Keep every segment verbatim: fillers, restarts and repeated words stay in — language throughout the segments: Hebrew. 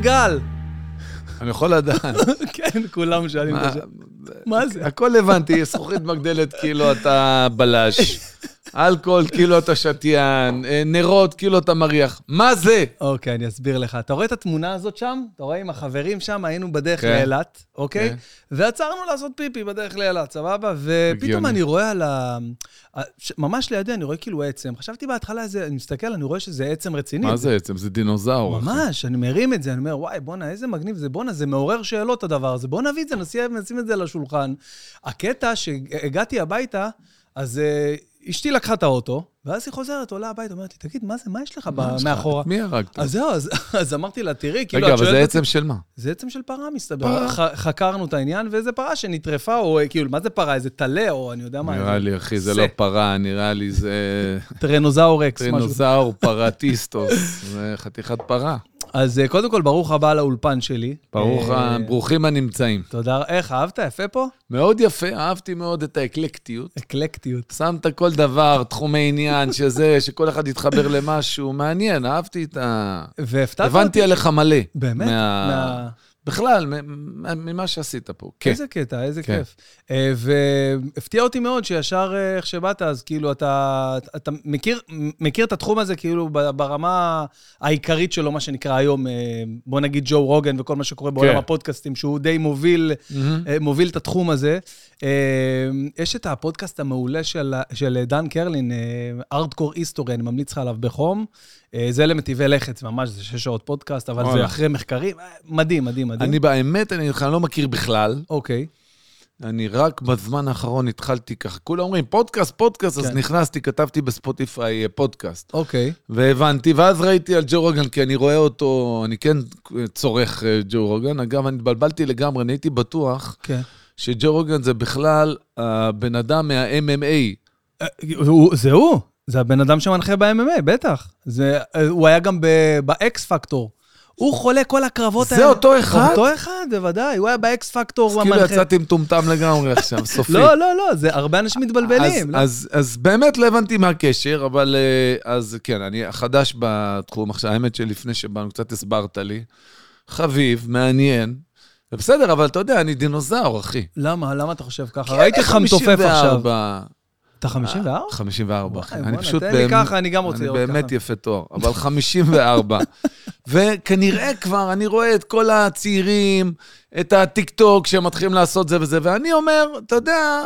אלון גל. אני יכול לדעת. כן, כולם שואלים את זה. מה זה? הכל הבנתי, זכוכית מגדלת כאילו אתה בלש, אלכוהול כאילו אתה שתיין, נרות כאילו אתה מריח. מה זה? אוקיי, אני אסביר לך. אתה רואה את התמונה הזאת שם? אתה רואה עם החברים שם, היינו בדרך לאילת, אוקיי? ועצרנו לעשות פיפי בדרך לאילת, סבבה? ופתאום אני רואה על ה... ממש לידי, אני רואה כאילו עצם. חשבתי בהתחלה, אני מסתכל, אני רואה שזה עצם רציני. מה זה עצם? זה דינוזאור. ממש, אני מרים את זה, אני אומר, וואי, בונה, איזה מגניב זה, בונה, זה מעורר שאלות הדבר הזה. בוא נביא את זה, נשים את זה לשולחן. הקטע שהגעתי הביתה, אז אשתי לקחה את האוטו, ואז היא חוזרת, עולה הביתה, אומרת לי, תגיד, מה זה, מה יש לך מאחורה? מי הרגת? אז זהו, אז אמרתי לה, תראי, כאילו... רגע, אבל זה עצם של מה? זה עצם של פרה, מסתבר. חקרנו את העניין, ואיזה פרה שנטרפה, או כאילו, מה זה פרה? איזה טלה, או אני יודע מה... נראה לי, אחי, זה לא פרה, נראה לי זה... טרנוזאור אקס, משהו. טרנוזאור פרטיסטוס, זה חתיכת פרה. אז קודם כל, ברוך הבא לאולפן שלי. ברוך, ברוכים הנמצאים. תודה. איך, אהבת? יפה פה? מאוד יפה, אהבתי מאוד את האקלקטיות. אקלקטיות. שמת כל דבר, תחומי עניין, שזה, שכל אחד יתחבר למשהו. מעניין, אהבתי את ה... והפתעת אותי? הבנתי עליך מלא. באמת? מה... בכלל, ממה שעשית פה. איזה קטע, איזה כיף. והפתיע אותי מאוד שישר איך שבאת, אז כאילו אתה מכיר את התחום הזה כאילו ברמה העיקרית שלו, מה שנקרא היום, בוא נגיד ג'ו רוגן וכל מה שקורה בעולם הפודקאסטים, שהוא די מוביל את התחום הזה. יש את הפודקאסט המעולה של דן קרלין, Hardcore History, אני ממליץ לך עליו בחום. זה למטיבי לחץ, ממש זה שש שעות פודקאסט, אבל זה אחרי מחקרים, מדהים, מדהים, מדהים. אני באמת, אני לא מכיר בכלל. אוקיי. אני רק בזמן האחרון התחלתי ככה, כולם אומרים, פודקאסט, פודקאסט, אז נכנסתי, כתבתי בספוטיפיי פודקאסט. אוקיי. והבנתי, ואז ראיתי על ג'ו רוגן, כי אני רואה אותו, אני כן צורך ג'ו רוגן, אגב, אני התבלבלתי לגמרי, אני הייתי בטוח שג'ו רוגן זה בכלל הבן אדם מה-אם אם איי. זה הוא? זה הבן אדם שמנחה ב-אם אם איי, בטח. זה, הוא היה גם ב-X-Factor. הוא חולה כל הקרבות האלה. זה אותו אחד? אותו אחד, בוודאי. הוא היה ב-X-Factor, הוא המנחה. אז כאילו יצאתי מטומטם לגמרי עכשיו, סופי. לא, לא, לא, זה הרבה אנשים מתבלבלים. אז באמת לא הבנתי מה הקשר, אבל אז כן, אני החדש בתחום עכשיו, האמת שלפני שבאנו, קצת הסברת לי. חביב, מעניין. בסדר, אבל אתה יודע, אני דינוזאור, אחי. למה? למה אתה חושב ככה? ראיתי לך מתופף עכשיו. אתה חמישים וארבע? חמישים וארבע, אחי. אני פשוט באמת יפה תואר, אבל חמישים וארבע. וכנראה כבר אני רואה את כל הצעירים, את הטיק-טוק שמתחילים לעשות זה וזה, ואני אומר, אתה יודע...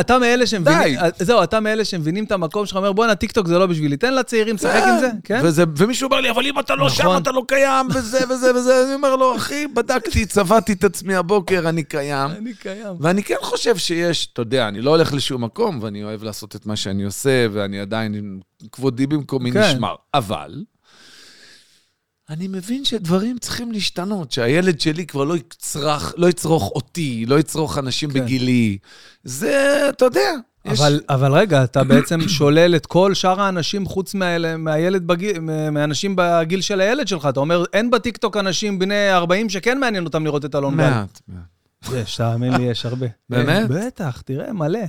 אתה מאלה שמבינים, זהו, אתה מאלה שמבינים את המקום שלך, אומר, בוא'נה, טיקטוק זה לא בשבילי, תן לצעירים, שחק עם זה, כן? ומישהו אומר לי, אבל אם אתה לא שם, אתה לא קיים, וזה וזה וזה, אני אומר לו, אחי, בדקתי, צבעתי את עצמי הבוקר, אני קיים. אני קיים. ואני כן חושב שיש, אתה יודע, אני לא הולך לשום מקום, ואני אוהב לעשות את מה שאני עושה, ואני עדיין, כבודי במקומי נשמר. אבל... אני מבין שדברים צריכים להשתנות, שהילד שלי כבר לא יצרוך, לא יצרוך אותי, לא יצרוך אנשים בגילי. זה, אתה יודע. אבל, אבל רגע, אתה בעצם שולל את כל שאר האנשים חוץ מהילד בגיל, מהאנשים בגיל של הילד שלך. אתה אומר, אין בטיקטוק אנשים בני ארבעים שכן מעניין אותם לראות את אלון גל. מעט, מעט. יש, תאמין לי, יש הרבה. באמת? בטח, תראה, מלא.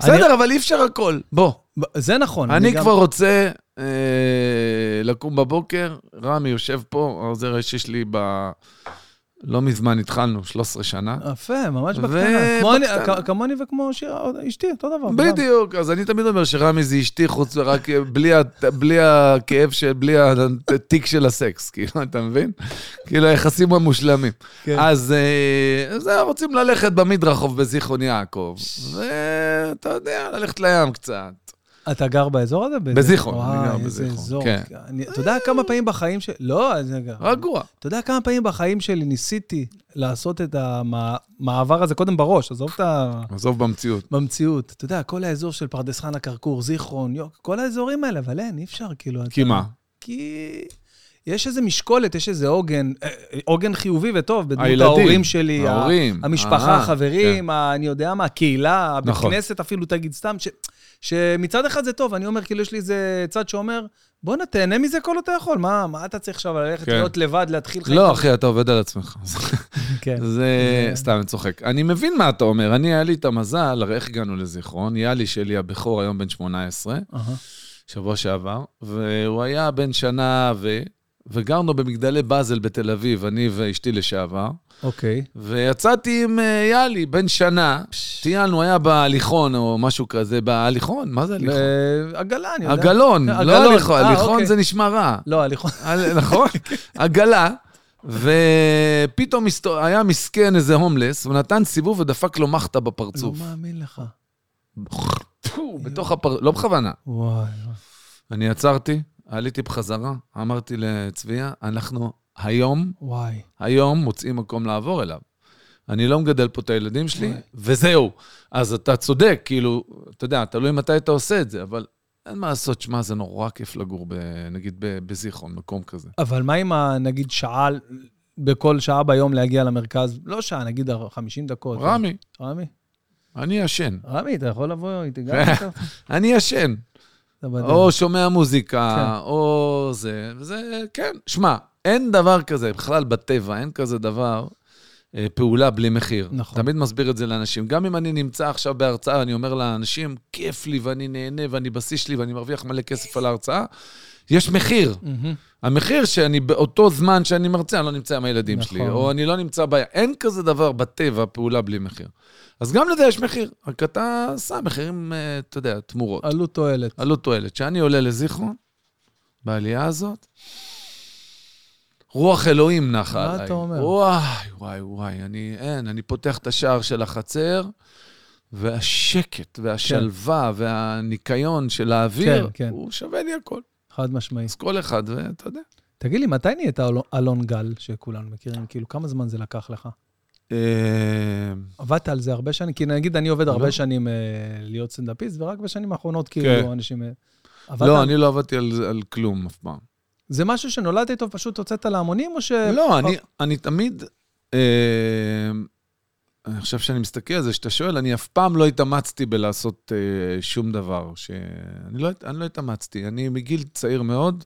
בסדר, אבל אי אפשר הכל. בוא. זה נכון. אני כבר רוצה... לקום בבוקר, רמי יושב פה, העוזר האישי שלי ב... לא מזמן התחלנו, שלוש עשרה שנה. יפה, ממש בקטנה. כמוני וכמו אשתי, אותו דבר. בדיוק, אז אני תמיד אומר שרמי זה אשתי חוץ, רק בלי הכאב, בלי התיק של הסקס, כאילו, אתה מבין? כאילו, היחסים המושלמים. אז רוצים ללכת במדרחוב בזיכרון יעקב, ואתה יודע, ללכת לים קצת. אתה גר באזור הזה? בזיכרון, אני גר בזיכרון. אתה יודע כמה פעמים בחיים שלי... לא, אני גר. רגוע. אתה יודע כמה פעמים בחיים שלי ניסיתי לעשות את המעבר הזה קודם בראש, עזוב את ה... עזוב במציאות. במציאות. אתה יודע, כל האזור של פרדס חנה כרכור, זיכרון, כל האזורים האלה, אבל אין, אי אפשר, כאילו... כי מה? כי... יש איזה משקולת, יש איזה עוגן, עוגן חיובי וטוב, בדמות ההורים שלי, ההורים. המשפחה, החברים, אני יודע מה, הקהילה, הבית כנסת אפילו, תגיד סתם, שמצד אחד זה טוב, אני אומר, כאילו יש לי איזה צד שאומר, בוא נתהנה מזה כל אותה יכול, מה, מה אתה צריך עכשיו ללכת להיות לבד, להתחיל חיים? לא, אחי, אתה עובד על עצמך. זה סתם צוחק. אני מבין מה אתה אומר, אני היה לי את המזל, הרי איך הגענו לזיכרון, יאלי שלי הבכור היום בן שמונה עשרה, שבוע שעבר, והוא היה בן שנה ו... וגרנו במגדלי בזל בתל אביב, אני ואשתי לשעבר. אוקיי. ויצאתי עם יאלי, בן שנה, טיילנו, היה בהליכון או משהו כזה, בהליכון, מה זה הליכון? עגלה, אני יודע. עגלון, לא הליכון, הליכון זה נשמע רע. לא, הליכון. נכון? עגלה, ופתאום היה מסכן איזה הומלס, ונתן סיבוב ודפק לו מחתה בפרצוף. לא מאמין לך. בתוך הפרצוף, לא בכוונה. וואי. אני עצרתי, עליתי בחזרה, אמרתי לצביה, אנחנו היום, וואי. היום מוצאים מקום לעבור אליו. אני לא מגדל פה את הילדים שלי, וואי. וזהו. אז אתה צודק, כאילו, אתה יודע, תלוי מתי אתה עושה את זה, אבל אין מה לעשות, שמה, זה נורא כיף לגור, ב, נגיד, בזיכרון, מקום כזה. אבל מה אם, נגיד, שעה, בכל שעה ביום להגיע למרכז, לא שעה, נגיד, חמישים דקות. רמי. או... רמי. אני ישן. רמי, אתה יכול לבוא, תיגע איתו? אני ישן. או שומע מוזיקה, או זה, וזה, כן. שמע, אין דבר כזה, בכלל בטבע, אין כזה דבר, פעולה בלי מחיר. תמיד מסביר את זה לאנשים. גם אם אני נמצא עכשיו בהרצאה, אני אומר לאנשים, כיף לי, ואני נהנה, ואני בסיס לי, ואני מרוויח מלא כסף על ההרצאה, יש מחיר. המחיר שאני באותו זמן שאני מרצה, אני לא נמצא עם הילדים שלי, או אני לא נמצא ב... אין כזה דבר בטבע, פעולה בלי מחיר. אז גם לזה יש מחיר, רק אתה שם מחירים, אתה יודע, תמורות. עלות תועלת. עלות תועלת. שאני עולה לזיכרון, בעלייה הזאת, רוח אלוהים נחה עליי. מה אתה אומר? וואי, וואי, וואי, אני אין, אני פותח את השער של החצר, והשקט, והשלווה, והניקיון של האוויר, הוא שווה לי הכל. חד משמעי. אז כל אחד, ואתה יודע. תגיד לי, מתי נהיית אלון גל, שכולנו מכירים, כאילו, כמה זמן זה לקח לך? עבדת על זה הרבה שנים, כי נגיד אני עובד הרבה שנים להיות סטנדאפיסט, ורק בשנים האחרונות כאילו אנשים... לא, אני לא עבדתי על כלום אף פעם. זה משהו שנולדתי טוב, פשוט הוצאת להמונים או ש... לא, אני תמיד... אני חושב שאני מסתכל על זה, שאתה שואל, אני אף פעם לא התאמצתי בלעשות שום דבר. אני לא התאמצתי, אני מגיל צעיר מאוד,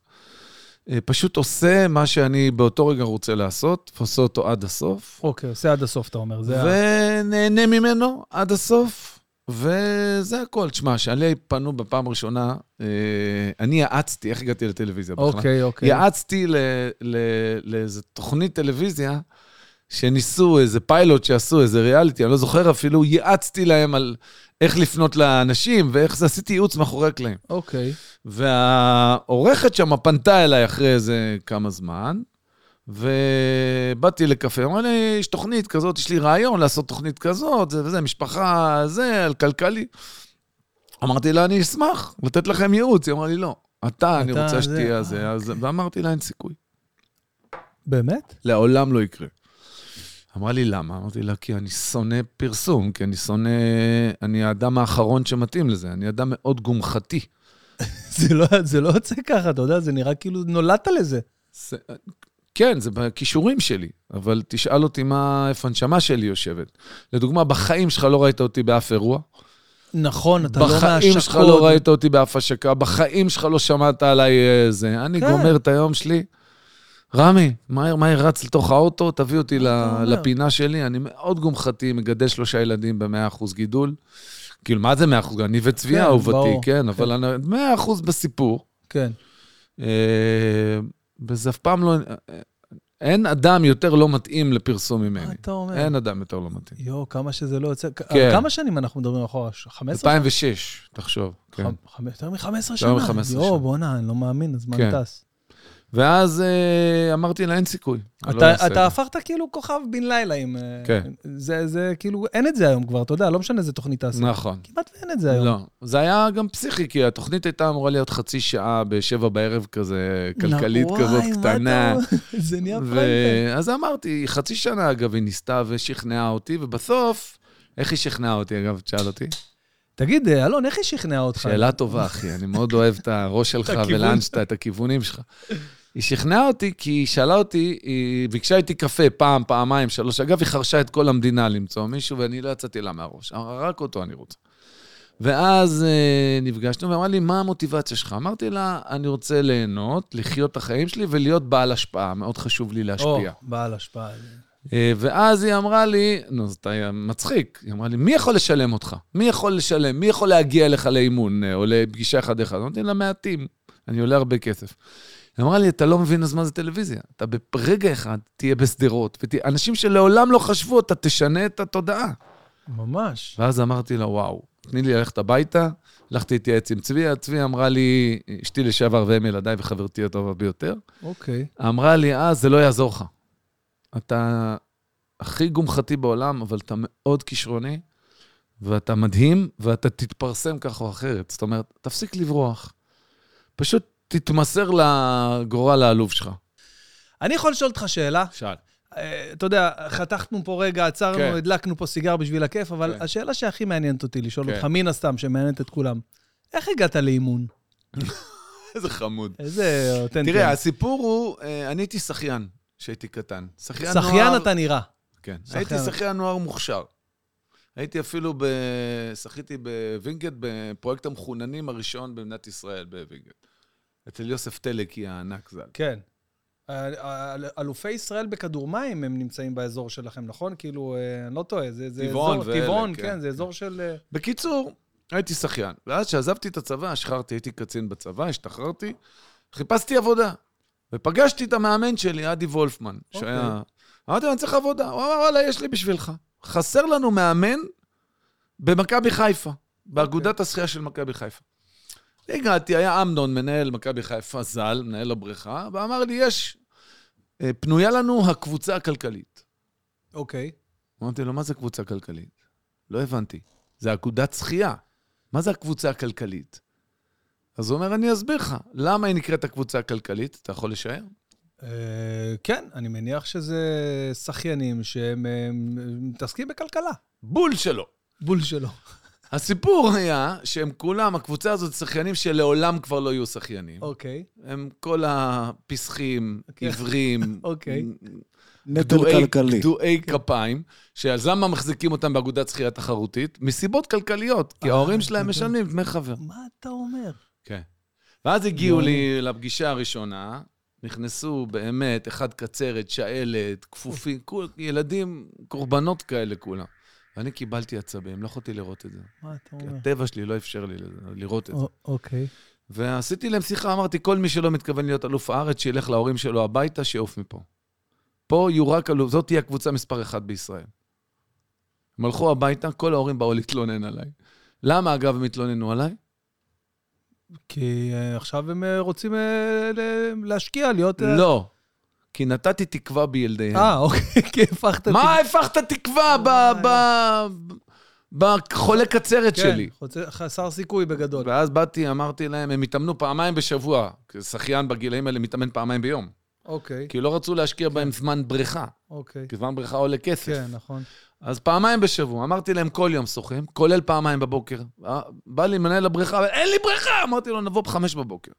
פשוט עושה מה שאני באותו רגע רוצה לעשות, עושה אותו עד הסוף. אוקיי, עושה עד הסוף, אתה אומר. ונהנה ממנו עד הסוף, וזה הכל. תשמע, שעלי פנו בפעם ראשונה, אני יעצתי, איך הגעתי לטלוויזיה? אוקיי, אוקיי. יעצתי לאיזו תוכנית טלוויזיה, שניסו איזה פיילוט שעשו, איזה ריאליטי, אני לא זוכר אפילו, יעצתי להם על איך לפנות לאנשים, ואיך זה, עשיתי ייעוץ מאחורי הקלעים. אוקיי. והעורכת שם פנתה אליי אחרי איזה כמה זמן, ובאתי לקפה, אמרה לי, יש תוכנית כזאת, יש לי רעיון לעשות תוכנית כזאת, זה וזה, משפחה, זה, על כלכלי. אמרתי לה, אני אשמח, לתת לכם ייעוץ. היא אמרה לי, לא, אתה, אני רוצה שתהיה זה. ואמרתי לה, אין סיכוי. באמת? לעולם לא יקרה. אמרה לי, למה? אמרתי לה, כי אני שונא פרסום, כי אני שונא, אני האדם האחרון שמתאים לזה, אני אדם מאוד גומחתי. זה לא, זה לא יוצא ככה, אתה יודע, זה נראה כאילו נולדת לזה. זה, כן, זה בכישורים שלי, אבל תשאל אותי מה, איפה הנשמה שלי יושבת. לדוגמה, בחיים שלך לא ראית אותי באף אירוע. נכון, אתה לא מהשקות. בחיים שלך לא ראית אותי באף השקה, בחיים שלך לא שמעת עליי זה. אני גומר את היום שלי. רמי, מהר, מהר רץ לתוך האוטו, תביא אותי לפינה שלי, אני מאוד גומחתי, מגדל שלושה ילדים ב-מאה אחוז גידול, כאילו, מה זה מאה אחוז? אני וצביעה אהובתי, כן, אבל מאה אחוז בסיפור. כן. וזה אף פעם לא... אין אדם יותר לא מתאים לפרסום ממני. אתה אומר. אין אדם יותר לא מתאים. יו, כמה שזה לא יוצא... כמה שנים אנחנו מדברים אחורה? אלפיים ושש, תחשוב. יותר מ-חמש עשרה שנה. יותר מ-חמש עשרה שנה. יו, בוא נע, אני לא מאמין, הזמן טס. ואז אמרתי לה, אין סיכוי. אתה הפכת כאילו כוכב בן לילה עם... כן. זה כאילו, אין את זה היום כבר, אתה יודע, לא משנה איזה תוכנית תעשה. נכון. כמעט ואין את זה היום. לא, זה היה גם פסיכי, כי התוכנית הייתה אמורה להיות חצי שעה בשבע בערב כזה, כלכלית כזאת קטנה. זה נהיה פרנטה. אז אמרתי, חצי שנה אגב, היא ניסתה ושכנעה אותי, ובסוף, איך היא שכנעה אותי אגב, תשאל אותי? תגיד, אלון, איך היא שכנעה אותך? שאלה טובה, אחי, אני מאוד אוהב את הראש שלך ולאנשטה, את הכיוונים שלך. היא שכנעה אותי, כי היא שאלה אותי, היא ביקשה איתי קפה פעם, פעמיים, שלוש, אגב, היא חרשה את כל המדינה למצוא מישהו, ואני לא יצאתי לה מהראש, רק אותו אני רוצה. ואז נפגשנו, ואמרה לי, מה המוטיבציה שלך? אמרתי לה, אני רוצה ליהנות, לחיות את החיים שלי, ולהיות בעל השפעה, מאוד חשוב לי להשפיע. או, בעל השפעה. ואז היא אמרה לי, נו, זה מצחיק, היא אמרה לי, מי יכול לשלם אותך? מי יכול לשלם? מי יכול להגיע לך לאימון, או לפגישה אחד אחד? אמרתי לה, מעטים. אני עולה הרבה כסף. היא אמרה לי, אתה לא מבין אז מה זה טלוויזיה. אתה ברגע אחד תהיה בסדרות, אנשים שלעולם לא חשבו, אתה תשנה את התודעה. ממש. ואז אמרתי לה, וואו, תני לי ללכת הביתה, הלכתי להתייעץ עם צבי, צבי אמרה לי, אשתי לשעבר והם ילדיי וחברתי הטובה ביותר. אוקיי. אמרה לי, אה, זה לא יעזור לך. אתה הכי גומחתי בעולם, אבל אתה מאוד כישרוני, ואתה מדהים, ואתה תתפרסם כך או אחרת. זאת אומרת, תפסיק לברוח. פשוט תתמסר לגורל העלוב שלך. אני יכול לשאול אותך שאלה? שאל. אתה יודע, חתכנו פה רגע, עצרנו, הדלקנו פה סיגר בשביל הכיף, אבל השאלה שהכי מעניינת אותי לשאול אותך, מן הסתם, שמעניינת את כולם, איך הגעת לאימון? איזה חמוד. איזה אותנטי. תראה, הסיפור הוא, אני הייתי שחיין, שהייתי קטן. שחיין אתה נראה. כן, הייתי שחיין נוער מוכשר. הייתי אפילו, שחיתי בווינגט, בפרויקט המחוננים הראשון במדינת ישראל בווינגט. אצל יוסף טלק היא הענק זל. כן. אלופי ישראל בכדור מים הם נמצאים באזור שלכם, נכון? כאילו, אני לא טועה, זה אזור טבעון, כן, זה אזור של... בקיצור, הייתי שחיין. ואז שעזבתי את הצבא, השחררתי, הייתי קצין בצבא, השתחררתי, חיפשתי עבודה. ופגשתי את המאמן שלי, אדי וולפמן, שהיה... אמרתי, אני צריך עבודה. הוא אמר, וואלה, יש לי בשבילך. חסר לנו מאמן במכבי חיפה, באגודת השחייה של מכבי חיפה. הגעתי, היה אמנון, מנהל מכבי חיפה ז"ל, מנהל הבריכה, ואמר לי, יש, פנויה לנו הקבוצה הכלכלית. אוקיי. אמרתי לו, מה זה קבוצה כלכלית? לא הבנתי. זה אגודת שחייה. מה זה הקבוצה הכלכלית? אז הוא אומר, אני אסביר לך. למה היא נקראת הקבוצה הכלכלית? אתה יכול לשער? כן, אני מניח שזה שחיינים שהם מתעסקים בכלכלה. בול שלו. בול שלו. הסיפור היה שהם כולם, הקבוצה הזאת שחיינים שלעולם כבר לא יהיו שחיינים. אוקיי. הם כל הפסחים, עיוורים, גדועי כפיים, שעל למה מחזיקים אותם באגודת שחייה תחרותית? מסיבות כלכליות, כי ההורים שלהם משלמים דמי חבר. מה אתה אומר? כן. ואז הגיעו לי לפגישה הראשונה, נכנסו באמת, אחד קצרת, שעלת, כפופים, ילדים, קורבנות כאלה כולם. ואני קיבלתי עצבים, לא יכולתי לראות את זה. מה אתה אומר? כי הטבע שלי לא אפשר לי לראות את זה. אוקיי. ועשיתי להם שיחה, אמרתי, כל מי שלא מתכוון להיות אלוף הארץ, שילך להורים שלו הביתה, שיעוף מפה. פה יהיו רק אלוף, זאת תהיה הקבוצה מספר אחת בישראל. הם הלכו הביתה, כל ההורים באו להתלונן עליי. למה אגב הם התלוננו עליי? כי עכשיו הם רוצים להשקיע, להיות... לא. כי נתתי תקווה בילדיהם. אה, אוקיי, כי הפכת תקווה. מה הפכת תקווה בחולה קצרת שלי? כן, חסר סיכוי בגדול. ואז באתי, אמרתי להם, הם התאמנו פעמיים בשבוע, שחיין בגילאים האלה מתאמן פעמיים ביום. אוקיי. כי לא רצו להשקיע בהם זמן בריכה. אוקיי. כי זמן בריכה עולה כסף. כן, נכון. אז פעמיים בשבוע, אמרתי להם כל יום שוחים, כולל פעמיים בבוקר. בא לי מנהל לבריכה, אין לי בריכה! אמרתי לו, נבוא בחמש בבוקר.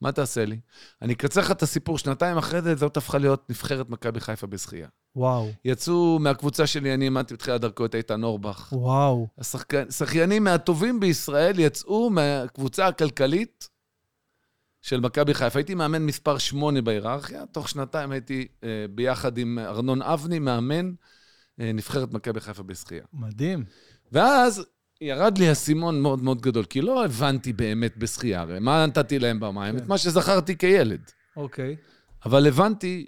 מה תעשה לי? אני אקצר לך את הסיפור, שנתיים אחרי זה, זאת הפכה להיות נבחרת מכבי חיפה בשחייה. וואו. יצאו מהקבוצה שלי, אני אימנתי בתחילת דרכו את איתן אורבך. וואו. השחיינים מהטובים בישראל יצאו מהקבוצה הכלכלית של מכבי חיפה. הייתי מאמן מספר שמונה בהיררכיה, תוך שנתיים הייתי ביחד עם ארנון אבני, מאמן נבחרת מכבי חיפה בשחייה. מדהים. ואז... ירד לי הסימון מאוד מאוד גדול, כי לא הבנתי באמת בשחייה, הרי מה נתתי להם במים? את מה שזכרתי כילד. אוקיי. אבל הבנתי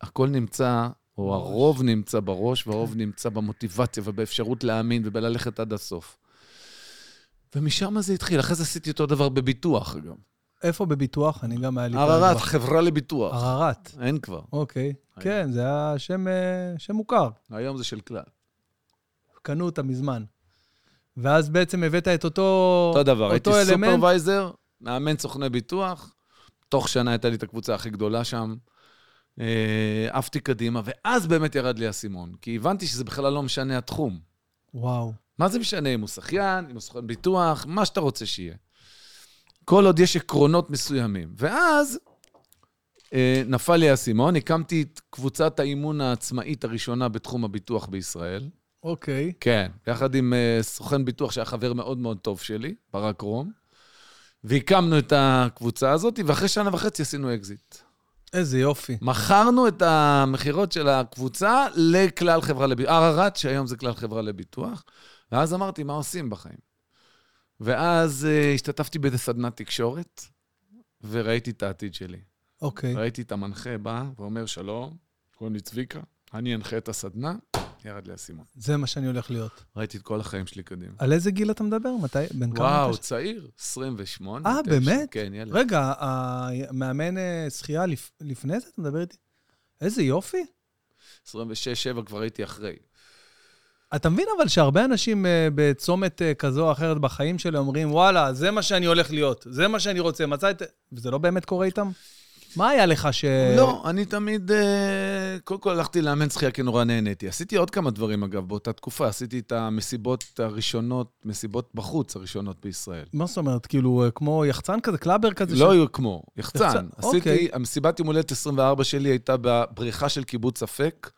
שהכל נמצא, או הרוב נמצא בראש, והרוב נמצא במוטיבציה, ובאפשרות להאמין, ובללכת עד הסוף. ומשם זה התחיל, אחרי זה עשיתי אותו דבר בביטוח גם. איפה בביטוח? אני גם היה לי... הררת, חברה לביטוח. הררת. אין כבר. אוקיי. כן, זה היה שם מוכר. היום זה של כלל. קנו אותה מזמן. ואז בעצם הבאת את אותו, אותו דבר. אותו הייתי אלמנט. סופרוויזר, מאמן סוכני ביטוח, תוך שנה הייתה לי את הקבוצה הכי גדולה שם, עפתי קדימה, ואז באמת ירד לי הסימון, כי הבנתי שזה בכלל לא משנה התחום. וואו. מה זה משנה? אם הוא שחיין, אם הוא סוכן ביטוח, מה שאתה רוצה שיהיה. כל עוד יש עקרונות מסוימים. ואז אה, נפל לי הסימון, הקמתי את קבוצת האימון העצמאית הראשונה בתחום הביטוח בישראל, אוקיי. כן, יחד עם סוכן ביטוח שהיה חבר מאוד מאוד טוב שלי, ברק רום, והקמנו את הקבוצה הזאת, ואחרי שנה וחצי עשינו אקזיט. איזה יופי. מכרנו את המחירות של הקבוצה לכלל חברה לביטוח, הררת, שהיום זה כלל חברה לביטוח, ואז אמרתי, מה עושים בחיים? ואז השתתפתי בסדנת תקשורת, וראיתי את העתיד שלי. אוקיי. ראיתי את המנחה בא, ואומר שלום, קוראים לי צביקה, אני אנחה את הסדנה, ירד להסימון. זה מה שאני הולך להיות. ראיתי את כל החיים שלי קדימה. על איזה גיל אתה מדבר? מתי? וואו, צעיר, עשרים ושמונה. אה, באמת? כן, יאללה. רגע, המאמן שחייה לפני זה, אתה מדבר איתי? איזה יופי. עשרים ושש שבע כבר הייתי אחרי. אתה מבין אבל שהרבה אנשים בצומת כזו או אחרת בחיים שלי אומרים, וואלה, זה מה שאני הולך להיות, זה מה שאני רוצה, מצא את... וזה לא באמת קורה איתם? מה היה לך ש... לא, אני תמיד, קודם כל הלכתי לאמן שחייה כי נורא נהניתי. עשיתי עוד כמה דברים, אגב, באותה תקופה. עשיתי את המסיבות הראשונות, מסיבות בחוץ הראשונות בישראל. מה זאת אומרת? כאילו, כמו יחצן כזה, קלאבר כזה? לא ש... כמו, יחצן. יחצן. עשיתי, המסיבת ימולדת עשרים וארבע שלי הייתה בבריכה של קיבוץ אפק.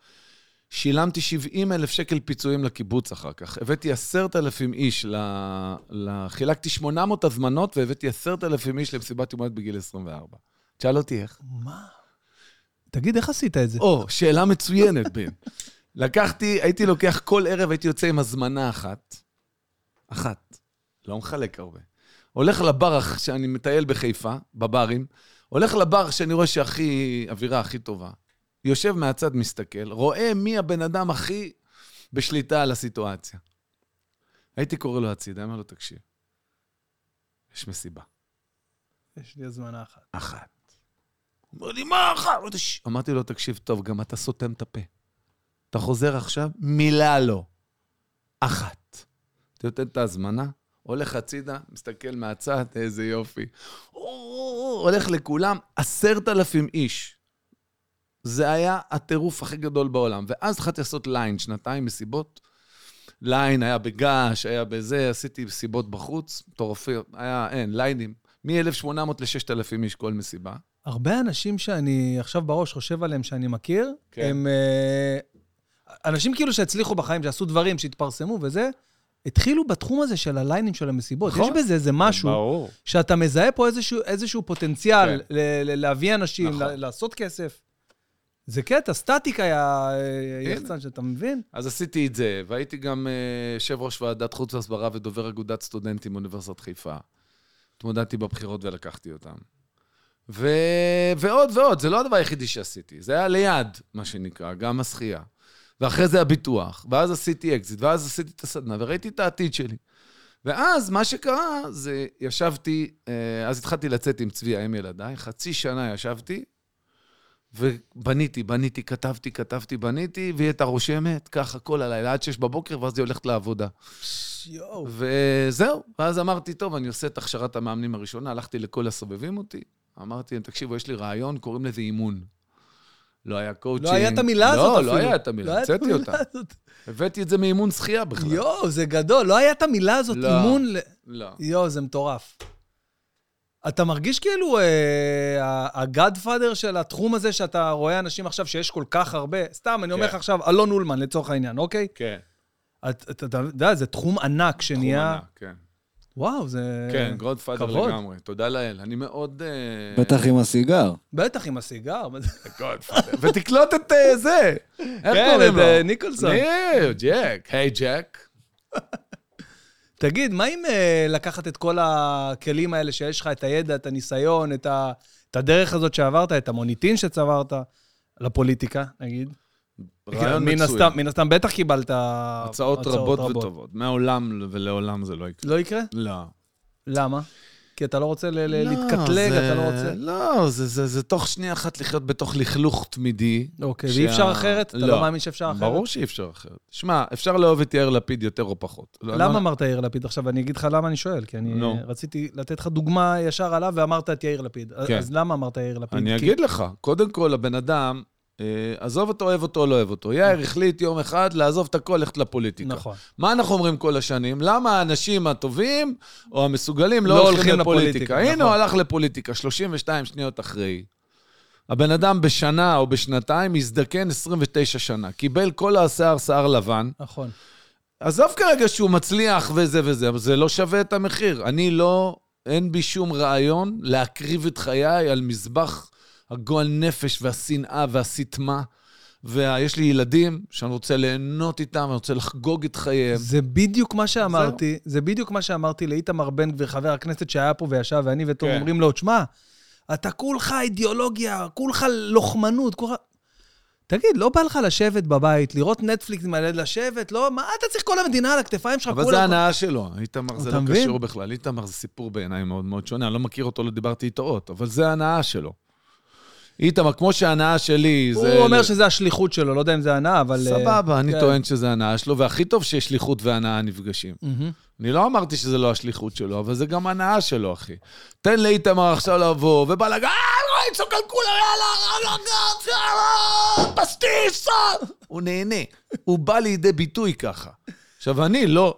שילמתי שבעים אלף שקל פיצויים לקיבוץ אחר כך. הבאתי עשרת אלפים איש, ל... ל... חילקתי שמונה מאות הזמנות, והבאתי עשרת אלפים איש למסיבת ימולדת בגיל עשרים וארבע. שאל אותי איך. מה? תגיד, איך עשית את זה? או, שאלה מצוינת, בין. לקחתי, הייתי לוקח כל ערב, הייתי יוצא עם הזמנה אחת. אחת. לא מחלק הרבה. הולך לבר שאני מטייל בחיפה, בברים, הולך לבר שאני רואה שהכי, אווירה הכי טובה. יושב מהצד, מסתכל, רואה מי הבן אדם הכי בשליטה על הסיטואציה. הייתי קורא לו הצידה, אמר לו, תקשיב. יש מסיבה. יש לי הזמנה אחת. אחת. אמר לי, מה אחר? אמרתי לו, תקשיב טוב, גם אתה סותם את הפה. אתה חוזר עכשיו, מילה לא. אחת. אתה נותן את ההזמנה, הולך הצידה, מסתכל מהצד, איזה יופי. הולך לכולם, עשרת אלפים איש. זה היה הטירוף הכי גדול בעולם. ואז התחלתי לעשות ליין, שנתיים מסיבות. ליין היה בגש, היה בזה, עשיתי מסיבות בחוץ, טורפי, היה, אין, ליינים. מ-אלף שמונה מאות ל-ששת אלפים איש כל מסיבה. הרבה אנשים שאני עכשיו בראש חושב עליהם שאני מכיר, כן. הם uh, אנשים כאילו שהצליחו בחיים, שעשו דברים, שהתפרסמו וזה, התחילו בתחום הזה של הליינים של המסיבות. נכון? יש בזה איזה משהו, ברור. שאתה מזהה פה איזשהו, איזשהו פוטנציאל, כן. ל- ל- להביא אנשים, נכון. ל- לעשות כסף. זה קטע, סטטיק היה יחצן, שאתה מבין? אז עשיתי את זה, והייתי גם uh, יושב ראש ועדת חוץ והסברה ודובר אגודת סטודנטים באוניברסיטת חיפה. התמודדתי בבחירות ולקחתי אותם. ו... ועוד ועוד, זה לא הדבר היחידי שעשיתי, זה היה ליד, מה שנקרא, גם השחייה. ואחרי זה הביטוח, ואז עשיתי אקזיט, ואז עשיתי את הסדנה, וראיתי את העתיד שלי. ואז מה שקרה, זה ישבתי, אז התחלתי לצאת עם צבי, עם ילדיי, חצי שנה ישבתי, ובניתי, בניתי, כתבתי, כתבתי, בניתי, והיא הייתה רושמת, ככה כל הלילה, עד שש בבוקר, ואז היא הולכת לעבודה. יו. וזהו, ואז אמרתי, טוב, אני עושה את הכשרת המאמנים הראשונה, הלכתי לכל הסובבים אותי, אמרתי, תקשיבו, יש לי רעיון, קוראים לזה אימון. לא היה קואוצ'ינג. לא היה את המילה הזאת אפילו. לא, לא היה את המילה, צאתי אותה. הבאתי את זה מאימון שחייה בכלל. יו, זה גדול, לא היה את המילה הזאת, אימון. לא. יו, זה מטורף. אתה מרגיש כאילו הגאדפאדר של התחום הזה, שאתה רואה אנשים עכשיו שיש כל כך הרבה, סתם, אני אומר לך עכשיו, אלון אולמן, לצורך העניין, אוקיי? כן. אתה יודע, זה תחום ענק שנהיה... תחום ענק, כן. וואו, זה... כן, גאדפאדר לגמרי, תודה לאל. אני מאוד... בטח עם הסיגר. בטח עם הסיגר. גאדפאדר. ותקלוט את זה. כן, את ניקולסון. ניר, ג'ק. היי, ג'ק. תגיד, מה אם לקחת את כל הכלים האלה שיש לך, את הידע, את הניסיון, את, ה... את הדרך הזאת שעברת, את המוניטין שצברת, לפוליטיקה, נגיד? רעיון מן מצוי. הסתם, מן הסתם בטח קיבלת הצעות, הצעות רבות, רבות וטובות. מהעולם ולעולם זה לא יקרה. לא יקרה? לא. למה? כי אתה לא רוצה ל- לא, להתקטלג, זה... אתה לא רוצה... לא, זה, זה, זה תוך שנייה אחת לחיות בתוך לכלוך תמידי. אוקיי, שה... ואי אפשר אחרת? אתה לא, לא מאמין שאפשר אחרת? ברור שאי אפשר אחרת. שמע, אפשר לאהוב את יאיר לפיד יותר או פחות. למה לא... אמרת יאיר לפיד? עכשיו אני אגיד לך למה אני שואל, כי אני no. רציתי לתת לך דוגמה ישר עליו, ואמרת את יאיר לפיד. כן. אז למה אמרת יאיר לפיד? אני כי... אגיד לך, קודם כל, הבן אדם... עזוב אותו, אוהב אותו, לא אוהב אותו. יאיר החליט יום אחד לעזוב את הכל, ללכת לפוליטיקה. נכון. מה אנחנו אומרים כל השנים? למה האנשים הטובים או המסוגלים לא הולכים לפוליטיקה? הנה הוא הלך לפוליטיקה, שלושים ושתיים שניות אחרי. הבן אדם בשנה או בשנתיים הזדקן עשרים ותשע שנה. קיבל כל השיער, שיער לבן. נכון. עזוב כרגע שהוא מצליח וזה וזה, אבל זה לא שווה את המחיר. אני לא, אין בי שום רעיון להקריב את חיי על מזבח הגועל נפש והשנאה והסתמה ויש לי ילדים שאני רוצה ליהנות איתם, אני רוצה לחגוג את חייהם. זה בדיוק מה שאמרתי, זה בדיוק מה שאמרתי לאיתמר בן גביר, חבר הכנסת שהיה פה וישב, ואני ותום אומרים לו, תשמע, אתה כולך אידיאולוגיה, כולך לוחמנות, כולך... תגיד, לא בא לך לשבת בבית, לראות נטפליקס עם הילד לשבת, לא, מה אתה צריך כל המדינה על הכתפיים שלך? אבל זה ההנאה שלו, איתמר זה לא קשור בכלל, איתמר זה סיפור בעיניי מאוד מאוד שונה, אני לא מכיר אותו, לא דיברתי איתו, אבל זה ההנאה שלו. איתמר, כמו שההנאה שלי... הוא אומר שזה השליחות שלו, לא יודע אם זה ההנאה, אבל... סבבה, אני טוען שזה ההנאה שלו, והכי טוב ששליחות וההנאה נפגשים. אני לא אמרתי שזה לא השליחות שלו, אבל זה גם ההנאה שלו, אחי. תן לאיתמר עכשיו לבוא, ובא לגן, רואי, צוקל כולה, יאללה, יאללה, פסטיסה! הוא נהנה. הוא בא לידי ביטוי ככה. עכשיו, אני לא...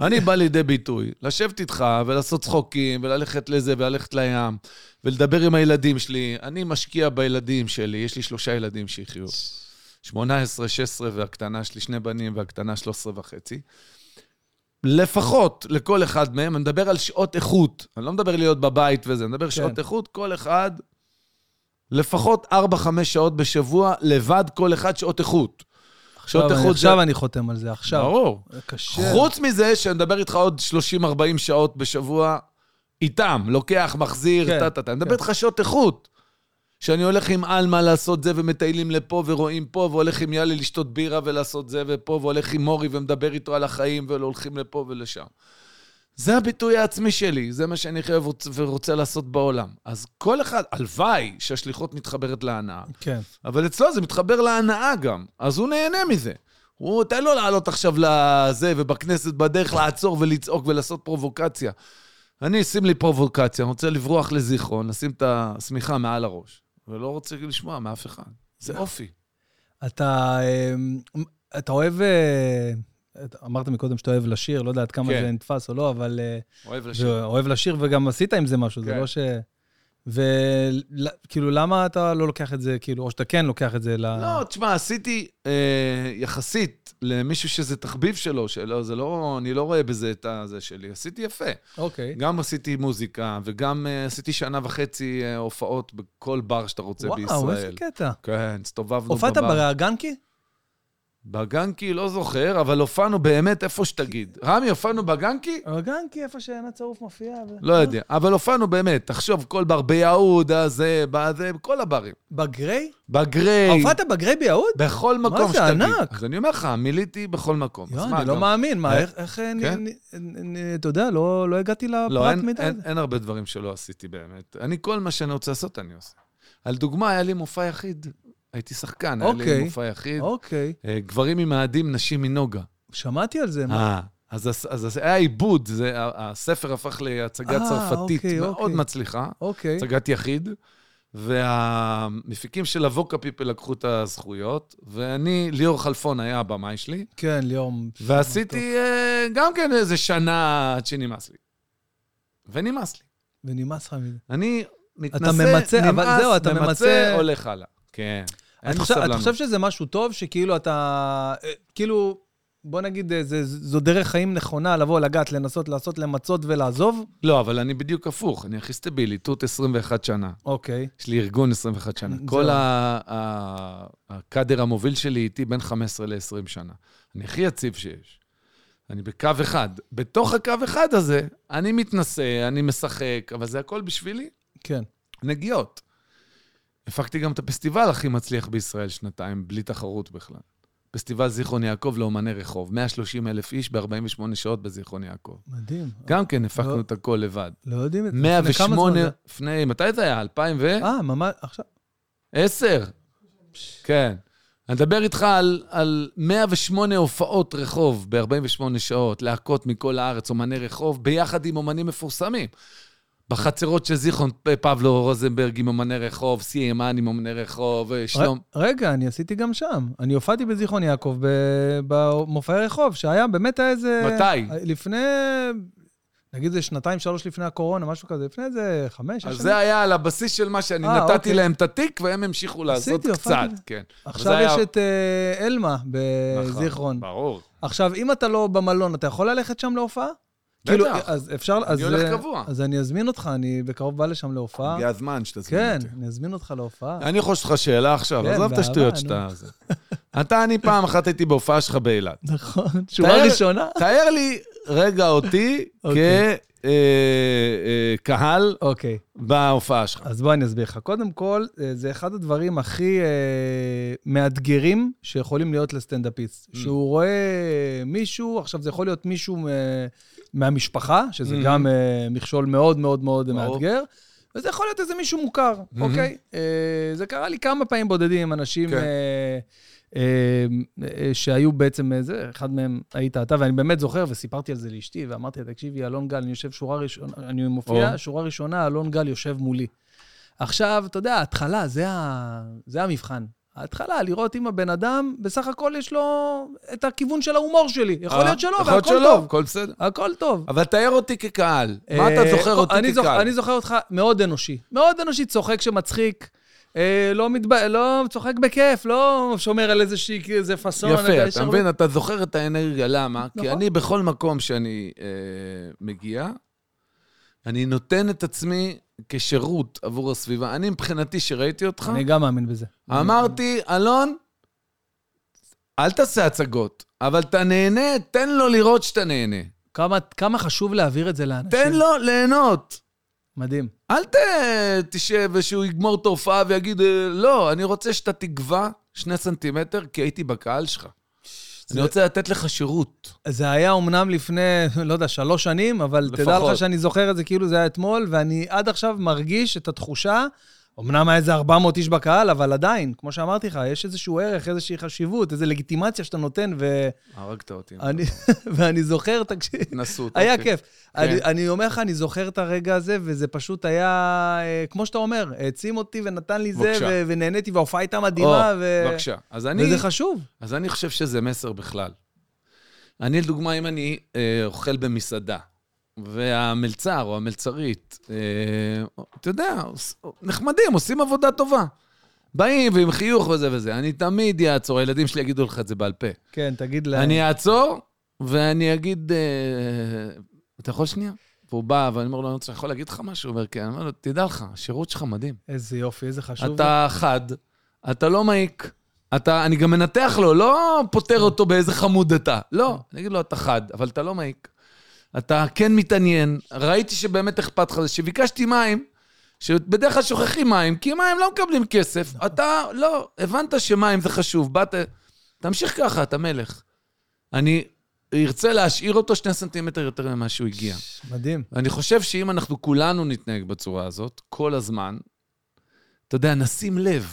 אני בא לידי ביטוי, לשבת איתך ולעשות צחוקים וללכת לזה וללכת לים ולדבר עם הילדים שלי. אני משקיע בילדים שלי, יש לי שלושה ילדים שיחיו. שמונה עשרה, שש עשרה והקטנה שלי, שני בנים והקטנה שלוש עשרה וחצי. לפחות לכל אחד מהם, אני מדבר על שעות איכות, אני לא מדבר להיות בבית וזה, אני מדבר שעות איכות, כל אחד, לפחות ארבע חמש שעות בשבוע, לבד כל אחד שעות איכות. עכשיו אני חותם על זה, עכשיו. ברור. חוץ מזה שנדבר איתך עוד שלושים ארבעים שעות בשבוע איתם, לוקח, מחזיר, תתת. אני מדבר איתך שעות איכות, שאני הולך עם אלמה לעשות זה, ומטיילים לפה ורואים פה, והולך עם יאלי לשתות בירה ולעשות זה ופה, והולך עם מורי ומדבר איתו על החיים, והולכים לפה ולשם. זה הביטוי העצמי שלי, זה מה שאני חייב ורוצה לעשות בעולם. אז כל אחד, הלוואי שהשליחות מתחברת להנאה. כן. אבל אצלו זה מתחבר להנאה גם, אז הוא נהנה מזה. הוא תן לו לעלות עכשיו לזה, ובכנסת בדרך לעצור ולצעוק ולעשות פרובוקציה. אני אשים לי פרובוקציה, אני רוצה לברוח לזיכרון, לשים את הסמיכה מעל הראש, ולא רוצה לשמוע מאף אחד. זה אופי. אתה, אתה אוהב... אמרת מקודם שאתה אוהב לשיר, לא יודעת כמה זה נתפס או לא, אבל... אוהב לשיר. אוהב לשיר, וגם עשית עם זה משהו, זה לא ש... וכאילו, למה אתה לא לוקח את זה, כאילו, או שאתה כן לוקח את זה ל... לא, תשמע, עשיתי יחסית למישהו שזה תחביב שלו, זה לא, אני לא רואה בזה את זה שלי, עשיתי יפה. אוקיי. גם עשיתי מוזיקה, וגם עשיתי שנה וחצי הופעות בכל בר שאתה רוצה בישראל. וואו, איזה קטע. כן, הסתובבנו בבר. הופעת ברגנקי? בגנקי לא זוכר, אבל הופענו באמת איפה שתגיד. רמי, הופענו בגנקי? בגנקי, איפה שאין הצרוף מופיעה. לא יודע, אבל הופענו באמת. תחשוב, כל בר ביהוד, הזה, בזה, בכל הברים. בגרי? בגרי. הופעת בגרי ביהוד? בכל מקום שתגיד. מה זה, ענק? אז אני אומר לך, מיליתי בכל מקום. אני לא מאמין, מה, איך, אתה יודע, לא הגעתי לפרט מידע. לא, אין הרבה דברים שלא עשיתי באמת. אני, כל מה שאני רוצה לעשות, אני עושה. על דוגמה, היה לי מופע יחיד. הייתי שחקן, okay. היה לי מופע יחיד. אוקיי. Okay. גברים ממאדים, נשים מנוגה. שמעתי על זה, מה? אז, אז, אז היה עיבוד, זה, הספר הפך להצגה 아, צרפתית, okay, מאוד okay. מצליחה. אוקיי. Okay. הצגת יחיד, והמפיקים של אבוקה פיפל לקחו את הזכויות, ואני, ליאור חלפון היה הבמאי שלי. כן, ליאור. ועשיתי uh, גם כן איזה שנה עד שנמאס לי. ונמאס לי. ונמאס לך. אני מתנסה, ממצא, נמאס, אבל זהו, אתה ממצא, ממצא הולך הלאה. כן. אתה חושב שזה משהו טוב, שכאילו אתה, כאילו, בוא נגיד, זו דרך חיים נכונה, לבוא, לגעת, לנסות, לעשות, למצות ולעזוב? לא, אבל אני בדיוק הפוך, אני הכי סטבילי, תות עשרים ואחת שנה. אוקיי. יש לי ארגון עשרים ואחת שנה. כל הקדר המוביל שלי איתי בין חמש עשרה לעשרים שנה. אני הכי יציב שיש. אני בקו אחד. בתוך הקו אחד הזה, אני מתנסה, אני משחק, אבל זה הכל בשבילי. כן. נגיעות. הפקתי גם את הפסטיבל הכי מצליח בישראל שנתיים, בלי תחרות בכלל. פסטיבל זיכרון יעקב לאומני רחוב, מאה ושלושים אלף איש ב-ארבעים ושמונה שעות בזיכרון יעקב. מדהים. גם כן, הפקנו את הכל לבד. לא יודעים את זה. מאה ושמונה, לפני, מתי זה היה? אלפיים ו... אה, ממש, עכשיו. עשר. כן. אני מדבר איתך על מאה ושמונה הופעות רחוב ב-ארבעים ושמונה שעות, להקות מכל הארץ, אומני רחוב, ביחד עם אומנים מפורסמים. בחצרות של זיכרון פבלו רוזנברג עם אמני רחוב, סי אמן עם אמני רחוב, שלום. רגע, אני עשיתי גם שם. אני הופעתי בזיכרון יעקב במופעי רחוב, שהיה באמת איזה... מתי? לפני, נגיד זה שנתיים, שלוש לפני הקורונה, משהו כזה, לפני זה חמש. אז זה היה על הבסיס של מה שאני נתתי להם את התיק, והם המשיכו לעשות קצת. עכשיו יש את אלמה בזיכרון. ברור. עכשיו, אם אתה לא במלון, אתה יכול ללכת שם להופעה? כאילו, אז אפשר, אז... אני הולך קבוע. אז אני אזמין אותך, אני בקרוב בא לשם להופעה. הגיע הזמן שתזמין אותי. כן, אני אזמין אותך להופעה. אני חושב לך שאלה עכשיו, עזוב את השטויות שאתה... אתה, אני פעם אחת הייתי בהופעה שלך באילת. נכון, שורה ראשונה. תאר לי רגע אותי כקהל בהופעה שלך. אז בוא אני אסביר לך. קודם כל, זה אחד הדברים הכי מאתגרים שיכולים להיות לסטנדאפיסט. שהוא רואה מישהו, עכשיו זה יכול להיות מישהו... מהמשפחה, שזה mm-hmm. גם uh, מכשול מאוד מאוד מאוד מאתגר, וזה יכול להיות איזה מישהו מוכר, mm-hmm. אוקיי? Uh, זה קרה לי כמה פעמים בודדים, אנשים okay. uh, uh, uh, שהיו בעצם איזה, אחד מהם היית אתה, ואני באמת זוכר, וסיפרתי על זה לאשתי, ואמרתי, תקשיבי, אלון גל, אני יושב שורה ראשונה, אני מופיע, oh. שורה ראשונה, אלון גל יושב מולי. עכשיו, אתה יודע, ההתחלה, זה, ה... זה המבחן. ההתחלה, לראות אם הבן אדם, בסך הכל יש לו את הכיוון של ההומור שלי. יכול להיות שלא, והכל טוב. הכל בסדר. הכל טוב. אבל תאר אותי כקהל. מה אתה זוכר אותי כקהל? אני זוכר אותך מאוד אנושי. מאוד אנושי, צוחק שמצחיק, לא צוחק בכיף, לא שומר על איזה פסון. יפה, אתה מבין, אתה זוכר את האנרגיה, למה? כי אני בכל מקום שאני מגיע, אני נותן את עצמי כשירות עבור הסביבה. אני מבחינתי שראיתי אותך. אני גם מאמין בזה. אמרתי, אלון, אל תעשה הצגות, אבל אתה נהנה, תן לו לראות שאתה נהנה. כמה, כמה חשוב להעביר את זה לאנשים. תן לו ליהנות. מדהים. אל ת... תשב ושהוא יגמור את ההופעה ויגיד, לא, אני רוצה שאתה תגווה שני סנטימטר, כי הייתי בקהל שלך. אני רוצה לתת לך שירות. זה היה אומנם לפני, לא יודע, שלוש שנים, אבל תדע לך שאני זוכר את זה כאילו זה היה אתמול, ואני עד עכשיו מרגיש את התחושה, אומנם היה איזה ארבע מאות איש בקהל, אבל עדיין, כמו שאמרתי לך, יש איזשהו ערך, איזושהי חשיבות, איזו לגיטימציה שאתה נותן, ו... הרגת אותי. ואני זוכר, תקשיב. נסות. היה כיף. אני אומר לך, אני זוכר את הרגע הזה, וזה פשוט היה, כמו שאתה אומר, העצים אותי ונתן לי זה, ונהניתי, וההופעה הייתה מדהימה, וזה חשוב. אז אני חושב שזה מסר בכלל. אני, לדוגמה, אם אני אוכל במסעדה, והמלצר או המלצרית, אתה יודע, נחמדים, עושים עבודה טובה. באים ועם חיוך וזה וזה. אני תמיד אעצור, הילדים שלי יגידו לך את זה בעל פה. כן, תגיד להם. אני אעצור, ואני אגיד, אתה יכול שנייה? והוא בא, ואני אומר לו, אתה יכול להגיד לך משהו? הוא אומר, כן, אני אומר לו, תדע לך, השירות שלך מדהים. איזה יופי, איזה חשוב. אתה חד, אתה לא מעיק, אני גם מנתח לו, לא פותר אותו באיזה חמוד אתה. לא, אני אגיד לו, אתה חד, אבל אתה לא מעיק. אתה כן מתעניין, ראיתי שבאמת אכפת לך, שביקשתי מים, שבדרך כלל שוכחים מים, כי מים לא מקבלים כסף, אתה לא, הבנת שמים זה חשוב, באת, תמשיך ככה, אתה מלך. אני ארצה להשאיר אותו שני סנטימטר יותר ממה שהוא הגיע. מדהים. אני חושב שאם אנחנו כולנו נתנהג בצורה הזאת, כל הזמן, אתה יודע, נשים לב,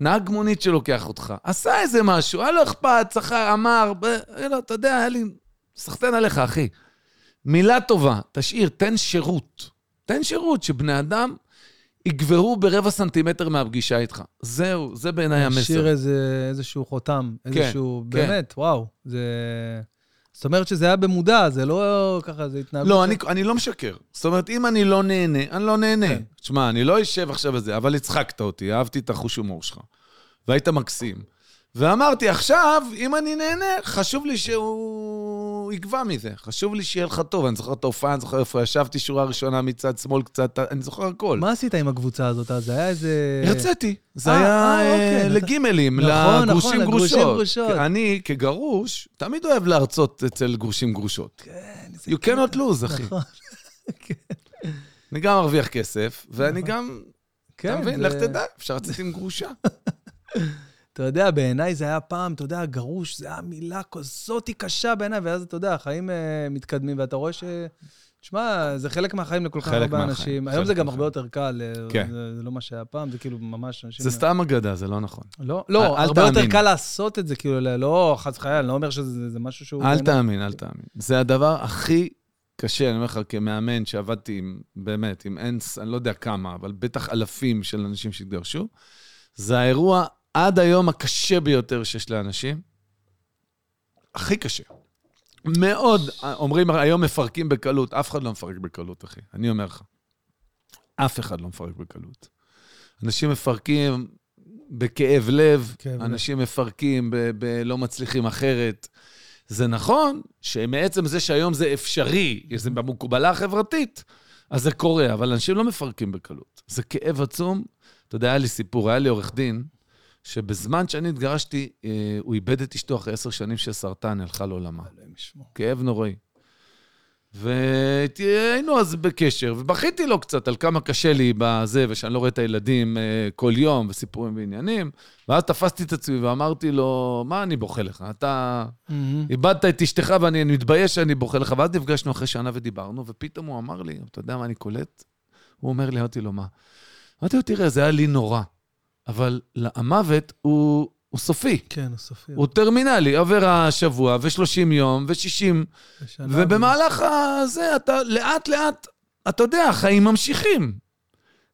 נהג מונית שלוקח אותך, עשה איזה משהו, היה לו אכפת, שכה, אמר, אתה יודע, היה לי... סחטן עליך, אחי. מילה טובה, תשאיר, תן שירות. תן שירות שבני אדם יגברו ברבע סנטימטר מהפגישה איתך. זהו, זה בעיניי המסר. תשאיר איזשהו חותם, איזשהו, באמת, וואו. זאת אומרת שזה היה במודע, זה לא ככה, זה התנהגות. לא, אני לא משקר. זאת אומרת, אם אני לא נהנה, אני לא נהנה. תשמע, אני לא אשב עכשיו את זה, אבל הצחקת אותי, אהבתי את החוש הומור שלך. והיית מקסים. ואמרתי, עכשיו, אם אני נהנה, חשוב לי שהוא... הוא יגווה מזה, חשוב לי שיהיה לך טוב, אני זוכר את ההופעה, אני זוכר איפה, ישבתי שורה ראשונה מצד שמאל קצת, אני זוכר הכל. מה עשית עם הקבוצה הזאת? זה היה איזה... הרציתי, זה היה לגימלים, לגרושים גרושות. אני כגרוש, תמיד אוהב להרצות אצל גרושים גרושות. You cannot lose, אחי. אני גם מרוויח כסף, ואני גם, אתה מבין, לך תדע, אפשר לצאת עם גרושה. אתה יודע, בעיניי זה היה פעם, אתה יודע, גרוש, זה היה מילה כזאת קשה בעיניי, ואז אתה יודע, החיים מתקדמים, ואתה רואה ש... תשמע, זה חלק מהחיים לכל כך הרבה אנשים. היום זה גם הרבה יותר קל, זה לא מה שהיה פעם, זה כאילו ממש אנשים... זה סתם אגדה, זה לא נכון. לא, לא, הרבה יותר קל לעשות את זה, כאילו, לא, חס וחלילה, אני לא אומר שזה משהו שהוא... אל תאמין, אל תאמין. זה הדבר הכי קשה, אני אומר לך, כמאמן שעבדתי עם, באמת, עם אנס, אני לא יודע כמה, אבל בטח אלפים של אנשים שהתגרשו, זה האירוע עד היום הקשה ביותר שיש לאנשים, הכי קשה. מאוד, אומרים, היום מפרקים בקלות, אף אחד לא מפרק בקלות, אחי. אני אומר לך, אף אחד לא מפרק בקלות. אנשים מפרקים בכאב לב, אנשים מפרקים בלא מצליחים אחרת, זה נכון שמעצם זה שהיום זה אפשרי, זה במקובלה החברתית, אז זה קורה, אבל אנשים לא מפרקים בקלות. זה כאב עצום. אתה יודע, היה לי סיפור, היה לי עורך דין, שבזמן שאני התגרשתי, הוא איבד את אשתו אחרי עשר שנים שהסרטן הלכה לעולמה. כאב נוראי. והיינו אז בקשר, ובכיתי לו קצת על כמה קשה לי בזה, ושאני לא רואה את הילדים כל יום, וסיפורים ועניינים, ואז תפסתי את עצמי ואמרתי לו, מה אני בוכה לך? אתה איבדת את אשתך ואני מתבייש שאני בוכה לך, ואז נפגשנו אחרי שנה ודיברנו, ופתאום הוא אמר לי, אתה יודע מה אני קולט? הוא אומר לי, אמרתי לו, מה? אמרתי לו, תראה, זה היה לי נורא, אבל המוות הוא... הוא סופי. כן, הוא סופי. הוא טרמינלי, עובר השבוע, ושלושים יום, ושישים, ובמהלך הזה, אתה, לאט לאט, אתה יודע, החיים ממשיכים.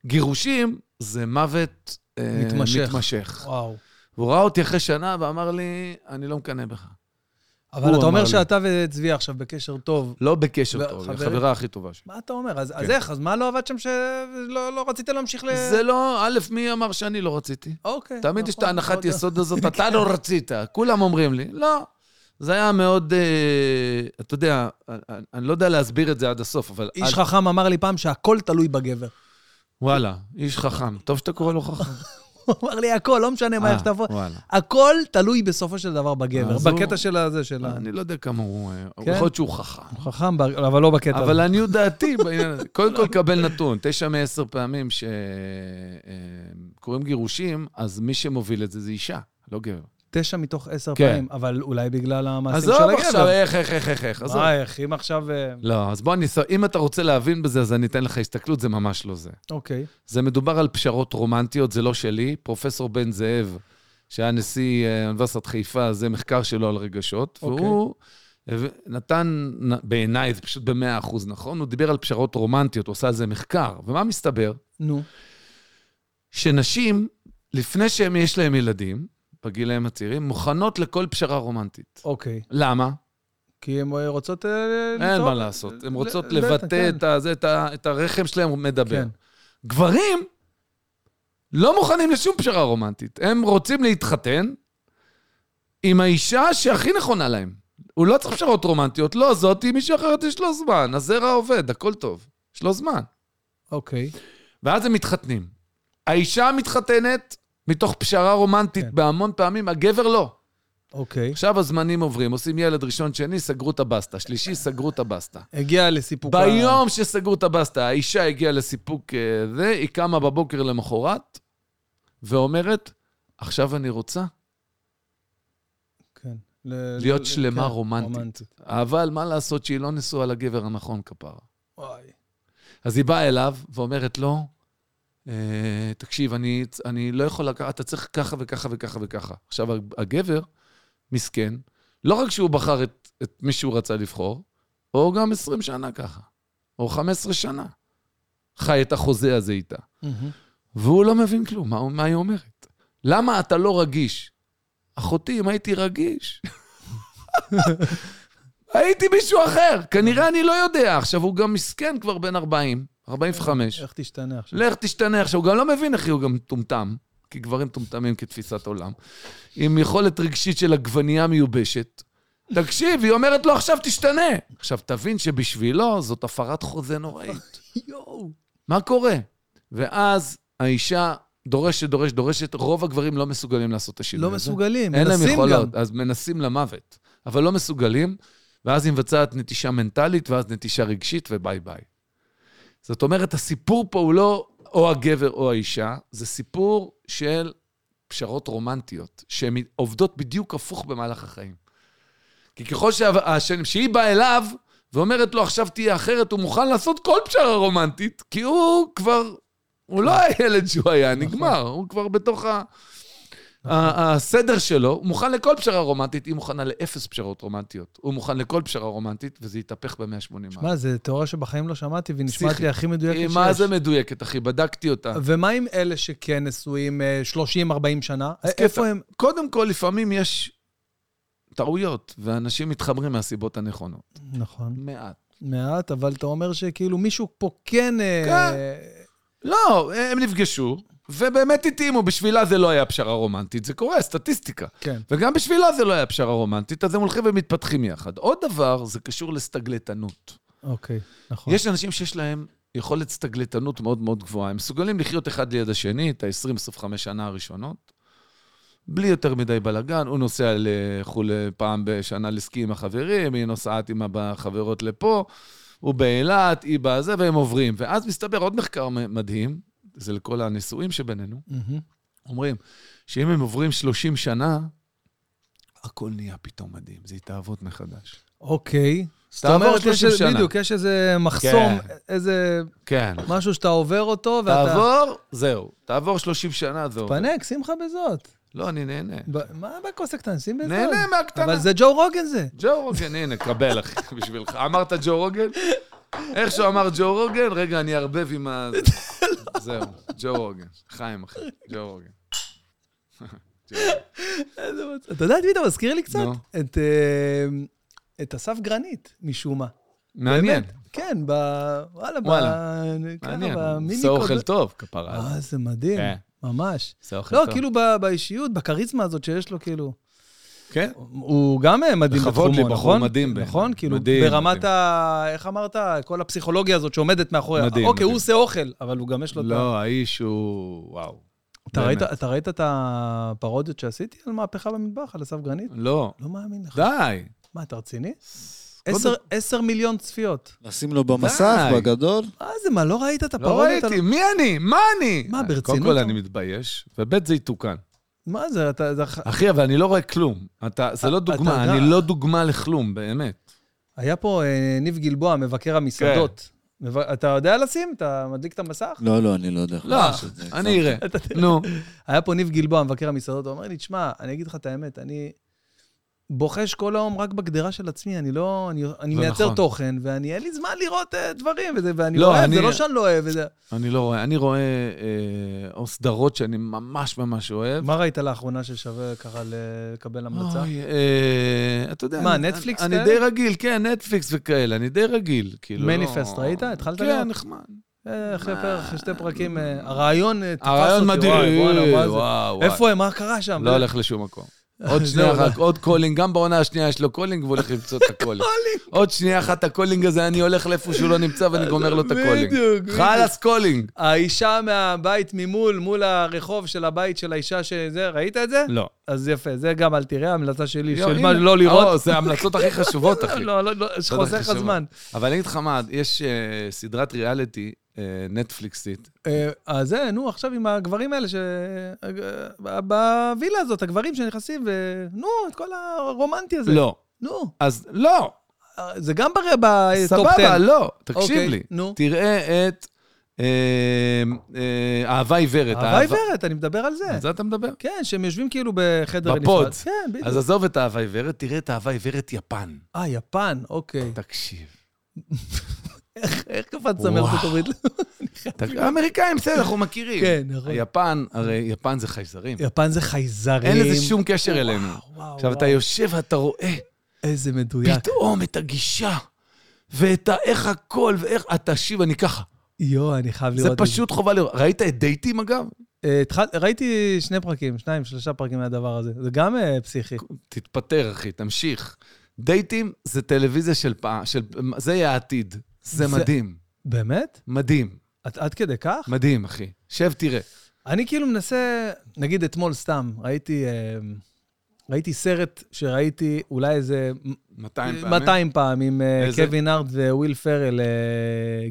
גירושים, זה מוות מתמשך. מתמשך. וואו. והוא ראה אותי אחרי שנה, ואמר לי, אני לא מקנה בך. אבל אתה אומר שאתה וצבי עכשיו בקשר טוב. לא בקשר טוב, החברה הכי טובה שלי. מה אתה אומר? אז איך? אז מה לא עבד שם שלא רצית להמשיך ל... זה לא, א', מי אמר שאני לא רציתי? אוקיי. תמיד יש את ההנחת יסוד הזאת, אתה לא רצית. כולם אומרים לי, לא. זה היה מאוד, אתה יודע, אני לא יודע להסביר את זה עד הסוף, אבל... איש חכם אמר לי פעם שהכל תלוי בגבר. וואלה, איש חכם. טוב שאתה קורא לו חכם. הוא אמר לי, הכל, לא משנה מה איך תבוא. הכל תלוי בסופו של דבר בגבר, בקטע של הזה שלה. אני לא יודע כמה הוא, יכול להיות שהוא חכם. הוא חכם, אבל לא בקטע. אבל אני יודעתי, קודם כל קבל נתון, תשע מעשר פעמים שקוראים גירושים, אז מי שמוביל את זה זה אישה, לא גבר. תשע מתוך עשר פעמים, אבל אולי בגלל המעשים של הגבר. עזוב עכשיו, איך, איך, איך, איך. מה, איך, אם עכשיו... לא, אז בוא, אם אתה רוצה להבין בזה, אז אני אתן לך הסתכלות, זה ממש לא זה. אוקיי. זה מדובר על פשרות רומנטיות, זה לא שלי. פרופסור בן זאב, שהיה נשיא אוניברסיטת חיפה, זה מחקר שלו על רגשות, והוא נתן, בעיניי, זה פשוט במאה אחוז, נכון? הוא דיבר על פשרות רומנטיות, הוא עושה על זה מחקר. ומה מסתבר? נו. שנשים, לפני שהם יש להם ילדים, בגילאים הצעירים, מוכנות לכל פשרה רומנטית. אוקיי. למה? כי הן רוצות... אין מה לעשות. הן רוצות לבטא את הרחם שלהם מדבר. גברים לא מוכנים לשום פשרה רומנטית. הם רוצים להתחתן עם האישה שהכי נכונה להם. הוא לא צריך פשרות רומנטיות. לא, זאת היא מישהו אחרת, יש לו זמן. הזרע עובד, הכל טוב. יש לו זמן. אוקיי. ואז הם מתחתנים. האישה מתחתנת מתוך פשרה רומנטית, כן. בהמון פעמים, הגבר לא. אוקיי. עכשיו הזמנים עוברים, עושים ילד ראשון שני, סגרו את הבסטה, שלישי סגרו את הבסטה. הגיע לסיפוק. ביום ה... שסגרו את הבסטה, האישה הגיעה לסיפוק זה, היא קמה בבוקר למחרת, ואומרת, עכשיו אני רוצה. כן. ל... להיות ל... שלמה כן. רומנטית. רומנטית. אבל מה לעשות שהיא לא נסוע על הגבר הנכון כפרה. וואי. אז היא באה אליו, ואומרת לו, תקשיב, אני, אני לא יכול לקחת, אתה צריך ככה וככה וככה וככה. עכשיו, הגבר, מסכן, לא רק שהוא בחר את, את מי שהוא רצה לבחור, או גם עשרים שנה ככה, או חמש עשרה שנה, חי את החוזה הזה איתה. Mm-hmm. והוא לא מבין כלום, מה, מה היא אומרת? למה אתה לא רגיש? אחותי, אם הייתי רגיש, הייתי מישהו אחר, כנראה אני לא יודע. עכשיו, הוא גם מסכן כבר בין ארבעים. ארבעים וחמש. איך תשתנה עכשיו? לך תשתנה עכשיו, הוא גם לא מבין איך הוא גם טומטם, כי גברים טומטמים כתפיסת עולם, עם יכולת רגשית של הגווניה מיובשת. תקשיב, היא אומרת לו, עכשיו תשתנה. עכשיו תבין שבשבילו זאת הפרת חוזה נוראית. מה קורה? ואז האישה דורשת, דורשת, דורשת, רוב הגברים לא מסוגלים לעשות את השינוי. לא מסוגלים, מנסים גם. אז מנסים למוות, אבל לא מסוגלים, ואז היא מבצעת נטישה מנטלית, ואז נטישה רגשית, וביי ביי. זאת אומרת, הסיפור פה הוא לא או הגבר או האישה, זה סיפור של פשרות רומנטיות, שהן עובדות בדיוק הפוך במהלך החיים. כי ככל שהשנים, שהיא באה אליו, ואומרת לו, עכשיו תהיה אחרת, הוא מוכן לעשות כל פשרה רומנטית, כי הוא כבר, הוא לא הילד שהוא היה, נגמר, הוא כבר בתוך ה... הסדר שלו, הוא מוכן לכל פשרה רומנטית, היא מוכנה לאפס פשרות רומנטיות. הוא מוכן לכל פשרה רומנטית, וזה יתהפך ב-מאה ושמונים. שמע, זו תיאוריה שבחיים לא שמעתי, והיא נשמעת לי הכי מדויקת שיש. מה זה מדויקת, אחי? בדקתי אותה. ומה עם אלה שכן נשואים שלושים ארבעים שנה? איפה הם? קודם כל, לפעמים יש טעויות, ואנשים מתחברים מהסיבות הנכונות. נכון. מעט. מעט, אבל אתה אומר שכאילו מישהו פה כן... לא, הם נפגשו. ובאמת התאימו, בשבילה זה לא היה פשרה רומנטית, זה קורה, סטטיסטיקה. כן. וגם בשבילה זה לא היה פשרה רומנטית, אז הם הולכים ומתפתחים יחד. עוד דבר, זה קשור לסטגלטנות. אוקיי, נכון. יש אנשים שיש להם יכולת סטגלטנות מאוד מאוד גבוהה, הם מסוגלים לחיות אחד ליד השני, את ה-עשרים עד עשרים וחמש שנה הראשונות, בלי יותר מדי בלגן, הוא נוסע לחול פעם בשנה לסקי עם החברים, היא נוסעת עם החברות לפה, הוא באילת, היא בזה, והם עוברים. ואז מסתבר עוד מחקר מדהים, זה לכל הנישואים שבינינו, אומרים שאם הם עוברים שלושים שנה, הכל נהיה פתאום מדהים, זה התאהבות מחדש. אוקיי. אתה אומר שלושים שנה. בדיוק, יש איזה מחסום, איזה משהו שאתה עובר אותו, ואתה... תעבור, זהו. תעבור שלושים שנה, זהו. תפנק, שמחה בזאת. לא, אני נהנה. מה בקוס הקטן? שים בזאת. נהנה מהקטנה. אבל זה ג'ו רוגן זה. ג'ו רוגן, הנה, קבל לך בשבילך. אמרת ג'ו רוגן? איך שהוא אמר ג'ו רוגן? רגע, אני ארבב עם ה... זהו, ג'ו רוגן. חיים אחי, ג'ו רוגן. אתה יודעת מי אתה מזכיר לי קצת? את... את אסף גרנית, משום מה. מעניין. באמת, כן, ב... וואלה, וואלה. ב... מעניין, זה אוכל טוב, כפרה. אה, זה מדהים, כן. ממש. זה אוכל לא, טוב. לא, כאילו ב... באישיות, בקריזמה הזאת שיש לו, כאילו... כן. הוא גם מדהים בתחומו, לי, נכון? בחור מדהים. נכון, ב... כאילו, מדהים, ברמת מדהים. ה... איך אמרת? כל הפסיכולוגיה הזאת שעומדת מאחוריה. מדהים. אוקיי, מדהים. הוא עושה אוכל, אבל הוא גם יש לו... לא, טוב. האיש הוא... וואו. אתה ראית, אתה ראית את הפרודיות שעשיתי על מהפכה במטבח, על אסף גרנית? לא. לא מאמין לך. די. מה, אתה רציני? עשר מיליון צפיות. נשים לו במסך, בגדול. מה זה, מה, לא ראית את הפרודיות? לא ראיתי, מי אני? מה אני? מה, ברצינות? קודם כל אני מתבייש, ובית זה יתוקן. מה זה? אחי, אבל אני לא רואה כלום. זה לא דוגמה, אני לא דוגמה לכלום, באמת. היה פה ניב גלבוע, מבקר המסעדות. אתה יודע לשים? אתה מדליק את המסך? לא, לא, אני לא יודע. לא, אני אראה. נו. היה פה ניב גלבוע, מבקר המסעדות, הוא אומר לי, תשמע, אני אגיד לך את האמת, אני... בוחש כל היום רק בגדרה של עצמי, אני לא, אני, אני מייצר נכון. תוכן, ואני, אין לי זמן לראות uh, דברים, וזה, ואני לא, לא אוהב, אני, זה לא שאני לא אוהב. וזה... אני לא רואה, אני רואה אה, או סדרות שאני ממש ממש אוהב. מה ראית לאחרונה ששווה ככה לקבל המלצה? אוי, אה, אתה יודע. מה, אני, נטפליקס אני, כאלה? אני די רגיל, כן, נטפליקס וכאלה, אני די רגיל. כאילו, מניפסט, לא... ראית? התחלת כן, לראות? כן, נחמד. אחרי פרח, שתי פרקים, הרעיון תפס אותי. הרעיון מדהים, וואו. איפה, מה קרה שם? לא הולך לשום מקום. עוד שנייה אחת, עוד קולינג, גם בעונה השנייה יש לו קולינג, והוא הולך למצוא את הקולינג. עוד שנייה אחת, את הקולינג הזה, אני הולך לאיפה שהוא לא נמצא, ואני גומר לו את הקולינג. חלס קולינג. האישה מהבית ממול, מול הרחוב של הבית של האישה שזה, ראית את זה? לא. אז יפה, זה גם אל תראה, ההמלצה שלי, של מה לא לראות. זה ההמלצות הכי חשובות, אחי. לא, לא, שחוסך הזמן. אבל אני אגיד לך מה, יש סדרת ריאליטי, נטפליקסית. אז זה, נו, עכשיו עם הגברים האלה, בווילה הזאת, הגברים שנכנסים, נו, את כל הרומנטי הזה. לא. נו. אז לא. זה גם בטופ-עשר. סבבה, לא. תקשיב לי. תראה את אהבה עיוורת. אהבה עיוורת, אני מדבר על זה. על זה אתה מדבר? כן, שהם יושבים כאילו בחדר נפרד. בפוד. כן, בדיוק. אז עזוב את אהבה עיוורת, תראה את אהבה עיוורת יפן. אה, יפן, אוקיי. תקשיב. איך קפץ זמר בתורית? האמריקאים, בסדר, אנחנו מכירים. כן, נכון. יפן, הרי יפן זה חייזרים. יפן זה חייזרים. אין לזה שום קשר אלינו. עכשיו, אתה יושב ואתה רואה. איזה מדויק. פתאום את הגישה, ואת איך הכל, ואיך, אתה שיב, אני ככה. יו, אני חייב לראות. זה פשוט חובה לראות. ראית את דייטים, אגב? ראיתי שני פרקים, שניים, שלושה פרקים מהדבר הזה. זה גם פסיכי. תתפטר, אחי, תמשיך. דייטים זה טלוויזיה של פעם, זה יהיה העתיד. זה מדהים. באמת? מדהים. עד כדי כך? מדהים, אחי. שב, תראה. אני כאילו מנסה, נגיד אתמול סתם, ראיתי, ראיתי סרט שראיתי אולי איזה... מאתיים פעמים עם קווין הארט וויל פרל,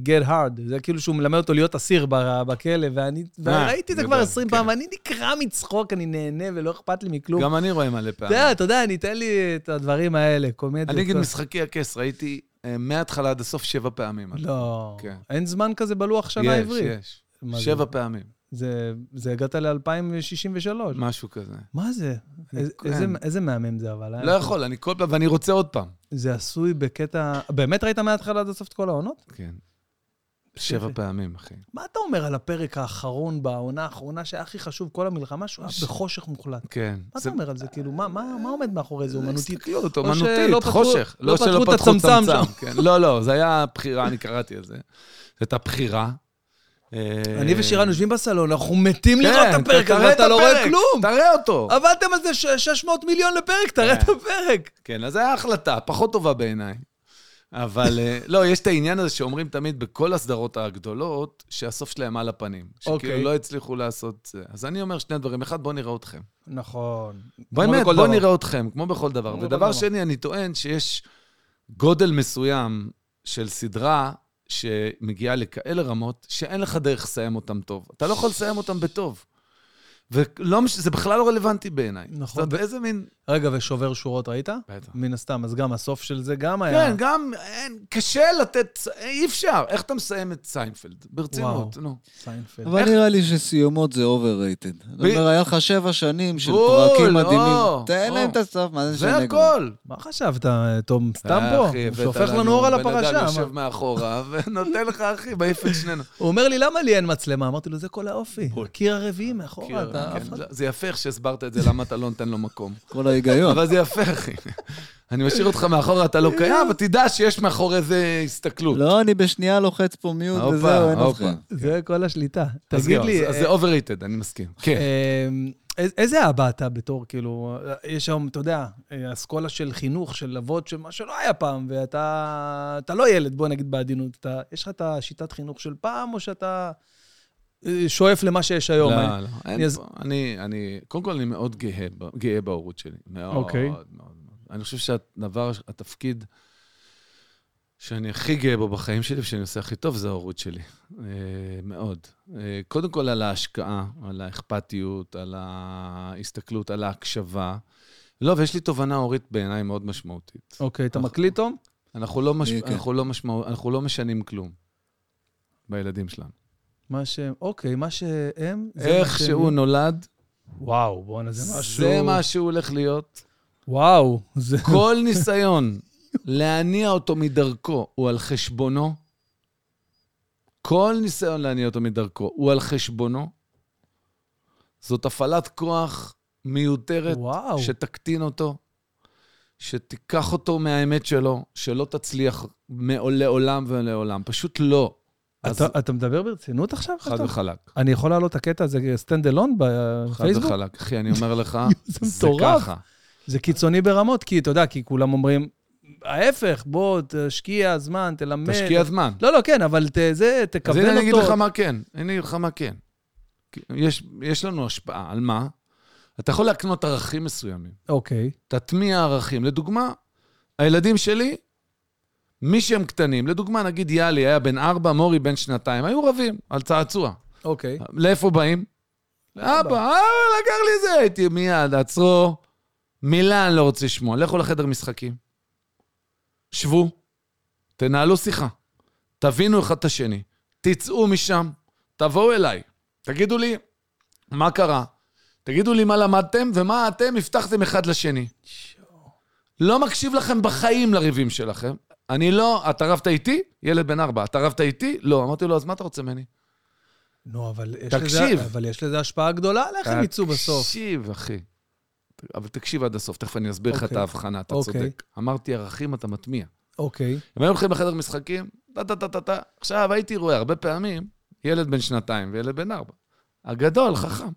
Get Hard. זה כאילו שהוא מלמד אותו להיות אסיר בכלא, ואני ראיתי את זה כבר עשרים פעם, ואני נקרא מצחוק, אני נהנה ולא אכפת לי מכלום. גם אני רואה מלא פעמים. אתה יודע, אני אתן לי את הדברים האלה, קומדיות. אני אגיד משחקי הכס, ראיתי... מההתחלה עד הסוף שבע פעמים. לא, אין זמן כזה בלוח שנה עברית. יש, יש. שבע פעמים. זה הגעת ל-אלפיים שישים ושלוש. משהו כזה. מה זה? איזה מהמם זה אבל. לא יכול, אני כל פעם, ואני רוצה עוד פעם. זה עשוי בקטע... באמת ראית מההתחלה עד הסוף את כל העונות? כן. שבע פעמים, אחי. מה אתה אומר על הפרק האחרון, בעונה האחרונה, שהיה הכי חשוב כל המלחמה, שהוא היה בחושך מוחלט? כן. מה אתה אומר על זה? כאילו, מה עומד מאחורי זה? אומנותית? אומנותית, חושך. לא שלא פתחו צמצם. לא, לא, זה היה בחירה, אני קראתי על זה. זאת הבחירה אני ושירן יושבים בסלון, אנחנו מתים לראות את הפרק, אבל אתה לא רואה כלום. תראה אותו. עבדתם על זה שש מאות מיליון לפרק, תראה את הפרק. כן, אז זו ההחלטה, פחות טובה בעיניי. אבל לא, יש את העניין הזה שאומרים תמיד בכל הסדרות הגדולות, שהסוף שלהם על הפנים. שכאילו לא הצליחו לעשות זה. אז אני אומר שני דברים. אחד, בואו נראה אתכם. נכון. באמת, בואו נראה אתכם, כמו בכל דבר. ודבר שני, אני טוען שיש גודל מסוים של סדרה שמגיעה לכאלה רמות, שאין לך דרך לסיים אותם טוב. אתה לא יכול לסיים אותם בטוב. וזה בכלל לא רלוונטי בעיניי. נכון. באיזה מין... רגע, ושובר שורות ראית? בטח. מן הסתם, אז גם הסוף של זה גם היה... כן, גם קשה לתת... אי אפשר. איך אתה מסיים את סיינפלד? ברצינות, נו. סיינפלד. אבל נראה לי שסיומות זה אובררייטד. זאת אומרת, היה לך שבע שנים של פרקים מדהימים. תן להם את הסוף, מה זה שנגע. זה הכל. מה חשבת, תום? סתם פה? שופך לנו אור על הפרשה. בן אדם יושב מאחורה ונותן לך, אחי, בעיף את שנינו. הוא אומר לי, למה לי אין מצלמה? אמרתי לו, זה כל האופי. קיר הרביעי מאחורה. זה יפה שהסברת את זה, למה אתה לא נתן לו מקום. כל ההיגיון. אבל זה יפה, אחי. אני משאיר אותך מאחורה, אתה לא קיים, אבל תדע שיש מאחור איזה הסתכלות. לא, אני בשנייה לוחץ פה מיוט, וזהו, אין אוכל. זה כל השליטה. תגיד לי... אז זה overrated, אני מסכים. כן. איזה אבא אתה בתור, כאילו, יש שם, אתה יודע, אסכולה של חינוך, של אבות, שמה שלא היה פעם, ואתה לא ילד, בוא נגיד בעדינות, יש לך את השיטת חינוך של פעם, או שאתה... שואף למה שיש היום. לא, לא. אני, קודם כל, אני מאוד גאה בהורות שלי. מאוד, מאוד. אני חושב שהדבר, התפקיד שאני הכי גאה בו בחיים שלי, ושאני עושה הכי טוב, זה ההורות שלי. מאוד. קודם כל, על ההשקעה, על האכפתיות, על ההסתכלות, על ההקשבה. לא, ויש לי תובנה הורית בעיניי מאוד משמעותית. אוקיי, אתה מקליט, תום? אנחנו לא משנים כלום בילדים שלנו. מה שהם, אוקיי, מה שהם... איך שהוא נולד. וואו, בואו נזה משהו. זה מה שהוא הולך להיות. וואו. כל ניסיון להניע אותו מדרכו הוא על חשבונו. כל ניסיון להניע אותו מדרכו הוא על חשבונו. זאת הפעלת כוח מיותרת שתקטין אותו, שתיקח אותו מהאמת שלו, שלא תצליח לעולם ולעולם. פשוט לא. אתה מדבר ברצינות עכשיו? חד וחלק. אני יכול להעלות הקטע הזה סטנד אלון בפייסבוק? חד וחלק, אחי, אני אומר לך, זה ככה. זה קיצוני ברמות, כי אתה יודע, כי כולם אומרים, ההפך, בוא, תשקיע זמן, תלמד. תשקיע זמן. לא, לא, כן, אבל זה, תקבל אותו. אז הנה, אני אגיד לך מה כן. הנה, אני אגיד לך מה כן. יש לנו השפעה, על מה? אתה יכול להקנות ערכים מסוימים. אוקיי. תטמיע ערכים. לדוגמה, הילדים שלי... מי שהם קטנים, לדוגמה, נגיד יאלי, היה בן ארבע, מורי בן שנתיים, היו רבים על צעצוע. אוקיי. לאיפה באים? לאבא, אבא, לקח לי זה, הייתי מיד, עצרו, מילה אני לא רוצה לשמוע, לכו לחדר משחקים, שבו, תנהלו שיחה, תבינו אחד את השני, תצאו משם, תבואו אליי, תגידו לי מה קרה, תגידו לי מה למדתם ומה אתם הבטחתם אחד לשני. שו. לא מקשיב לכם בחיים לריבים שלכם, אני לא, אתה רבת איתי? ילד בן ארבע, אתה רבת איתי? לא, אמרתי לו, אז מה אתה רוצה ממני? נו, אבל יש לזה, אבל יש לזה השפעה גדולה עליך הם יצאו בסוף. תקשיב, אחי. אבל תקשיב עד הסוף, תכף אני אסביר לך את ההבחנה, אתה צודק. אמרתי, ערכים אתה מטמיע. אוקיי. הם הולכים לחדר משחקים, טה-טה-טה-טה-טה. עכשיו, הייתי רואה הרבה פעמים, ילד בן שנתיים וילד בן ארבע. הגדול, חכם.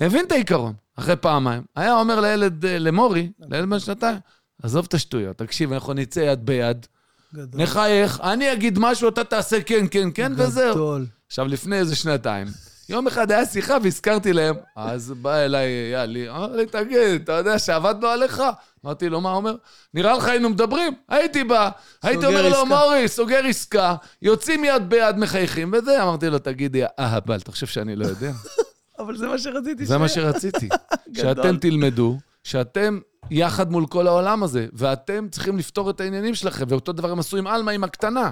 הבין את העיקרון, אחרי פעמיים. היה אומר לילד, למורי, לילד בן שנתיים, עזוב את השטויות, תקשיב, אנחנו נצא יד ביד, גדול. נחייך, אני אגיד משהו, אתה תעשה כן, כן, כן, גדול. וזהו. עכשיו, לפני איזה שנתיים, יום אחד היה שיחה והזכרתי להם, אז בא אליי, יאלי, אמר לי, תגיד, אתה יודע שעבדנו עליך? אמרתי לו, מה אומר? נראה לך היינו מדברים? הייתי בא, הייתי אומר עסקה. לו, מורי, סוגר עסקה, יוצאים יד ביד, מחייכים, וזה, אמרתי לו, תגיד, אה, אבל, אתה חושב שאני לא יודע? אבל זה מה שרציתי. זה מה שרציתי. שאתם תלמדו, שאתם יחד מול כל העולם הזה, ואתם צריכים לפתור את העניינים שלכם, ואותו דבר הם עשו עם אלמה, עם הקטנה.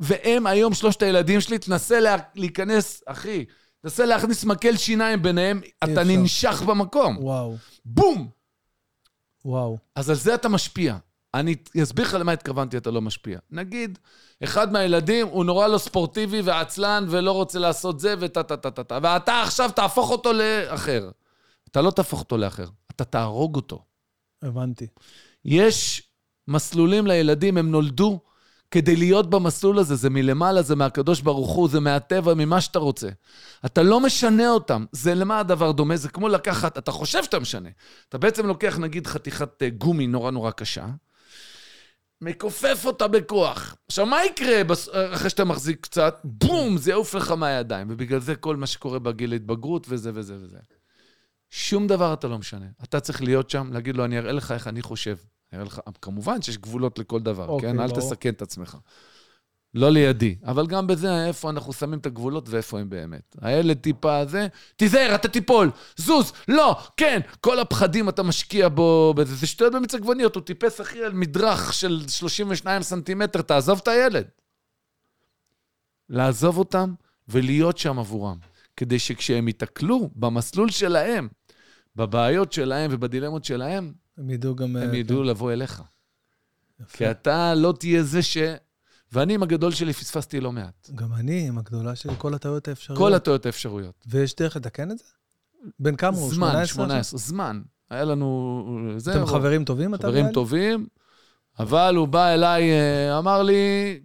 והם היום, שלושת הילדים שלי, תנסה לה, להיכנס, אחי, תנסה להכניס מקל שיניים ביניהם, אתה ננשך במקום. וואו. בום! וואו. אז על זה אתה משפיע. אני אסביר לך למה התכוונתי, אתה לא משפיע. נגיד, אחד מהילדים, הוא נורא לא ספורטיבי ועצלן, ולא רוצה לעשות זה, וטטטטטטט. ואתה עכשיו תהפוך אותו לאחר. אתה לא תהפוך אותו לאחר, אתה תהרוג אותו. הבנתי. יש מסלולים לילדים, הם נולדו כדי להיות במסלול הזה, זה מלמעלה, זה מהקדוש ברוך הוא, זה מהטבע, ממה שאתה רוצה. אתה לא משנה אותם, זה למה הדבר דומה, זה כמו לקחת, אתה חושב שאתה משנה, אתה בעצם לוקח נגיד חתיכת גומי נורא נורא קשה, מקופף אותה בכוח. עכשיו, מה יקרה אחרי שאתה מחזיק קצת? בום, זה יעוף לך מהידיים, ובגלל זה כל מה שקורה בגיל ההתבגרות וזה וזה וזה. שום דבר אתה לא משנה. אתה צריך להיות שם, להגיד לו, אני אראה לך איך אני חושב. אני אראה לך, כמובן שיש גבולות לכל דבר, אוקיי, כן? לא. אל תסכן את עצמך. לא לידי. אבל גם בזה, איפה אנחנו שמים את הגבולות ואיפה הם באמת. הילד טיפה הזה, תיזהר, אתה טיפול, זוז, לא, כן, כל הפחדים אתה משקיע בו, זה שטויות במצע גווניות, הוא טיפס אחי על מדרך של שלושים ושניים סנטימטר, תעזוב את הילד. לעזוב אותם ולהיות שם עבורם, כדי שכשהם יתקלו במסלול שלהם, בבעיות שלהם ובדילמות שלהם, הם ידעו גם... הם ידעו לבוא אליך. יפה. כי אתה לא תהיה זה ש... ואני עם הגדול שלי פספסתי לא מעט. גם אני עם הגדולה שלי, כל הטעויות האפשרויות. כל הטעויות האפשרויות. ויש דרך לתקן את זה? בין כמה? זמן, שמונה עשרה. זמן. היה לנו... אתם חברים טובים? חברים טובים, אבל הוא בא אליי, אמר לי,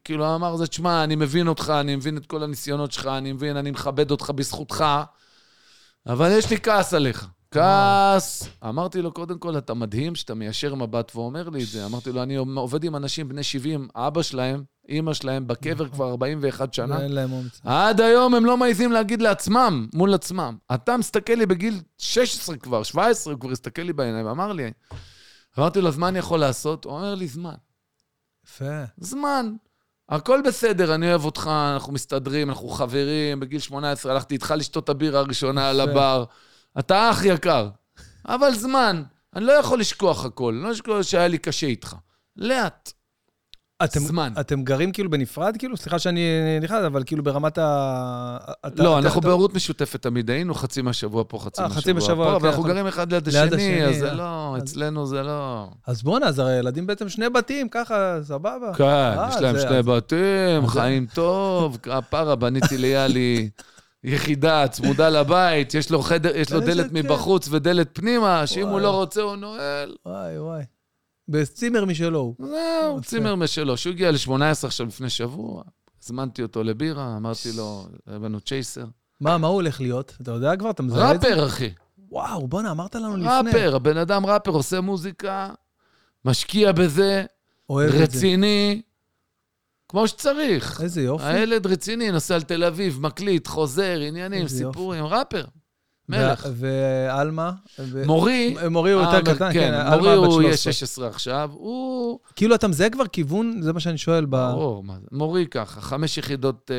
כאילו אמר זה, תשמע, אני מבין אותך, אני מבין את כל הניסיונות שלך, אני מבין, אני מכבד אותך בזכותך, אבל יש לי כעס עליך. כעס. אמרתי לו, קודם כל, אתה מדהים שאתה מיישר מבט ואומר לי את זה. אמרתי לו, אני עובד עם אנשים בני שבעים, אבא שלהם, אמא שלהם, בקבר כבר ארבעים ואחת שנה. עד היום הם לא מעיזים להגיד לעצמם, מול עצמם. אתה מסתכל לי בגיל שש עשרה כבר, שבע עשרה, הוא כבר הסתכל לי בעיניים, ואמר לי, אמרתי לו, אז מה אני יכול לעשות? הוא אומר לי, זמן. יפה. זמן. הכל בסדר, אני אוהב אותך, אנחנו מסתדרים, אנחנו חברים. בגיל שמונה עשרה הלכתי איתך לשתות הבירה הראשונה על הבר. אתה אח יקר, אבל זמן, אני לא יכול לשכוח הכל, אני לא יכול לשכוח שהיה לי קשה איתך. לאט, אתם, זמן. אתם גרים כאילו בנפרד, כאילו? סליחה שאני נכנס, אבל כאילו ברמת ה... אתה, לא, אתה, אנחנו אתה... בהורות משותפת תמיד, היינו חצי מהשבוע פה, חצי 아, מהשבוע חצי בשבוע, פה, כן, אבל אנחנו גרים אחד ליד השני, השני אז זה yeah. לא, אז... אצלנו זה לא... אז בוא נע, אז הרי ילדים בעצם שני בתים, ככה, סבבה. כן, אה, יש להם זה, שני אז... בתים, חיים טוב, הפרה, בניתי ליאלי... יחידה, צמודה לבית, יש לו חדר, יש לו דלת מבחוץ ודלת פנימה, שאם הוא לא רוצה הוא נועל. וואי וואי. בצימר משלו. זהו, צימר משלו. שהוא הגיע ל-שמונה עשרה עכשיו לפני שבוע, הזמנתי אותו לבירה, אמרתי לו, הבנו צ'ייסר. מה, מה הוא הולך להיות? אתה יודע כבר, אתה מזהה את זה? ראפר, אחי. וואו, בוא נה, אמרת לנו לפני. ראפר, הבן אדם ראפר, עושה מוזיקה, משקיע בזה, רציני. כמו שצריך. איזה יופי. הילד רציני, נוסע לתל אביב, מקליט, חוזר, עניינים, סיפורים, ראפר. מלך. ואלמה? מורי. מורי הוא יותר קטן. כן, מורי הוא יהיה שש עשרה עכשיו. הוא... כאילו אתה מזהה כבר כיוון, זה מה שאני שואל. ברור, מורי ככה, חמש יחידות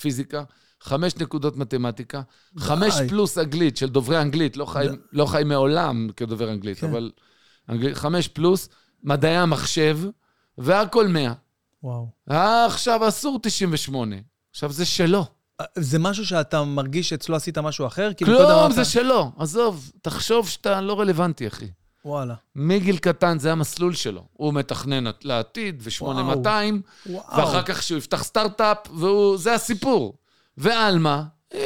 פיזיקה, חמש נקודות מתמטיקה, חמש פלוס אנגלית של דוברי אנגלית, לא חי מעולם כדובר אנגלית, אבל חמש פלוס, מדעי המחשב, והכל מאה. וואו. עכשיו אסור תשעים ושמונה. עכשיו זה שלו. זה משהו שאתה מרגיש שאצלו עשית משהו אחר? כלום, זה שלו. עזוב, תחשוב שאתה לא רלוונטי, אחי. וואלה. מגיל קטן זה המסלול שלו. הוא מתכנן לעתיד, ו-שמונה מאתיים, ואחר כך שהוא יפתח סטארט-אפ, וזה הסיפור. ועל מה? היא...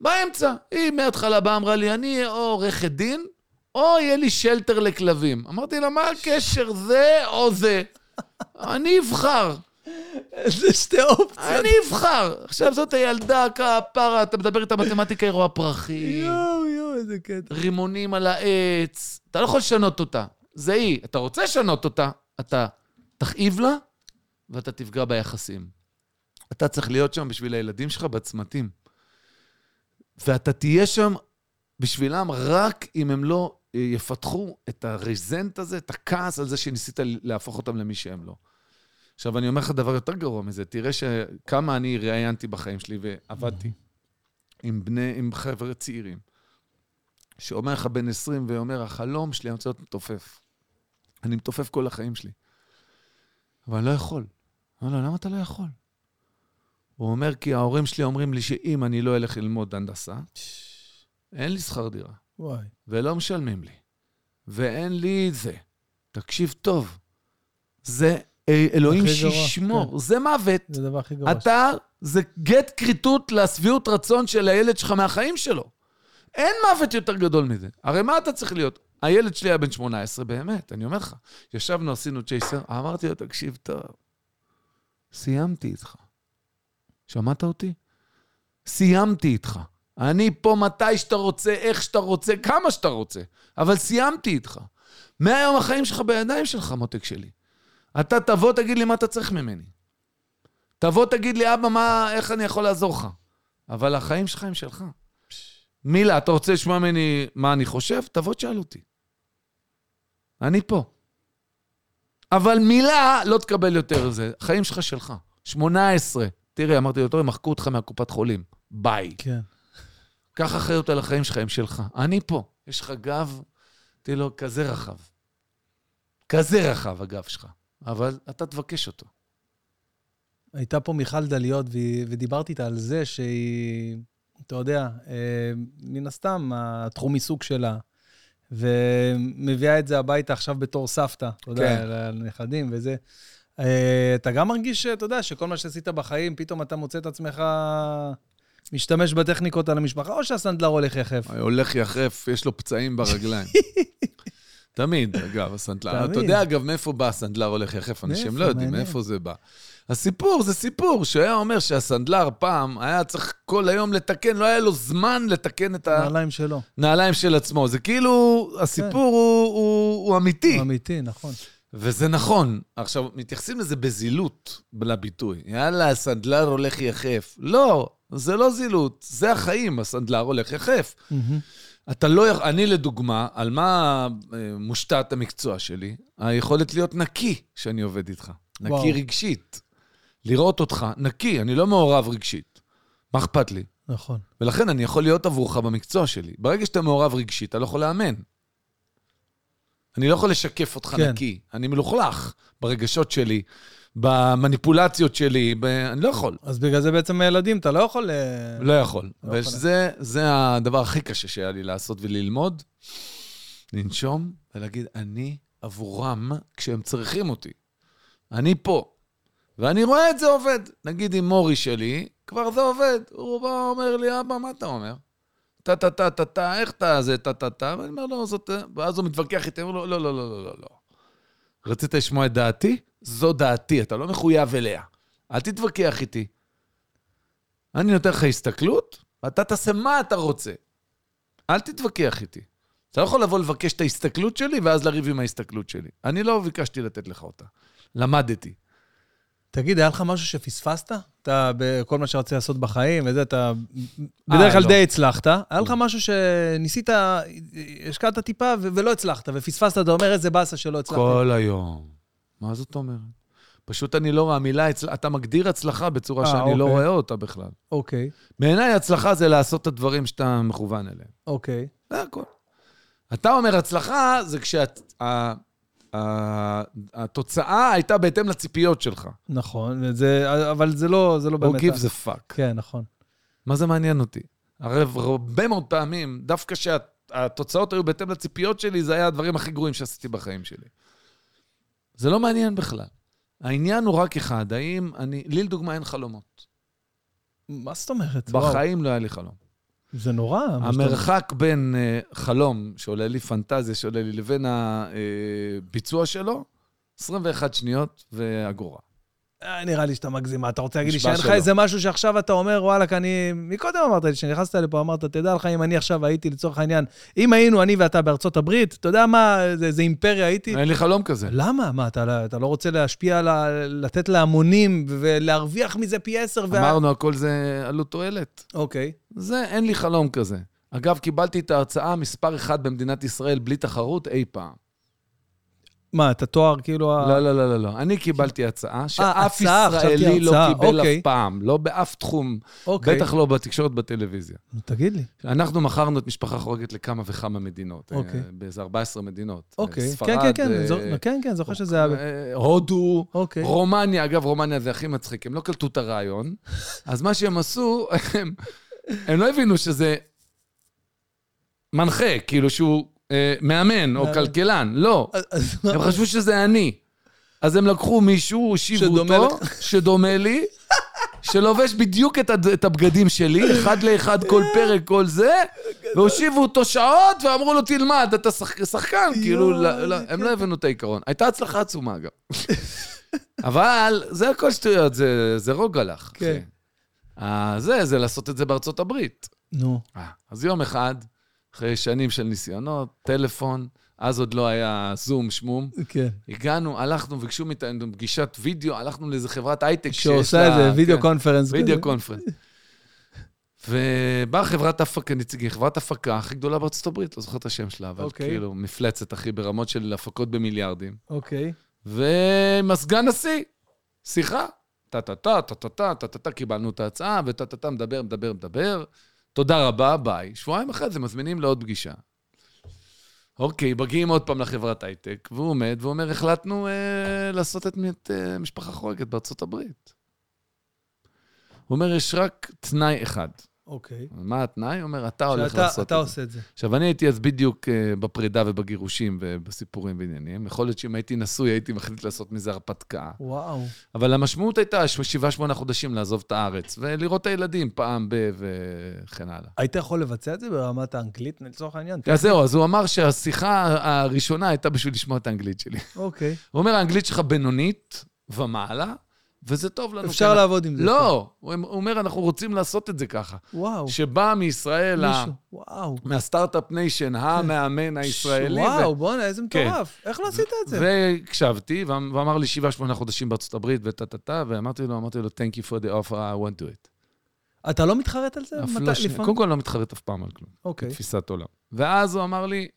באמצע. היא מההתחלה באה, אמרה לי, אני עורכת דין, או יהיה לי שלטר לכלבים. אמרתי לה, מה הקשר זה או זה? אני אבחר. איזה שתי אופציות. אני אבחר. עכשיו זאת הילדה, כפרה, אתה מדבר איתה מתמטיקה, היא רואה פרחים. יואו, יואו, איזה קטע. רימונים על העץ. אתה לא יכול לשנות אותה. זה היא. אתה רוצה לשנות אותה, אתה תכאיב לה, ואתה תפגע ביחסים. אתה צריך להיות שם בשביל הילדים שלך בצמתים. ואתה תהיה שם בשבילם רק אם הם לא... יפתחו את הרזנט הזה, את הכעס על זה שניסית להפוך אותם למי שהם לא. עכשיו, אני אומר לך דבר יותר גרוע מזה, תראה שכמה אני ראיינתי בחיים שלי ועבדתי עם בני, עם חבר'ה צעירים, שאומר לך בן עשרים ואומר, החלום שלי, אני רוצה להיות מתופף. אני מתופף כל החיים שלי. אבל אני לא יכול. לא, לא, למה אתה לא יכול? הוא אומר, כי ההורים שלי אומרים לי שאם אני לא אלך ללמוד הנדסה, אין לי שכר דירה. וואי. ולא משלמים לי, ואין לי זה. תקשיב טוב, זה אלוהים שישמור, כן. זה מוות. זה דבר הכי גרוע. אתה, זה גט קריטות לשביעות רצון של הילד שלך מהחיים שלו. אין מוות יותר גדול מזה. הרי מה אתה צריך להיות? הילד שלי היה בן שמונה עשרה, באמת, אני אומר לך. ישבנו, עשינו צ'ייסר, אמרתי לו, תקשיב טוב. סיימתי איתך. שמעת אותי? סיימתי איתך. אני פה מתי שאתה רוצה, איך שאתה רוצה, כמה שאתה רוצה. אבל סיימתי איתך. מהיום החיים שלך בידיים שלך, מותק שלי. אתה תבוא, תגיד לי מה אתה צריך ממני. תבוא, תגיד לי, אבא, מה, איך אני יכול לעזור לך? אבל החיים שלך הם שלך. מילה, אתה רוצה לשמוע ממני מה אני חושב? תבוא, תשאל אותי. אני פה. אבל מילה לא תקבל יותר זה. החיים שלך שלך. שמונה עשרה. תראה, אמרתי יותר, הם מחקו אותך מהקופת חולים. ביי. כן. קח אחריות על החיים שלך, הם שלך. אני פה. יש לך גב, תהיה לו כזה רחב. כזה רחב הגב שלך. אבל אתה תבקש אותו. הייתה פה מיכל דליות, ודיברתי איתה על זה שהיא... אתה יודע, מן הסתם, התחום עיסוק שלה, ומביאה את זה הביתה עכשיו בתור סבתא, אתה יודע, לנכדים וזה. אתה גם מרגיש, אתה יודע, שכל מה שעשית בחיים, פתאום אתה מוצא את עצמך משתמש בטכניקות על המשפחה, או שהסנדלר הולך יחף? הולך יחף, יש לו פצעים ברגליים. תמיד, אגב, הסנדלר. אתה יודע, אגב, מאיפה בא הסנדלר הולך יחף? אנשים לא יודעים מאיפה זה בא. הסיפור זה סיפור שהיה אומר שהסנדלר פעם היה צריך כל היום לתקן, לא היה לו זמן לתקן את הנעליים שלו. נעליים של עצמו. זה כאילו, הסיפור הוא אמיתי. הוא אמיתי, נכון. וזה נכון. עכשיו, מתייחסים לזה בזילות, לביטוי. יאללה, הסנדלר הולך יחף. לא, זה לא זילות, זה החיים, הסנדלר הולך יחף. אתה לא, אני לדוגמה, על מה מושתת המקצוע שלי? היכולת להיות נקי שאני עובד איתך. נקי רגשית. לראות אותך נקי, אני לא מעורב רגשית. מה אכפת לי? נכון. ולכן אני יכול להיות עבורך במקצוע שלי. ברגע שאתה מעורב רגשית, אתה לא יכול לאמן. אני לא יכול לשקף אותך כן. נקי. אני מלוכלך ברגשות שלי, במניפולציות שלי, ב... אני לא יכול. אז בגלל זה בעצם הילדים, אתה לא יכול... לא יכול. לא וזה יכול. זה הדבר הכי קשה שהיה לי לעשות וללמוד, לנשום ולהגיד, אני עבורם כשהם צריכים אותי. אני פה. ואני רואה את זה עובד. נגיד עם מורי שלי, כבר זה עובד. הוא בא ואומר לי, אבא, מה אתה אומר? טה, טה, טה, טה, טה, איך אתה זה, טה, טה, טה. ואני אומר, לא, זאת... ואז הוא מתווכח איתם, הוא לא, לא, לא, לא, לא, לא. רצית לשמוע את דעתי? זו דעתי, אתה לא מחויב אליה. אל תתווכח איתי. אני נותן לך הסתכלות, ואתה תעשה מה אתה רוצה. אל תתווכח איתי. אתה לא יכול לבוא לבקש את ההסתכלות שלי, ואז לריב עם ההסתכלות שלי. אני לא ביקשתי לתת לך אותה. למדתי. תגיד, היה לך משהו שפספסת? אתה בכל מה שרצית לעשות בחיים, וזה אתה... בדרך כלל די הצלחת. היה לך משהו שניסית, השקעת טיפה ולא הצלחת, ופספסת, אתה אומר איזה באסה שלא הצלחת. כל היום. מה זאת אומרת? פשוט אני לא רואה, המילה, אתה מגדיר הצלחה בצורה שאני לא רואה אותה בכלל. אוקיי. בעיניי הצלחה זה לעשות את הדברים שאתה מכוון אליהם. אוקיי. זה הכל. אתה אומר הצלחה זה כשאת... התוצאה הייתה בהתאם לציפיות שלך. נכון, אבל זה לא באמת... או give the fuck. כן, נכון. מה זה מעניין אותי? הרי הרבה מאוד פעמים, דווקא שהתוצאות היו בהתאם לציפיות שלי, זה היה הדברים הכי גרועים שעשיתי בחיים שלי. זה לא מעניין בכלל. העניין הוא רק אחד, האם אני... לי לדוגמה אין חלומות. מה זאת אומרת? בחיים לא היה לי חלום. זה נורא. המרחק בין חלום, שעולה לי פנטזיה, שעולה לי לבין הביצוע שלו, עשרים ואחת שניות ואגורה. נראה לי שאתה מגזימה. אתה רוצה להגיד לי שאין לך איזה משהו שעכשיו אתה אומר, וואלק, אני... מקודם אמרת לי, כשנכנסת לפה, אמרת, תדע לך, אם אני עכשיו הייתי לצורך העניין, אם היינו אני ואתה בארצות הברית, אתה יודע מה, איזה אימפריה הייתי... אין לי חלום כזה. למה? מה, אתה לא רוצה להשפיע, לתת להמונים ולהרוויח מזה פי עשר? אמרנו, הכל זה עלות תועלת. אוקיי. זה, אין לי חלום כזה. אגב, קיבלתי את ההרצאה מספר אחד במדינת ישראל, בלי תחרות, אי פעם. מה, את התואר כאילו... לא, לא, לא, לא. אני קיבלתי הצעה שאף ישראלי לא קיבל אף פעם. לא באף תחום. בטח לא בתקשורת, בטלוויזיה. תגיד לי. אנחנו מכרנו את משפחה חורגת לכמה וכמה מדינות. באיזה ארבע עשרה מדינות. ספרד... כן, כן, זוכר שזה... הודו, רומניה. אגב, רומניה זה הכי מצחיק. הם לא קלטו את הרעיון. אז מה שהם עשו, הם לא הבינו שזה מנחה, כאילו שהוא... מאמן או כלכלן, לא. הם חשבו שזה אני. אז הם לקחו מישהו, שיבו אותו, שדומה לי, שלובש בדיוק את הבגדים שלי, אחד לאחד כל פרק, כל זה, והושיבו אותו שעות, ואמרו לו, תלמד, אתה שחקן, כאילו, הם לא הבנו את העיקרון. הייתה הצלחה עצומה, אגב. אבל זה הכל שטויות, זה רוג הלך. כן. זה, זה לעשות את זה בארצות הברית. נו. אז יום אחד, אחרי שנים של ניסיונות, טלפון, אז עוד לא היה זום שמום. כן. הגענו, הלכנו, ביקשו מאיתנו פגישת וידאו, הלכנו לאיזה חברת הייטק. שעושה איזה וידאו קונפרנס. וידאו קונפרנס. ובאה חברת הפקה, נציגי, חברת הפקה הכי גדולה בארצות הברית, לא זוכר את השם שלה, אבל כאילו מפלצת הכי ברמות של הפקות במיליארדים. אוקיי. ומסגן נשיא, שיחה. טה-טה-טה, טה-טה-טה, טה-טה-טה, קיבלנו את ההצעה, וטה-טה-טה, מדבר, מדבר, מדבר. תודה רבה, ביי. שבועיים אחרי זה מזמינים לעוד פגישה. אוקיי, מגיעים עוד פעם לחברת הייטק, והוא עומד ואומר, החלטנו אה, לעשות את אה, משפחה חורגת בארצות הברית. הוא אומר, יש רק תנאי אחד. אוקיי. מה התנאי? הוא אומר, אתה הולך לעשות אתה את, אתה את, עושה את זה. עכשיו, אני הייתי אז בדיוק אה, בפרידה ובגירושים ובסיפורים ועניינים. יכול להיות שאם הייתי נשוי, הייתי מחליט לעשות מזה הרפתקה. וואו. אבל המשמעות הייתה שבעה שמונה חודשים לעזוב את הארץ, ולראות את הילדים פעם ב... וכן הלאה. היית יכול לבצע את זה ברמת האנגלית, לצורך העניין? אז זהו, אז הוא אמר שהשיחה הראשונה הייתה בשביל לשמוע את האנגלית שלי. אוקיי. הוא אומר, האנגלית שלך בינונית ומעלה, וזה טוב לנו. אפשר לעבוד עם זה. לא, הוא אומר, אנחנו רוצים לעשות את זה ככה. וואו. שבא מישראל, מהסטארט-אפ ניישן, המאמן הישראלי. וואו, בוא'נה, איזה מטורף. איך לא עשית את זה? וקשבתי, ואמר לי שבעה שמונה חודשים בארצות הברית, וטטטה, ואמרתי לו, אמרתי לו, thank you for the offer, I want to do it. אתה לא מתחרט על זה? קודם כל לא מתחרט אף פעם על כלום. אוקיי. בתפיסת עולם. ואז הוא אמר לי,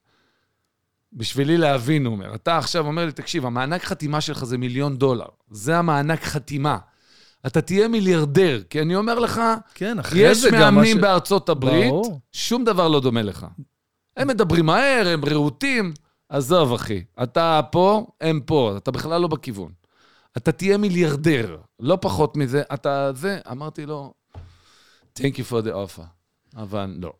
בשבילי להבין, הוא אומר, אתה עכשיו אומר לי, תקשיב, המענק חתימה שלך זה מיליון דולר. זה המענק חתימה. אתה תהיה מיליארדר, כי אני אומר לך, כן, יש מאמנים ש... בארצות הברית, ברור. שום דבר לא דומה לך. הם מדברים מהר, הם רעותים, עזוב אחי, אתה פה, הם פה, אתה בכלל לא בכיוון. אתה תהיה מיליארדר, לא פחות מזה, אתה זה, אמרתי לו, thank you for the offer. אבל לא.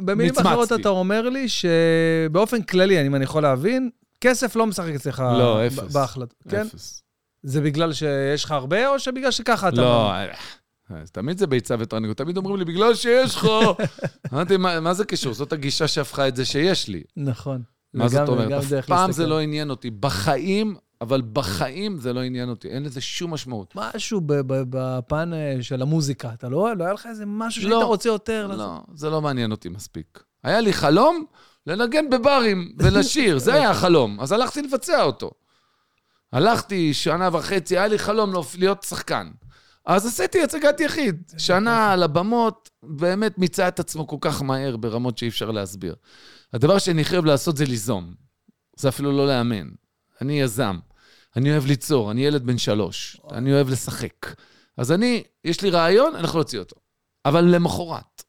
במילים אחרות אתה אומר לי שבאופן כללי, אם אני יכול להבין, כסף לא משחק אצלך בהחלט. לא, אפס. זה בגלל שיש לך הרבה, או שבגלל שככה אתה... לא, תמיד זה ביצה ותרנגולת, תמיד אומרים לי, בגלל שיש לך. אמרתי, מה זה קשור? זאת הגישה שהפכה את זה שיש לי. נכון. מה זאת אומרת? אף פעם זה לא עניין אותי. בחיים... אבל בחיים זה לא עניין אותי, אין לזה שום משמעות. משהו בפן של המוזיקה, אתה לא, לא היה לך איזה משהו שאתה רוצה יותר? לא, זה לא מעניין אותי מספיק. היה לי חלום לנגן בברים ולשיר, זה היה החלום, אז הלכתי לבצע אותו. הלכתי שנה וחצי, היה לי חלום להיות שחקן. אז עשיתי הצגת יחיד, שנה על הבמות, באמת מיצע את עצמו כל כך מהר ברמות שאי אפשר להסביר. הדבר שאני חייב לעשות זה ליזום, זה אפילו לא להאמן. אני יזם, אני אוהב ליצור, אני ילד בן שלוש, אני אוהב לשחק. אז אני, יש לי רעיון, אני יכול להוציא אותו. אבל למחרת.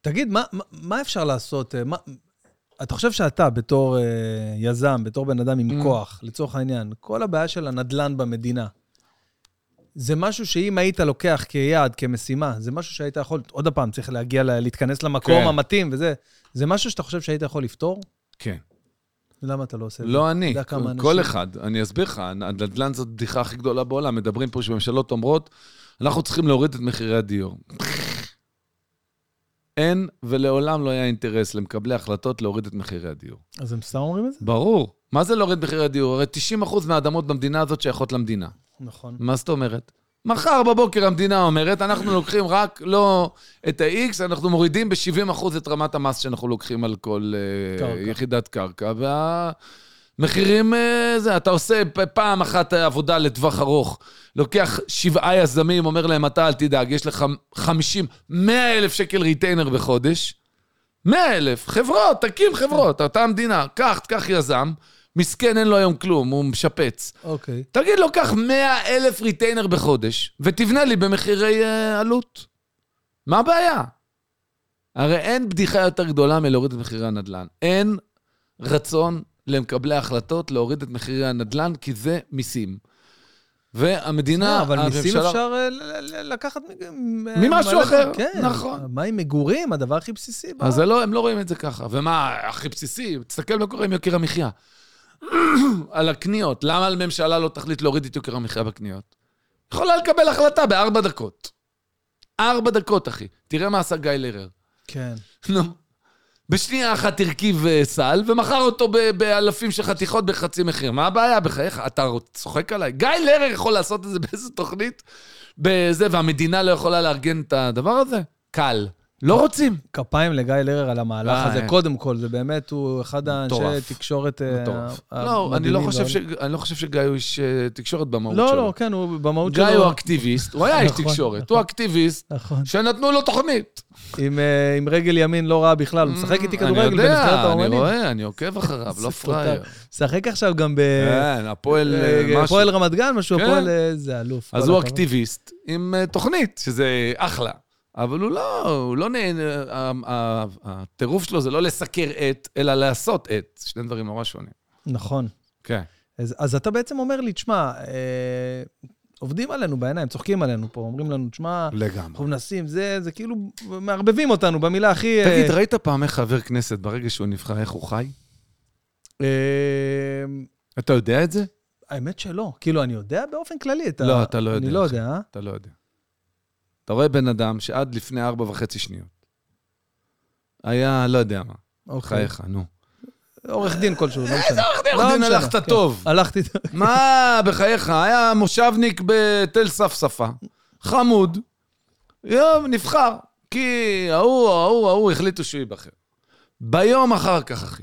תגיד, מה, מה אפשר לעשות? מה, אתה חושב שאתה בתור יזם, בתור בן אדם עם כוח, לצורך העניין, כל הבעיה של הנדלן במדינה, זה משהו שאם היית לוקח כיעד, כמשימה, זה משהו שהיית יכול, עוד הפעם צריך להגיע, להתכנס למקום כן. המתאים וזה, זה משהו שאתה חושב שהיית יכול לפתור? כן. למה אתה לא עושה את זה? לא אני, כל אחד, אני אסביר לך, הנדל"ן זאת בדיחה הכי גדולה בעולם, מדברים פה שממשלות אומרות, אנחנו צריכים להוריד את מחירי הדיור. אין ולעולם לא היה אינטרס למקבלי החלטות להוריד את מחירי הדיור. אז הם סתם אומרים את זה? ברור. מה זה להוריד מחירי הדיור? הרי תשעים אחוז מהאדמות במדינה הזאת שייכות למדינה. נכון. מה זאת אומרת? מחר בבוקר המדינה אומרת, אנחנו לוקחים רק לא את ה-X, אנחנו מורידים ב-שבעים אחוז את רמת המס שאנחנו לוקחים על כל קרקע. יחידת קרקע, והמחירים זה, אתה עושה פעם אחת עבודה לטווח ארוך, לוקח שבעה יזמים, אומר להם, אתה אל תדאג, יש לך חמישים, מאה אלף שקל ריטיינר בחודש, מאה אלף, חברות, תקים חברות, אתה המדינה, קח, תקח יזם, מסכן, אין לו היום כלום, הוא משפץ. אוקיי. תגיד לו, קח מאה אלף ריטיינר בחודש, ותבנה לי במחירי עלות. מה הבעיה? הרי אין בדיחה יותר גדולה מלהוריד את מחירי הנדלן. אין רצון למקבלי ההחלטות להוריד את מחירי הנדלן, כי זה מיסים. והמדינה... אבל מיסים אפשר לקחת... ממשהו אחר, נכון. מה עם מגורים? הדבר הכי בסיסי. אז הם לא רואים את זה ככה. ומה הכי בסיסי? תסתכל מה קורה עם יוקר המחיה. על הקניות. למה הממשלה לא תחליט להוריד את יוקר המחיה בקניות? יכולה לקבל החלטה בארבע דקות. ארבע דקות, אחי. תראה מה עשה גיא לרר. כן. נו. בשנייה אחת תרכיב סל, ומחר אותו באלפים של חתיכות בחצי מחיר. מה הבעיה? בחייך, אתה צוחק עליי. גיא לרר יכול לעשות את זה באיזו תוכנית, בזה, והמדינה לא יכולה לארגן את הדבר הזה? קל. לא רוצים. כפיים לגיא לרר על המהלך הזה, קודם כל, זה באמת, הוא אחד האנשי תקשורת... לא, אני לא חושב שגיא הוא איש תקשורת במהות שלו. לא, לא, כן, הוא במהות שלו. גיא הוא אקטיביסט, הוא היה איש תקשורת, הוא אקטיביסט, שנתנו לו תוכנית. עם רגל ימין לא רע בכלל, הוא משחק איתי כדורגל בנבחרת האומנים. אני רואה, אני עוקב אחריו, לא פראייר. משחק עכשיו גם ב... כן, הפועל... הפועל רמת גן, משהו, הפועל זה אלוף. אז הוא אקטיביסט עם תוכנית, שזה אחלה. אבל הוא לא, הוא לא נהנה, הטירוף שלו זה לא לסקר את, אלא לעשות את, שני דברים ממש שונים. נכון. כן. אז, אז אתה בעצם אומר לי, תשמע, אה, עובדים עלינו בעיניים, צוחקים עלינו פה, אומרים לנו, תשמע, לגמרי. אנחנו מנסים, זה, זה כאילו, מערבבים אותנו במילה הכי... תגיד, אה... ראית פעם איך חבר כנסת ברגע שהוא נבחר, איך הוא חי? אה... אתה יודע את זה? האמת שלא. כאילו, אני יודע באופן כללי. אתה... לא, אתה לא יודע. אני לא יודע. אתה לא יודע. אתה רואה בן אדם שעד לפני ארבע וחצי שניות. היה, לא יודע מה. חייך, נו. עורך דין כלשהו, לא משנה. איזה עורך דין הלכת טוב. הלכתי. מה, בחייך, היה מושבניק בתל ספספה. חמוד. יום, נבחר. כי ההוא, ההוא, ההוא, החליטו שהוא ייבחר. ביום אחר כך, אחי.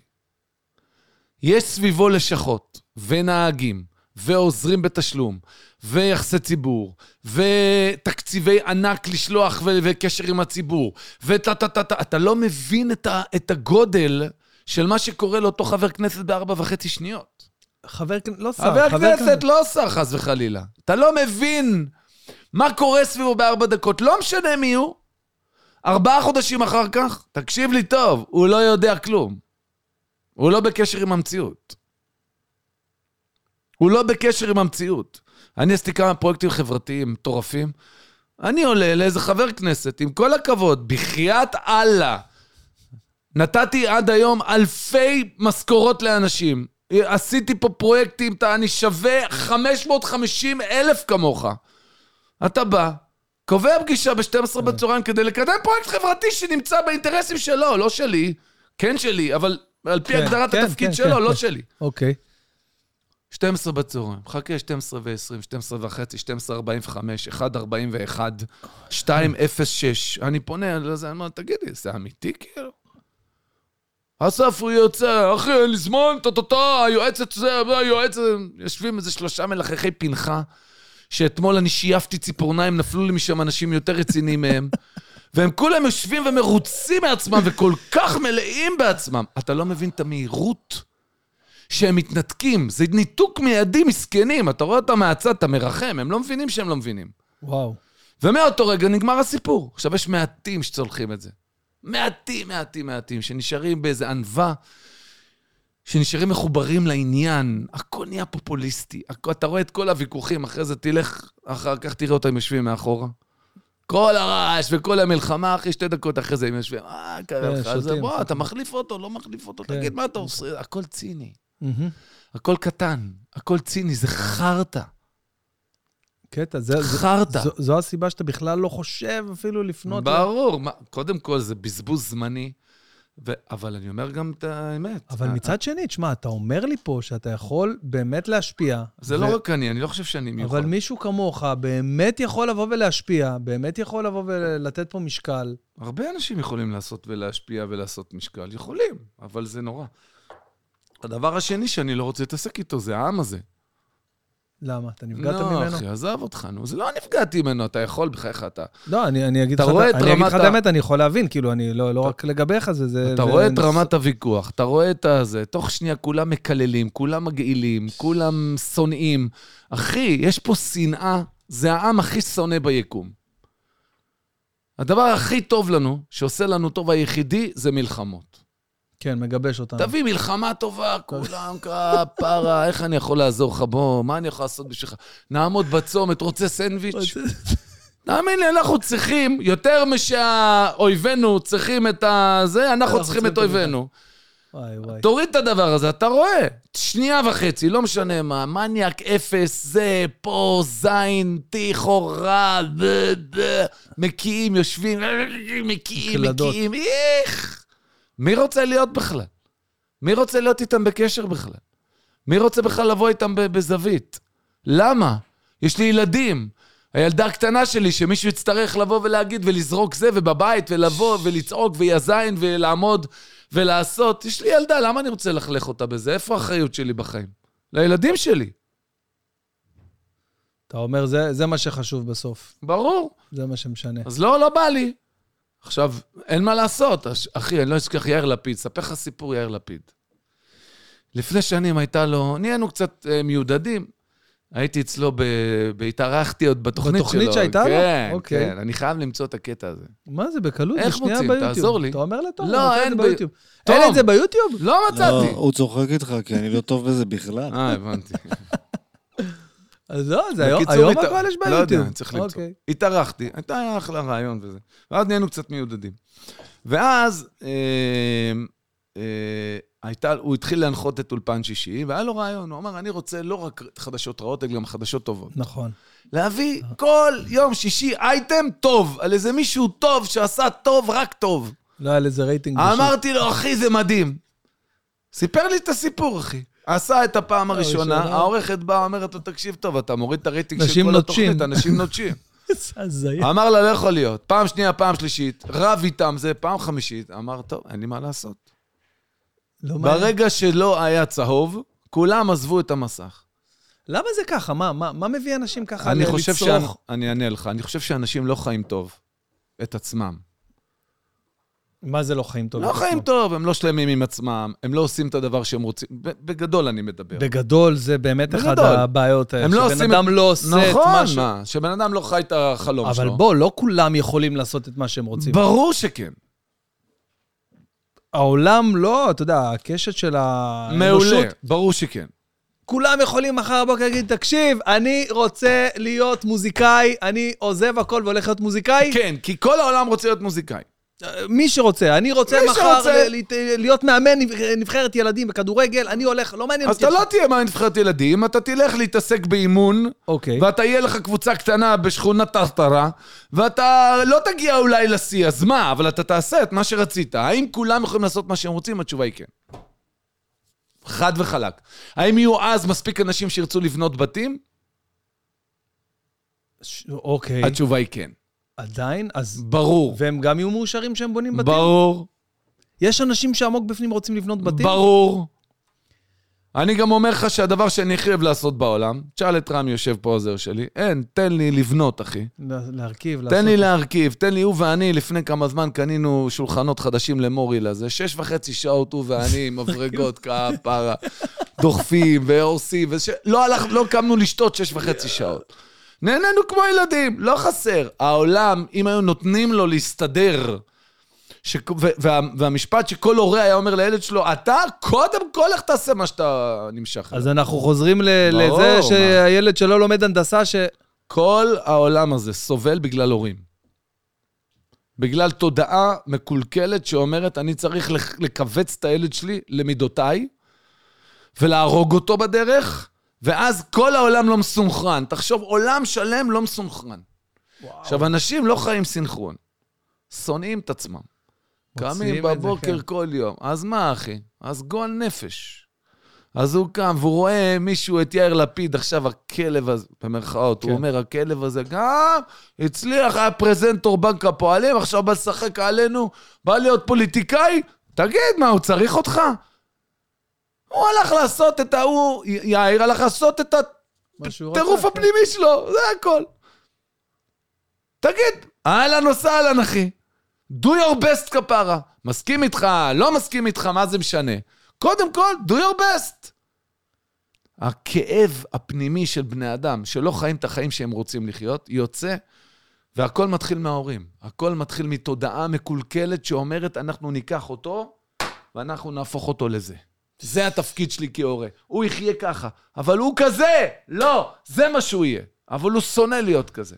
יש סביבו לשכות ונהגים. ועוזרים בתשלום, ויחסי ציבור, ותקציבי ענק לשלוח וקשר עם הציבור, וטטטטט, אתה לא מבין את הגודל של מה שקורה לאותו חבר כנסת בארבע וחצי שניות. חבר כנסת לא שר. חבר כנסת לא שר, חס וחלילה. אתה לא מבין מה קורה סביבו בארבע דקות, לא משנה מי הוא. ארבעה חודשים אחר כך, תקשיב לי טוב, הוא לא יודע כלום. הוא לא בקשר עם המציאות. הוא לא בקשר עם המציאות. אני עשיתי כמה פרויקטים חברתיים, טורפים. אני עולה לאיזה חבר כנסת, עם כל הכבוד, בחיית אללה. נתתי עד היום אלפי משכורות לאנשים. עשיתי פה פרויקטים, אני שווה חמש מאות וחמישים אלף כמוך. אתה בא, קובע פגישה ב-שתים עשרה בצהריים, כדי לקדם פרויקט חברתי שנמצא באינטרסים שלו, לא שלי, כן שלי, אבל על פי הגדרת התפקיד שלו, לא שלי. אוקיי. שתים עשרה בצהריים, חכה שתים עשרה ועשרים, שתים עשרה וחצי, שתים עשרה ארבעים וחמש, אחת ארבעים ואחת, שתיים אפס שש. אני פונה לזה, אני אומר, תגידי, זה אמיתי כאילו? אסף הוא יוצא, אחי, אין לי זמן, טטטה, היועצת זה, היועצת... יושבים איזה שלושה מלחכי פנחה, שאתמול אני שייפתי ציפורניים, נפלו לי משם אנשים יותר רציניים מהם, והם כולם יושבים ומרוצים מעצמם, וכל כך מלאים בעצמם. אתה לא מבין את המהירות? שהם מתנתקים, זה ניתוק מיידי מסכנים, אתה רואה אותם מהצד, אתה מרחם, הם לא מבינים שהם לא מבינים. וואו. ומאותו רגע נגמר הסיפור. עכשיו יש מעטים שצולחים את זה. מעטים, מעטים, מעטים, שנשארים באיזה ענווה, שנשארים מחוברים לעניין, הכל נהיה פופוליסטי, הכל, אתה רואה את כל הוויכוחים, אחרי זה תלך, אחר כך תראה אותם יושבים מאחורה. כל הרעש וכל המלחמה, אחרי שתי דקות אחרי זה, אם יושבים, אה, קרא לך, אז בוא, אתה מחליף אותו, לא מחליף אותו, תגיד מה אתה עושה, הכל ציני. הכל קטן, הכל ציני, זה חרטה. קטע, זה חרטה. זו הסיבה שאתה בכלל לא חושב אפילו לפנות. ברור, קודם כל זה בזבוז זמני, אבל אני אומר גם את האמת. אבל מצד שני, תשמע, אתה אומר לי פה שאתה יכול באמת להשפיע. זה לא רק אני, אני לא חושב שאני מיוחד. אבל מישהו כמוך באמת יכול לבוא ולהשפיע, באמת יכול לבוא ולתת פה משקל. הרבה אנשים יכולים לעשות ולהשפיע ולעשות משקל, יכולים, אבל זה נורא. הדבר השני שאני לא רוצה להתעסק איתו, זה העם הזה. למה? אתה נפגעת ממנו? לא, אחי, עזב אותך, נו. זה לא נפגעתי ממנו, אתה יכול בחייך, אתה... לא, אני אגיד לך באמת, אני יכול להבין, כאילו, אני לא רק לגביך, זה... אתה רואה את רמת הוויכוח, אתה רואה את הזה, תוך שנייה כולם מקללים, כולם מגעילים, כולם שונאים. אחי, יש פה שנאה, זה העם הכי שונא ביקום. הדבר הכי טוב לנו, שעושה לנו טוב היחידי, זה מלחמות. כן, מגבש אותנו. תביא מלחמה טובה, כולם כפרה, איך אני יכול לעזור לך בו, מה אני יכול לעשות בשבילך? נעמוד בצומת, רוצה סנדוויץ'? תאמין לי, אנחנו צריכים, יותר משהאויבינו צריכים את זה, אנחנו צריכים את אויבינו. וואי, וואי. תוריד את הדבר הזה, אתה רואה. שנייה וחצי, לא משנה מה. מניאק אפס, זה, פה, זין, תיכו, רע, דה, דה. מקיעים, יושבים, מקיעים, מקיעים. איך? מי רוצה להיות בכלל? מי רוצה להיות איתם בקשר בכלל? מי רוצה בכלל לבוא איתם בזווית? למה? יש לי ילדים. הילדה הקטנה שלי, שמישהו יצטרך לבוא ולהגיד ולזרוק זה, ובבית, ולבוא ולצעוק ויזיין ולעמוד ולעשות. יש לי ילדה, למה אני רוצה לחלך אותה בזה? איפה האחריות שלי בחיים? לילדים שלי. אתה אומר, זה, זה מה שחשוב בסוף. ברור. זה מה שמשנה. אז לא, לא בא לי. עכשיו, אין מה לעשות. אחי, אני לא אשכח יאיר לפיד. ספר לך סיפור יאיר לפיד. לפני שנים הייתה לו, נהיינו קצת מיודדים. הייתי אצלו, בהתארחתי עוד בתוכנית שלו. בתוכנית שהייתה לו? כן, כן. אני חייב למצוא את הקטע הזה. מה זה, בקלות? איך מוצאים? תעזור לי. אתה אומר לתום, לא, אין ביוטיוב. אין את זה ביוטיוב? לא מצאתי. הוא צוחק איתך, כי אני לא טוב בזה בכלל. אה, הבנתי. אז לא, זה היום הכל יש ביוטיוב. לא יודע, צריך למצוא. התארחתי, הייתה אחלה רעיון וזה. ואז נהיינו קצת מיודדים. ואז הייתה, הוא התחיל להנחות את אולפן שישי, והיה לו רעיון, הוא אמר, אני רוצה לא רק חדשות רעות, גם חדשות טובות. נכון. להביא כל יום שישי אייטם טוב, על איזה מישהו טוב שעשה טוב, רק טוב. לא, על איזה רייטינג. אמרתי לו, אחי, זה מדהים. סיפר לי את הסיפור, אחי. עשה את הפעם הראשונה, העורכת באה, אומרת לו, תקשיב טוב, אתה מוריד את הרייטינג של כל התוכנית, אנשים נוטשים. אמר לה, לא יכול להיות. פעם שנייה, פעם שלישית, רב איתם, זה פעם חמישית. אמר, טוב, אין לי מה לעשות. ברגע שלא היה צהוב, כולם עזבו את המסך. למה זה ככה? מה, מה, מה מביא אנשים ככה? אני חושב שאני, אני אענה לך, אני חושב שאנשים לא חיים טוב את עצמם. מה זה לא חיים טוב? לא חיים טוב, הם לא שלמים עם עצמם, הם לא עושים את הדבר שהם רוצים. בגדול אני מדבר. בגדול זה באמת אחד הבעיות האלה, שבן אדם לא עושה את מה ש... נכון, שבן אדם לא חי את החלום שלו. אבל בוא, לא כולם יכולים לעשות את מה שהם רוצים. ברור שכן. העולם לא, אתה יודע, הקשת של האנושות. מעולה, ברור שכן. כולם יכולים מחר בוקר להגיד, תקשיב, אני רוצה להיות מוזיקאי, אני עוזב הכל והולך להיות מוזיקאי. כן, כי כל העולם רוצה להיות מוזיקאי. מי שרוצה, אני רוצה מחר להיות מאמן נבחרת ילדים בכדורגל, אני הולך, לא מעניין. אז אתה לא תהיה מאמן נבחרת ילדים, אתה תלך להתעסק באימון, ואתה יהיה לך קבוצה קטנה בשכונת טרטרה, ואתה לא תגיע אולי לשיא, אז מה? אבל אתה תעשה את מה שרצית. האם כולם יכולים לעשות מה שהם רוצים? התשובה היא כן. חד וחלק. האם יהיו אז מספיק אנשים שירצו לבנות בתים? אוקיי. התשובה היא כן. עדיין, אז... ברור. והם גם יהיו מאושרים שהם בונים בתים? ברור. יש אנשים שעמוק בפנים רוצים לבנות בתים? ברור. אני גם אומר לך שהדבר שאני הכי אוהב לעשות בעולם, תשאל את רמי יושב פה עוזר שלי, אין, תן לי לבנות, אחי. להרכיב, לעשות. תן לי להרכיב, תן לי, הוא ואני, לפני כמה זמן קנינו שולחנות חדשים למורי לזה, שש וחצי שעות הוא ואני, מברגות כפרה, דוחפים והורסים, וש... לא, לא קמנו לשתות שש וחצי שעות. נהננו כמו ילדים, לא חסר. העולם, אם היו נותנים לו להסתדר, ש... וה... והמשפט שכל הורה היה אומר לילד שלו, אתה קודם כל איך תעשה מה שאתה נמשך. אז אנחנו חוזרים ל... לא, לזה מה? שהילד שלו לומד הנדסה ש... כל העולם הזה סובל בגלל הורים. בגלל תודעה מקולקלת שאומרת, אני צריך לקבץ את הילד שלי למידותיי, ולהרוג אותו בדרך, ואז כל העולם לא מסונכרן. תחשוב, עולם שלם לא מסונכרן. עכשיו, אנשים לא חיים סינכרון. שונאים את עצמם. קמים בבוקר כן. כל יום. אז מה, אחי? אז גועל נפש. אז הוא קם, והוא רואה מישהו, את יאיר לפיד, עכשיו הכלב הזה, במרכאות, כן. הוא אומר, הכלב הזה גם הצליח, היה פרזנטור בנק הפועלים, עכשיו בא לשחק עלינו, בא להיות פוליטיקאי, תגיד מה, הוא צריך אותך? הוא הלך לעשות את ה... הוא, יאיר, הלך לעשות את הטירוף הפנימי שלו, זה הכל. תגיד, אהלן נוסע אהלן, אחי. Do your best, כפרה. מסכים איתך, לא מסכים איתך, מה זה משנה? קודם כל, do your best. הכאב הפנימי של בני אדם, שלא חיים את החיים שהם רוצים לחיות, יוצא, והכל מתחיל מההורים. הכל מתחיל מתודעה מקולקלת שאומרת, אנחנו ניקח אותו, ואנחנו נהפוך אותו לזה. זה התפקיד שלי כהורה. הוא יחיה ככה, אבל הוא כזה! לא, זה מה שהוא יהיה. אבל הוא שונא להיות כזה.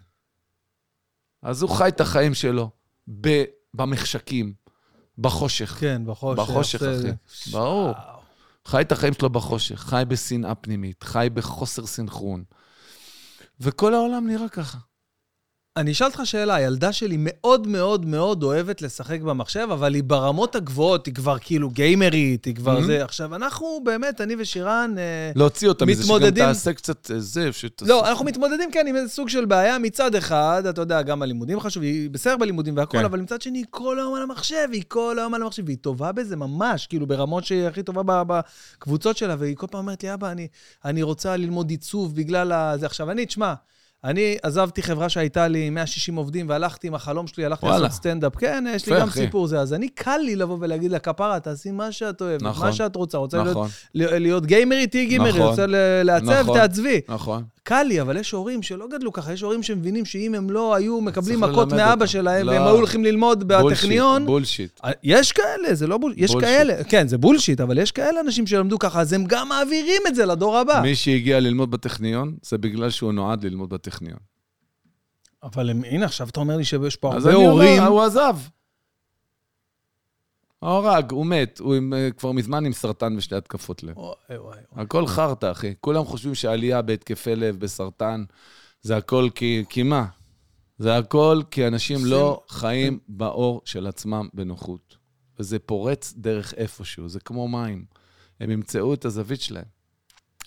אז הוא חי את החיים שלו במחשכים, בחושך. כן, בחושך. בחושך, אחי. ברור. חי את החיים שלו בחושך, חי בשנאה פנימית, חי בחוסר סנכרון. וכל העולם נראה ככה. אני אשאל אותך שאלה, הילדה שלי מאוד מאוד מאוד אוהבת לשחק במחשב, אבל היא ברמות הגבוהות, היא כבר כאילו גיימרית, היא כבר זה. עכשיו, אנחנו באמת, אני ושירן, להוציא אותם מזה, שגם תעשה קצת זה. לא, אנחנו מתמודדים, כן, עם איזה סוג של בעיה מצד אחד, אתה יודע, גם הלימודים חשוב, היא בסדר בלימודים והכל, אבל מצד שני, היא כל היום על המחשב, היא כל היום על המחשב, והיא טובה בזה ממש, כאילו ברמות שהיא הכי טובה בקבוצות שלה, והיא כל פעם אומרת לי, אבא, אני, אני רוצה ללמוד עיצוב בגלל זה. עכשיו, אני, תשמע, אני עזבתי חברה שהייתה לי מאה ושישים עובדים, והלכתי עם החלום שלי, הלכתי לעשות סטנד-אפ. כן, יש לי גם סיפור זה. אז אני, קל לי לבוא ולהגיד לה, כפרה, תעשי מה שאת אוהבת, מה שאת רוצה. רוצה להיות גיימרית, תהיי גיימרית. רוצה לעצב, תעצבי. קל לי, אבל יש הורים שלא גדלו ככה. יש הורים שמבינים שאם הם לא היו מקבלים מכות מאבא שלהם, והם היו הולכים ללמוד בטכניון. בולשיט. יש כאלה, זה לא בולשיט. יש כאלה, כן, זה בולשיט, אבל יש כאלה אנשים שלמדו ככה, אז הם גם מעבירים את זה לדור הבא. מי שהגיע ללמוד בטכניון, זה בגלל שהוא נועד ללמוד בטכניון. אבל הנה, עכשיו אתה אומר לי שיש פה הרבה הורים. הוא עזב. ההורג, הוא מת, הוא כבר מזמן עם סרטן ושתי התקפות לב. הכל חרטה, אחי. כולם חושבים שהעלייה בהתקפי לב, בסרטן, זה הכל כי... כי מה? זה הכל כי אנשים לא חיים באור של עצמם בנוחות. וזה פורץ דרך איפשהו, זה כמו מים. הם ימצאו את הזווית שלהם.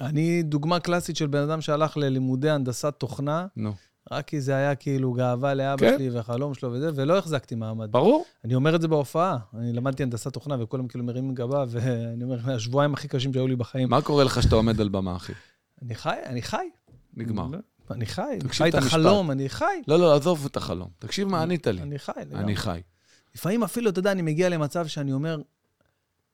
אני דוגמה קלאסית של בן אדם שהלך ללימודי הנדסת תוכנה. נו. רק כי זה היה כאילו גאווה לאבא שלי והחלום שלו וזה, ולא החזקתי מעמד. ברור. אני אומר את זה בהופעה. אני למדתי הנדסת תוכנה, וכולם כאילו מרים גבה, ואני אומר, השבועיים הכי קשים שהיו לי בחיים. מה קורה לך שאתה עומד על במה, אחי? אני חי, אני חי. נגמר. אני חי, אני חי את החלום, אני חי. לא, לא, עזוב את החלום. תקשיב מה ענית לי. אני חי. אני חי. לפעמים אפילו, אתה יודע, אני מגיע למצב שאני אומר,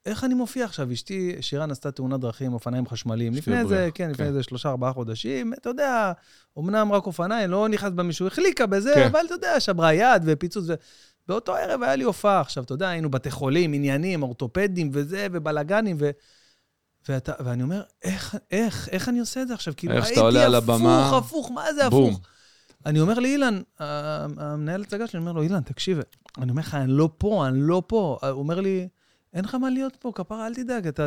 איך אני מופיע עכשיו? אשתי, שירן, עשתה תאונת דרכים, אופניים חשמליים. לפני זה, כן, לפני זה שלושה, ארבעה חודשים. אתה יודע, אמנם רק אופניים, לא נכנס במישהו, החליקה בזה, אבל אתה יודע, שברה יד ופיצוץ. באותו ערב היה לי הופעה. עכשיו, אתה יודע, היינו בתי חולים, עניינים, אורתופדים וזה, ובלגנים, ואני אומר, איך, איך, איך אני עושה את זה עכשיו? כאילו, הייתי הפוך, הפוך, מה זה הפוך? אני אומר לאילן, המנהל הצגה שלי, אני אומר לו, אילן, תקשיב, אני אומר לך, אני לא פה, אני לא פה. הוא אומר לי, אין לך מה להיות פה, כפרה, אל תדאג, אתה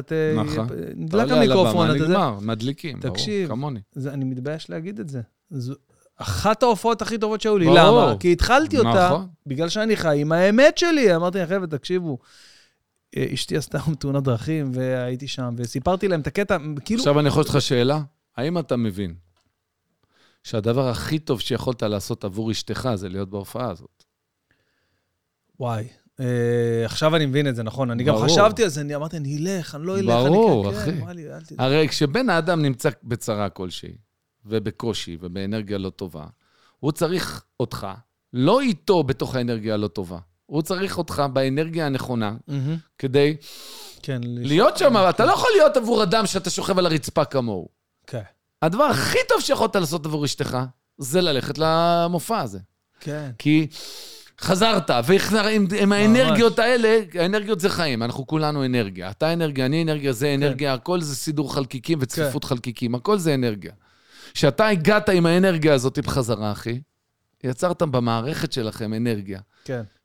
נדלק המיקרופון, אתה זה. נגמר, מדליקים, תקשיב, כמוני. אני מתבייש להגיד את זה. אחת ההופעות הכי טובות שהיו לי, למה? כי התחלתי אותה, בגלל שאני חי עם האמת שלי, אמרתי, חבר'ה, תקשיבו, אשתי עשתה תאונת דרכים, והייתי שם, וסיפרתי להם את הקטע, כאילו... עכשיו אני יכול לשאול אותך שאלה, האם אתה מבין שהדבר הכי טוב שיכולת לעשות עבור אשתך, זה להיות בהופעה הזאת? וואי. עכשיו אני מבין את זה, נכון. אני גם חשבתי על זה, אני אמרתי, אני אלך, אני לא אלך. ברור, אחי. הרי כשבן האדם נמצא בצרה כלשהי, ובקושי, ובאנרגיה לא טובה, הוא צריך אותך, לא איתו בתוך האנרגיה הלא טובה, הוא צריך אותך באנרגיה הנכונה, כדי להיות שם, אתה לא יכול להיות עבור אדם שאתה שוכב על הרצפה כמוהו. כן. הדבר הכי טוב שיכולת לעשות עבור אשתך, זה ללכת למופע הזה. כן. כי... חזרת, ועם האנרגיות האלה, האנרגיות זה חיים, אנחנו כולנו אנרגיה. אתה אנרגיה, אני אנרגיה, זה אנרגיה, הכל זה סידור חלקיקים וצפיפות חלקיקים, הכל זה אנרגיה. שאתה הגעת עם האנרגיה הזאת בחזרה, אחי, יצרת במערכת שלכם אנרגיה,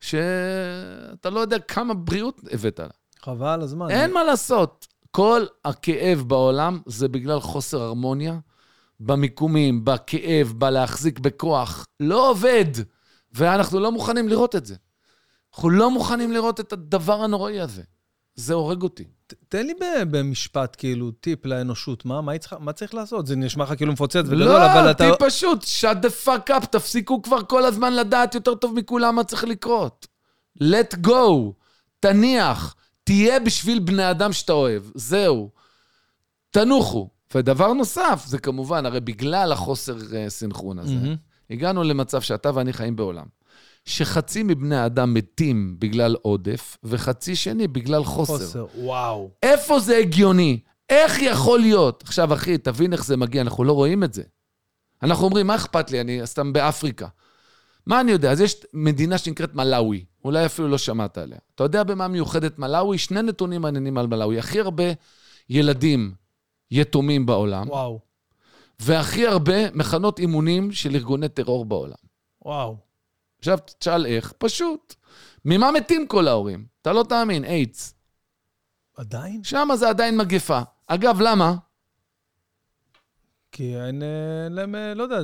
שאתה לא יודע כמה בריאות הבאת לה. חבל, אז מה? אין מה לעשות. כל הכאב בעולם זה בגלל חוסר הרמוניה, במיקומים, בכאב, בלהחזיק בכוח, לא עובד. ואנחנו לא מוכנים לראות את זה. אנחנו לא מוכנים לראות את הדבר הנוראי הזה. זה הורג אותי. ת, תן לי במשפט, כאילו, טיפ לאנושות. מה, מה, יצח, מה צריך לעשות? זה נשמע לך כאילו מפוצץ וגדול, לא, אבל טיפ אתה... לא, טיפ פשוט. Shut the fuck up. תפסיקו כבר כל הזמן לדעת יותר טוב מכולם מה צריך לקרות. Let go. תניח. תהיה בשביל בני אדם שאתה אוהב. זהו. תנוחו. ודבר נוסף, זה כמובן, הרי בגלל החוסר סנכרון הזה, mm-hmm. הגענו למצב שאתה ואני חיים בעולם, שחצי מבני האדם מתים בגלל עודף, וחצי שני בגלל חוסר. חוסר, וואו. איפה זה הגיוני? איך יכול להיות? עכשיו, אחי, תבין איך זה מגיע, אנחנו לא רואים את זה. אנחנו אומרים, מה אכפת לי? אני סתם באפריקה. מה אני יודע? אז יש מדינה שנקראת מלאווי, אולי אפילו לא שמעת עליה. אתה יודע במה מיוחדת מלאווי? שני נתונים מעניינים על מלאווי. הכי הרבה ילדים יתומים בעולם. וואו. והכי הרבה מכנות אימונים של ארגוני טרור בעולם. וואו. עכשיו תשאל איך, פשוט. ממה מתים כל ההורים? אתה לא תאמין, איידס. עדיין? שמה זה עדיין מגפה. אגב, למה? כי אין להם, לא יודע.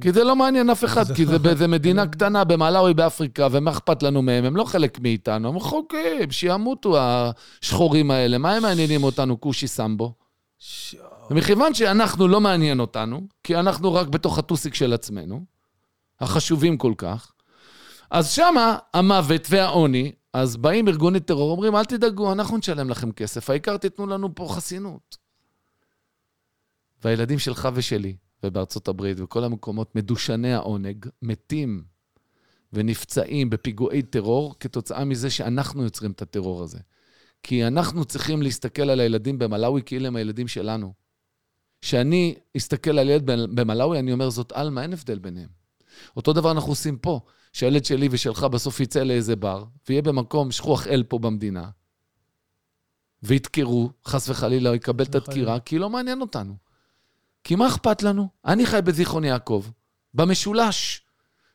כי זה לא מעניין אף אחד, כי זה באיזה מדינה קטנה, במלאוי באפריקה, ומה אכפת לנו מהם? הם לא חלק מאיתנו, הם חוקים, שימותו השחורים האלה. מה הם מעניינים אותנו? קושי סמבו. ומכיוון שאנחנו לא מעניין אותנו, כי אנחנו רק בתוך הטוסיק של עצמנו, החשובים כל כך, אז שמה המוות והעוני, אז באים ארגוני טרור, אומרים, אל תדאגו, אנחנו נשלם לכם כסף, העיקר תיתנו לנו פה חסינות. והילדים שלך ושלי, ובארצות הברית, וכל המקומות, מדושני העונג, מתים ונפצעים בפיגועי טרור, כתוצאה מזה שאנחנו יוצרים את הטרור הזה. כי אנחנו צריכים להסתכל על הילדים במלאוי, כאילו הם הילדים שלנו. שאני אסתכל על ילד במלאוי, אני אומר, זאת אלמה, אין הבדל ביניהם. אותו דבר אנחנו עושים פה, שהילד שלי ושלך בסוף יצא לאיזה בר, ויהיה במקום שכוח אל פה במדינה, ויתקרו, חס וחלילה, יקבל את התקירה, כי לא מעניין אותנו. כי מה אכפת לנו? אני חי בזיכרון יעקב, במשולש.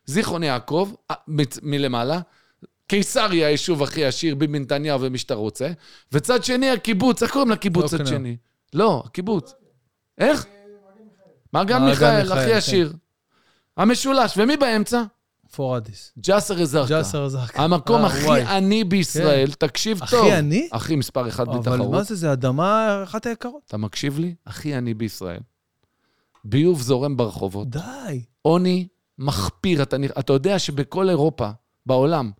זיכרון יעקב, מלמעלה, קיסריה, היישוב הכי עשיר, ביבי נתניהו ומי שאתה רוצה, וצד שני הקיבוץ, איך קוראים לקיבוץ צד שני? לא, הקיבוץ. איך? מעגן מיכאל, הכי עשיר. המשולש, ומי באמצע? פורדיס. ג'סר א-זרקא. המקום הכי עני בישראל, תקשיב טוב. הכי עני? הכי מספר אחד בתחרות. אבל מה זה, זה אדמה אחת היקרות. אתה מקשיב לי? הכי עני בישראל. ביוב זורם ברחובות. די. עוני מחפיר. אתה, אתה יודע שבכל אירופה, בעולם,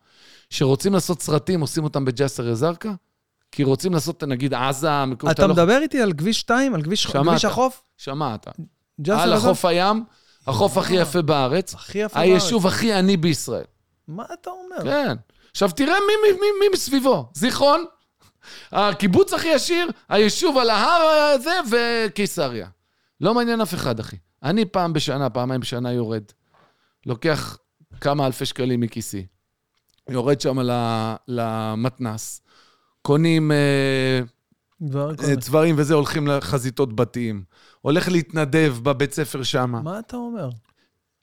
שרוצים לעשות סרטים, עושים אותם בג'סר א-זרקא, כי רוצים לעשות, נגיד, עזה, מקום שאתה לא... אתה מדבר איתי על כביש שתיים, על כביש החוף? שמעת. על החוף הים... החוף הכי יפה בארץ, היישוב הכי עני בישראל. מה אתה אומר? כן. עכשיו תראה מי מסביבו. זיכרון, הקיבוץ הכי ישיר, היישוב על ההר הזה וקיסריה. לא מעניין אף אחד, אחי. אני פעם בשנה, פעמיים בשנה יורד. לוקח כמה אלפי שקלים מכיסי. יורד שם למתנס. קונים צברים וזה, הולכים לחזיתות בתיים. הולך להתנדב בבית ספר שם. מה אתה אומר?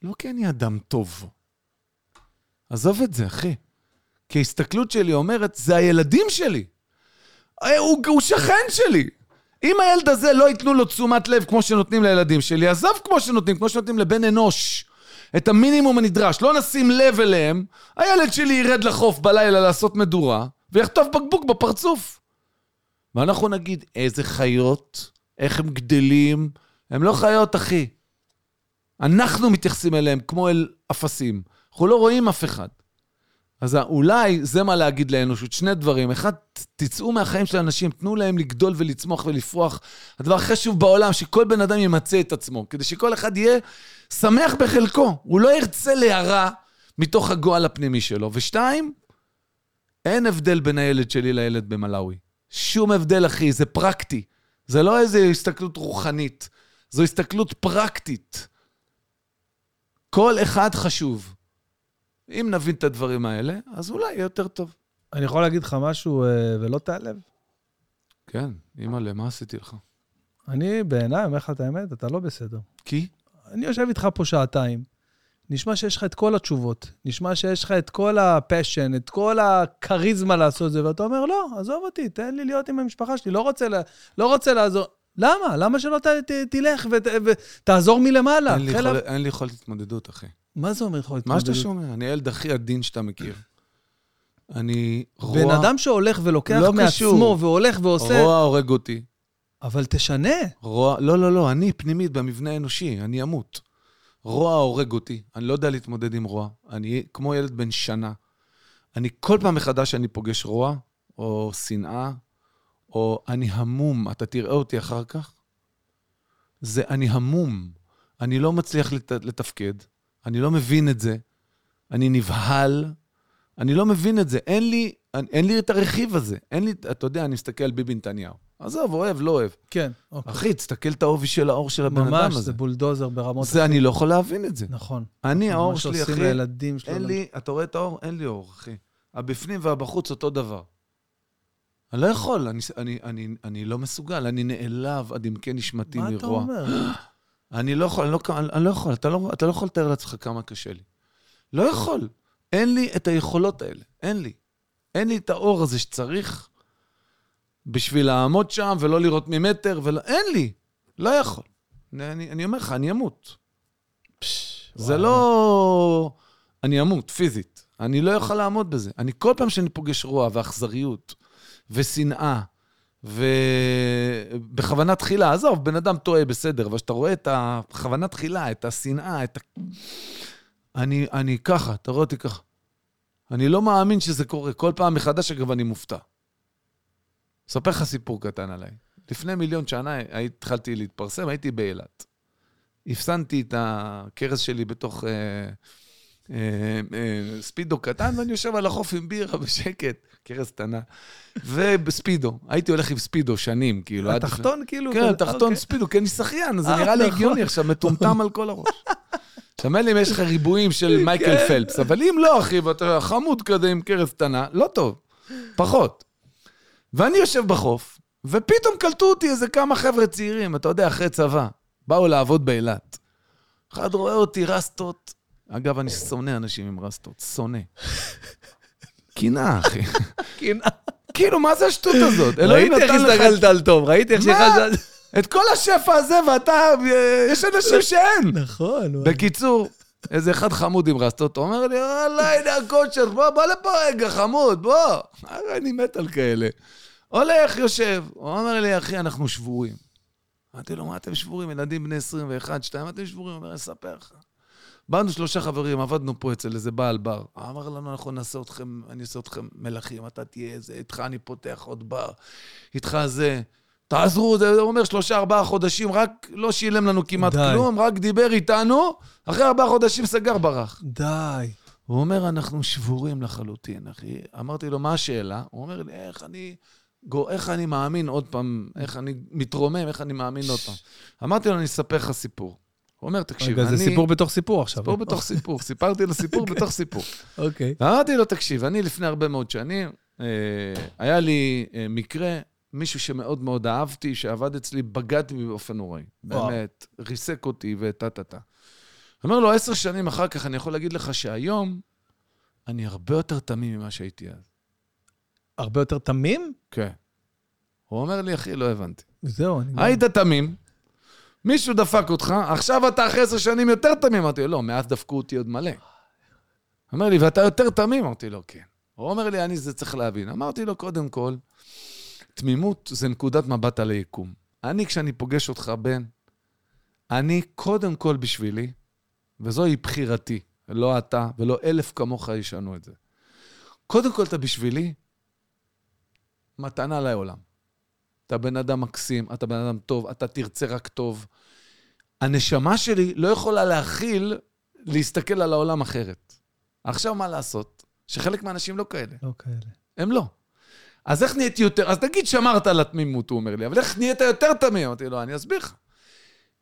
לא כי אני אדם טוב. עזוב את זה, אחי. כי ההסתכלות שלי אומרת, זה הילדים שלי. הוא, הוא שכן שלי. אם הילד הזה לא ייתנו לו תשומת לב כמו שנותנים לילדים שלי, עזוב כמו שנותנים, כמו שנותנים לבן אנוש. את המינימום הנדרש. לא נשים לב אליהם. הילד שלי ירד לחוף בלילה לעשות מדורה, ויחטוף בקבוק בפרצוף. ואנחנו נגיד, איזה חיות... איך הם גדלים, הם לא חיות, אחי. אנחנו מתייחסים אליהם כמו אל אפסים. אנחנו לא רואים אף אחד. אז אולי זה מה להגיד לאנושות, שני דברים. אחד, תצאו מהחיים של האנשים, תנו להם לגדול ולצמוח ולפרוח. הדבר הכי חשוב בעולם, שכל בן אדם ימצא את עצמו, כדי שכל אחד יהיה שמח בחלקו. הוא לא ירצה להרע מתוך הגועל הפנימי שלו. ושתיים, אין הבדל בין הילד שלי לילד במלאוי. שום הבדל, אחי, זה פרקטי. זה לא איזו הסתכלות רוחנית, זו הסתכלות פרקטית. כל אחד חשוב. אם נבין את הדברים האלה, אז אולי יהיה יותר טוב. אני יכול להגיד לך משהו ולא תעלב? כן, אמא, למה עשיתי לך? אני בעיניי אומר לך את האמת, אתה לא בסדר. כי? אני יושב איתך פה שעתיים. נשמע שיש לך את כל התשובות, נשמע שיש לך את כל הפשן, את כל הקריזמה לעשות את זה, ואתה אומר, לא, עזוב אותי, תן לי להיות עם המשפחה שלי, לא רוצה, לה, לא רוצה לעזור. למה? למה שלא ת, ת, תלך ותעזור מלמעלה? אין לי, חלב... יכול, אין לי יכול להתמודדות, אחי. מה זה אומר יכול להתמודדות? מה שאתה שומע? אני ילד הכי עדין שאתה מכיר. אני רוע... בן אדם שהולך ולוקח לא מעצמו, קשור. והולך ועושה... רוע הורג אותי. אבל תשנה. רוע... לא, לא, לא, אני פנימית במבנה האנושי, אני אמות. רוע הורג אותי, אני לא יודע להתמודד עם רוע, אני כמו ילד בן שנה, אני כל פעם מחדש אני פוגש רוע, או שנאה, או אני המום, אתה תראה אותי אחר כך, זה אני המום, אני לא מצליח לת, לתפקד, אני לא מבין את זה, אני נבהל, אני לא מבין את זה, אין לי, אין לי את הרכיב הזה, אין לי, אתה יודע, אני מסתכל על ביבי נתניהו, עזוב, אוהב, לא אוהב. כן. אוקיי. אחי, תסתכל את האובי של האור של הבן אדם הזה. ממש, זה בולדוזר ברמות... זה, אחי. אני לא יכול להבין את זה. נכון. אני, האור שלי, אחי, לילדים שלנו. אין לי, אתה רואה את האור? אין לי אור, אחי. הבפנים והבחוץ אותו דבר. אני לא יכול, אני, אני, אני, אני לא מסוגל, אני נעלב עד עמקי נשמתי מרוע. מה אתה אומר? אני לא יכול, אני לא, אני לא יכול, אתה לא, אתה לא יכול לתאר לעצמך כמה קשה לי. לא יכול. אין לי את היכולות האלה, אין לי. אין לי את האור הזה שצריך בשביל לעמוד שם ולא לראות ממטר, ולא, אין לי, לא יכול. אני, אני אומר לך, אני אמות. פש, זה וואו. לא... אני אמות, פיזית. אני לא יכול לעמוד בזה. אני כל פעם שאני פוגש רוע ואכזריות ושנאה, ובכוונה תחילה, עזוב, בן אדם טועה בסדר, אבל שאתה רואה את הכוונה תחילה, את השנאה, את ה... אני, אני ככה, אתה רואה אותי ככה. אני לא מאמין שזה קורה. כל פעם מחדש, אגב, אני מופתע. ספר לך סיפור קטן עליי. לפני מיליון שנה התחלתי להתפרסם, הייתי באילת. הפסנתי את הקרס שלי בתוך אה, אה, אה, ספידו קטן, ואני יושב על החוף עם בירה בשקט, קרס קטנה, ובספידו. הייתי הולך עם ספידו שנים, כאילו. התחתון, כאילו? כן, התחתון ספידו, כן, שחיין, זה נראה לי הגיוני, עכשיו מטומטם על כל הראש. שמע לי אם יש לך ריבועים של מייקל פלפס, אבל אם לא, אחי, ואתה חמוד כזה עם קרס קטנה, לא טוב, פחות. ואני יושב בחוף, ופתאום קלטו אותי איזה כמה חבר'ה צעירים, אתה יודע, אחרי צבא, באו לעבוד באילת. אחד רואה אותי רסטות, אגב, אני שונא אנשים עם רסטות, שונא. קינה, אחי. קינה. כאילו, מה זה השטות הזאת? ראיתי איך הסתגלת על טוב, ראיתי איך שחזל... את כל השפע הזה, ואתה, יש אנשים שאין. נכון. בקיצור, איזה אחד חמוד עם רסטות, אומר לי, אהלה, הנה הכושר, בוא, בוא לפה רגע, חמוד, בוא. אני מת על כאלה. הולך, יושב. הוא אומר לי, אחי, אנחנו שבורים. אמרתי לו, מה אתם שבורים? ילדים בני עשרים ואחת, עשרים ושתיים, אתם שבורים? הוא אומר, אספר לך. באנו שלושה חברים, עבדנו פה אצל איזה בעל בר. אמר לנו, אנחנו נעשה אתכם, אני אעשה אתכם מלאכים, אתה תהיה איזה, איתך אני פותח עוד בר, איתך זה... תעזרו, זה אומר שלושה, ארבעה חודשים, רק לא שילם לנו כמעט די. כלום, רק דיבר איתנו, אחרי ארבעה חודשים סגר ברח. די. הוא אומר, אנחנו שבורים לחלוטין, אחי. אמרתי לו, מה השאלה? הוא אומר לי, איך אני, איך אני מאמין עוד פעם, איך אני מתרומם, איך אני מאמין עוד פעם. אמרתי לו, אני אספר לך סיפור. הוא אומר, תקשיב, אני... זה סיפור בתוך סיפור עכשיו. סיפור בתוך סיפור, סיפרתי לו סיפור בתוך סיפור. אוקיי. אמרתי לו, תקשיב, אני לפני הרבה מאוד שנים, היה לי מקרה, מישהו שמאוד מאוד אהבתי, שעבד אצלי, בגד בי באופן נוראי. באמת, ריסק אותי וטטטה. אומר לו, עשר שנים אחר כך, אני יכול להגיד לך שהיום, אני הרבה יותר תמים ממה שהייתי אז. הרבה יותר תמים? כן. הוא אומר לי, אחי, לא הבנתי. זהו, אני... היית תמים, מישהו דפק אותך, עכשיו אתה אחרי עשר שנים יותר תמים. אמרתי לו, לא, מאז דפקו אותי עוד מלא. אומר לי, ואתה יותר תמים? אמרתי לו, כן. הוא אומר לי, אני זה צריך להבין. אמרתי לו, קודם כל, תמימות זה נקודת מבט על היקום. אני, כשאני פוגש אותך, בן, אני קודם כל בשבילי, וזוהי בחירתי, לא אתה, ולא אלף כמוך ישנו את זה. קודם כל, אתה בשבילי, מתנה לעולם. אתה בן אדם מקסים, אתה בן אדם טוב, אתה תרצה רק טוב. הנשמה שלי לא יכולה להכיל, להסתכל על העולם אחרת. עכשיו מה לעשות? שחלק מהאנשים לא כאלה. לא כאלה. הם לא. אז איך נהייתי יותר? אז תגיד שמרת על התמימות, הוא אומר לי, אבל איך נהיית יותר תמים? אמרתי לו, אני אסביר לך.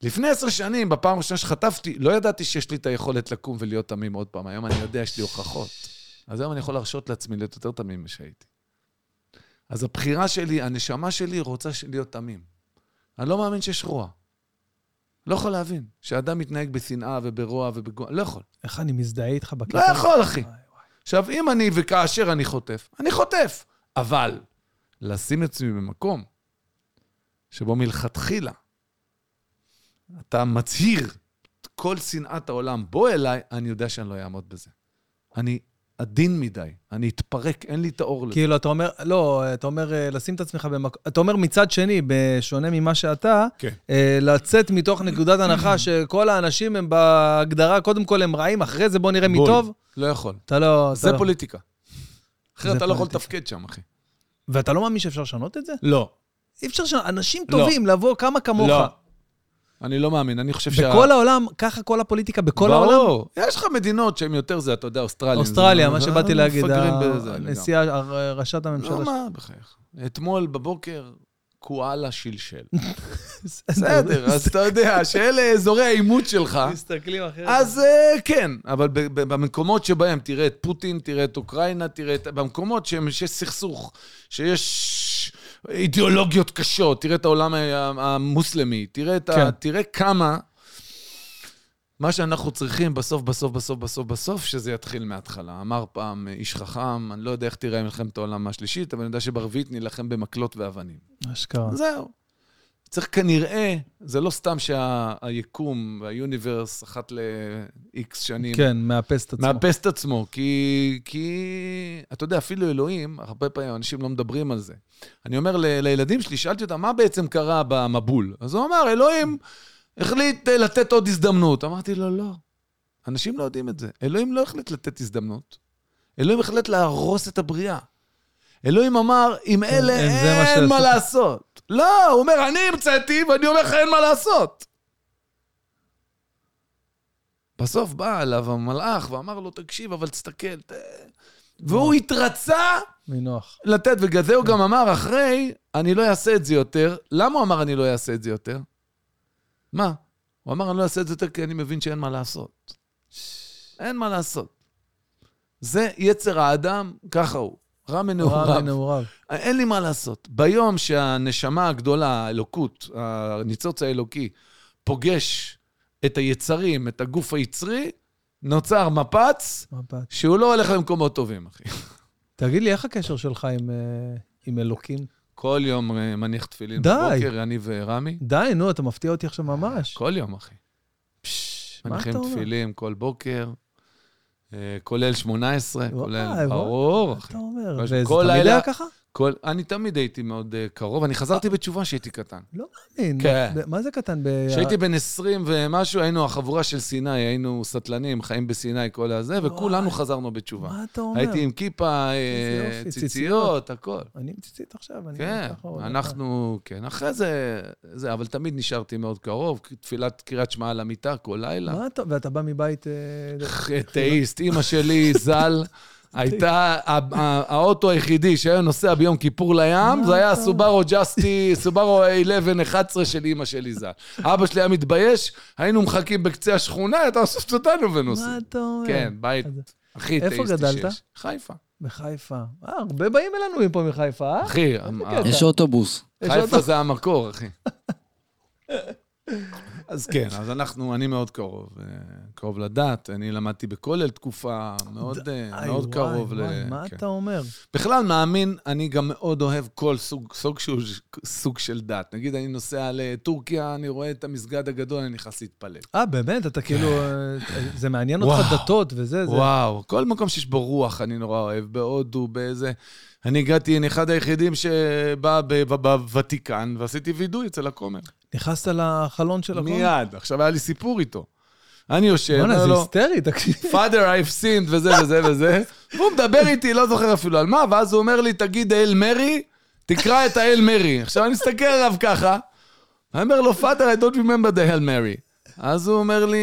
לפני עשר שנים, בפעם הראשונה שחטפתי, לא ידעתי שיש לי את היכולת לקום ולהיות תמים עוד פעם. היום אני יודע, יש לי הוכחות. אז היום אני יכול להרשות לעצמי להיות יותר תמים משהייתי. אז הבחירה שלי, הנשמה שלי, רוצה להיות תמים. אני לא מאמין שיש רוע. לא יכול להבין. שאדם מתנהג בשנאה וברוע ובגוע, לא יכול. איך אני מזדהה איתך בקטע? לא יכול, אחי. עכשיו, אם אני וכאשר אני חוטף, אני חוטף. אבל לשים עצמי במקום שבו מלכתחילה אתה מצהיר את כל שנאת העולם בוא אליי, אני יודע שאני לא אעמוד בזה. אני עדין מדי, אני אתפרק, אין לי את האור לזה. כאילו, אתה אומר, לא, אתה אומר לשים את עצמך במקום, אתה אומר מצד שני, בשונה ממה שאתה, כן. לצאת מתוך נקודת הנחה שכל האנשים הם בהגדרה, קודם כל הם רעים, אחרי זה בוא נראה בול. מטוב. לא יכול. אתה לא, זה אתה פוליטיקה. אחרי אתה לא יכול לתפקד שם, אחי. ואתה לא מאמין שאפשר לשנות את זה? לא. אי אפשר לשנות, אנשים טובים לבוא כמה כמוך. לא. אני לא מאמין, אני חושב שה... בכל העולם, ככה כל הפוליטיקה, בכל העולם? לא, יש לך מדינות שהן יותר זה, אתה יודע, אוסטרליה. אוסטרליה, מה שבאתי להגיד, נשיאה, ראשת הממשלה. לא, מה, בחייך. אתמול בבוקר, קואלה שלשל. בסדר, אז אתה יודע, שאלה אזורי העימות שלך. מסתכלים אחרת. אז כן, אבל במקומות שבהם, תראה את פוטין, תראה את אוקראינה, תראה את... במקומות שיש סכסוך, שיש אידיאולוגיות קשות, תראה את העולם המוסלמי, תראה כמה מה שאנחנו צריכים בסוף, בסוף, בסוף, בסוף, בסוף, שזה יתחיל מההתחלה. אמר פעם איש חכם, אני לא יודע איך תראה מלחמת העולם השלישית, אבל אני יודע שברביעית נלחם במקלות ואבנים. אשכרה. זהו. צריך כנראה, זה לא סתם שהיקום, היוניברס, אחת ל-X שנים. כן, מאפס את עצמו. מאפס את עצמו, כי, כי, אתה יודע, אפילו אלוהים, הרבה פעמים אנשים לא מדברים על זה. אני אומר ל- לילדים שלי, שאלתי אותם, מה בעצם קרה במבול? אז הוא אמר, אלוהים החליט לתת עוד הזדמנות. אמרתי לו, לא, לא. אנשים לא יודעים את זה. אלוהים לא החליט לתת הזדמנות. אלוהים החליט להרוס את הבריאה. אלוהים אמר, עם אלה אין מה לעשות. לא, הוא אומר, אני המצאתי, ואני אומר לך, אין מה לעשות. בסוף בא אליו המלאך, ואמר לו, תקשיב, אבל תסתכל. ת... והוא התרצה מנוח. לתת, בגלל זה הוא גם אמר, אחרי, אני לא אעשה את זה יותר. למה הוא אמר, אני לא אעשה את זה יותר? מה? הוא אמר, אני לא אעשה את זה יותר, כי אני מבין שאין מה לעשות. אין מה לעשות. זה יצר האדם, ככה הוא. רע מנעוריו. אין לי מה לעשות. ביום שהנשמה הגדולה, האלוקות, הניצוץ האלוקי, פוגש את היצרים, את הגוף היצרי, נוצר מפץ, מפץ. שהוא לא הולך למקומות טובים, אחי. תגיד לי, איך הקשר שלך עם, עם אלוקים? כל יום מניח תפילין די. בבוקר, אני ורמי. די, נו, אתה מפתיע אותי עכשיו ממש. כל יום, אחי. פש, מניחים תפילין כל בוקר. כולל שמונה עשרה, כולל ברור. מה אתה אומר? וזה תמיד היה ככה? אני תמיד הייתי מאוד קרוב, אני חזרתי בתשובה שהייתי קטן. לא מאמין, מה זה קטן? כשהייתי בן עשרים ומשהו, היינו החבורה של סיני, היינו סטלנים, חיים בסיני, כל הזה, וכולנו חזרנו בתשובה. מה אתה אומר? הייתי עם כיפה, ציציות, הכל. אני עם ציצית עכשיו, אני... כן, אנחנו, כן, אחרי זה, אבל תמיד נשארתי מאוד קרוב, תפילת קריאת שמע על המיטה כל לילה. מה אתה, ואתה בא מבית... תאיסט, אמא שלי, זל... הייתה, האוטו היחידי שהיה נוסע ביום כיפור לים, זה היה סוברו ג'סטי, סוברו אחת עשרה של אימא שלי זל. אבא שלי היה מתבייש, היינו מחכים בקצה השכונה, הייתה אוספת אותנו ונוסעים. מה אתה אומר? כן, בית הכי תאיסטי שיש. איפה גדלת? חיפה. בחיפה. הרבה באים אלינו פה מחיפה, אה? אחי, יש אוטובוס. חיפה זה המקור, אחי. אז כן, אז אנחנו, אני מאוד קרוב, קרוב לדת, אני למדתי בכולל תקופה, מאוד מאוד קרוב ל... מה אתה אומר? בכלל מאמין, אני גם מאוד אוהב כל סוג של דת. נגיד, אני נוסע לטורקיה, אני רואה את המסגד הגדול, אני נכנס להתפלל. אה, באמת? אתה כאילו, זה מעניין אותך דתות וזה, זה... וואו, כל מקום שיש בו רוח אני נורא אוהב, בהודו, באיזה... אני הגעתי, אני אחד היחידים שבא בוותיקן, ועשיתי וידוי אצל הכומר. נכנסת לחלון של הכומר? מיד, עכשיו היה לי סיפור איתו. אני יושב, בונה, זה היסטרי, תקשיב. Father, I've sinned, וזה וזה וזה. והוא מדבר איתי, לא זוכר אפילו על מה, ואז הוא אומר לי, תגיד האל מרי, תקרא את האל מרי. עכשיו אני מסתכל עליו ככה, אני אומר לו, Father, I don't remember the Hail Mary. אז הוא אומר לי,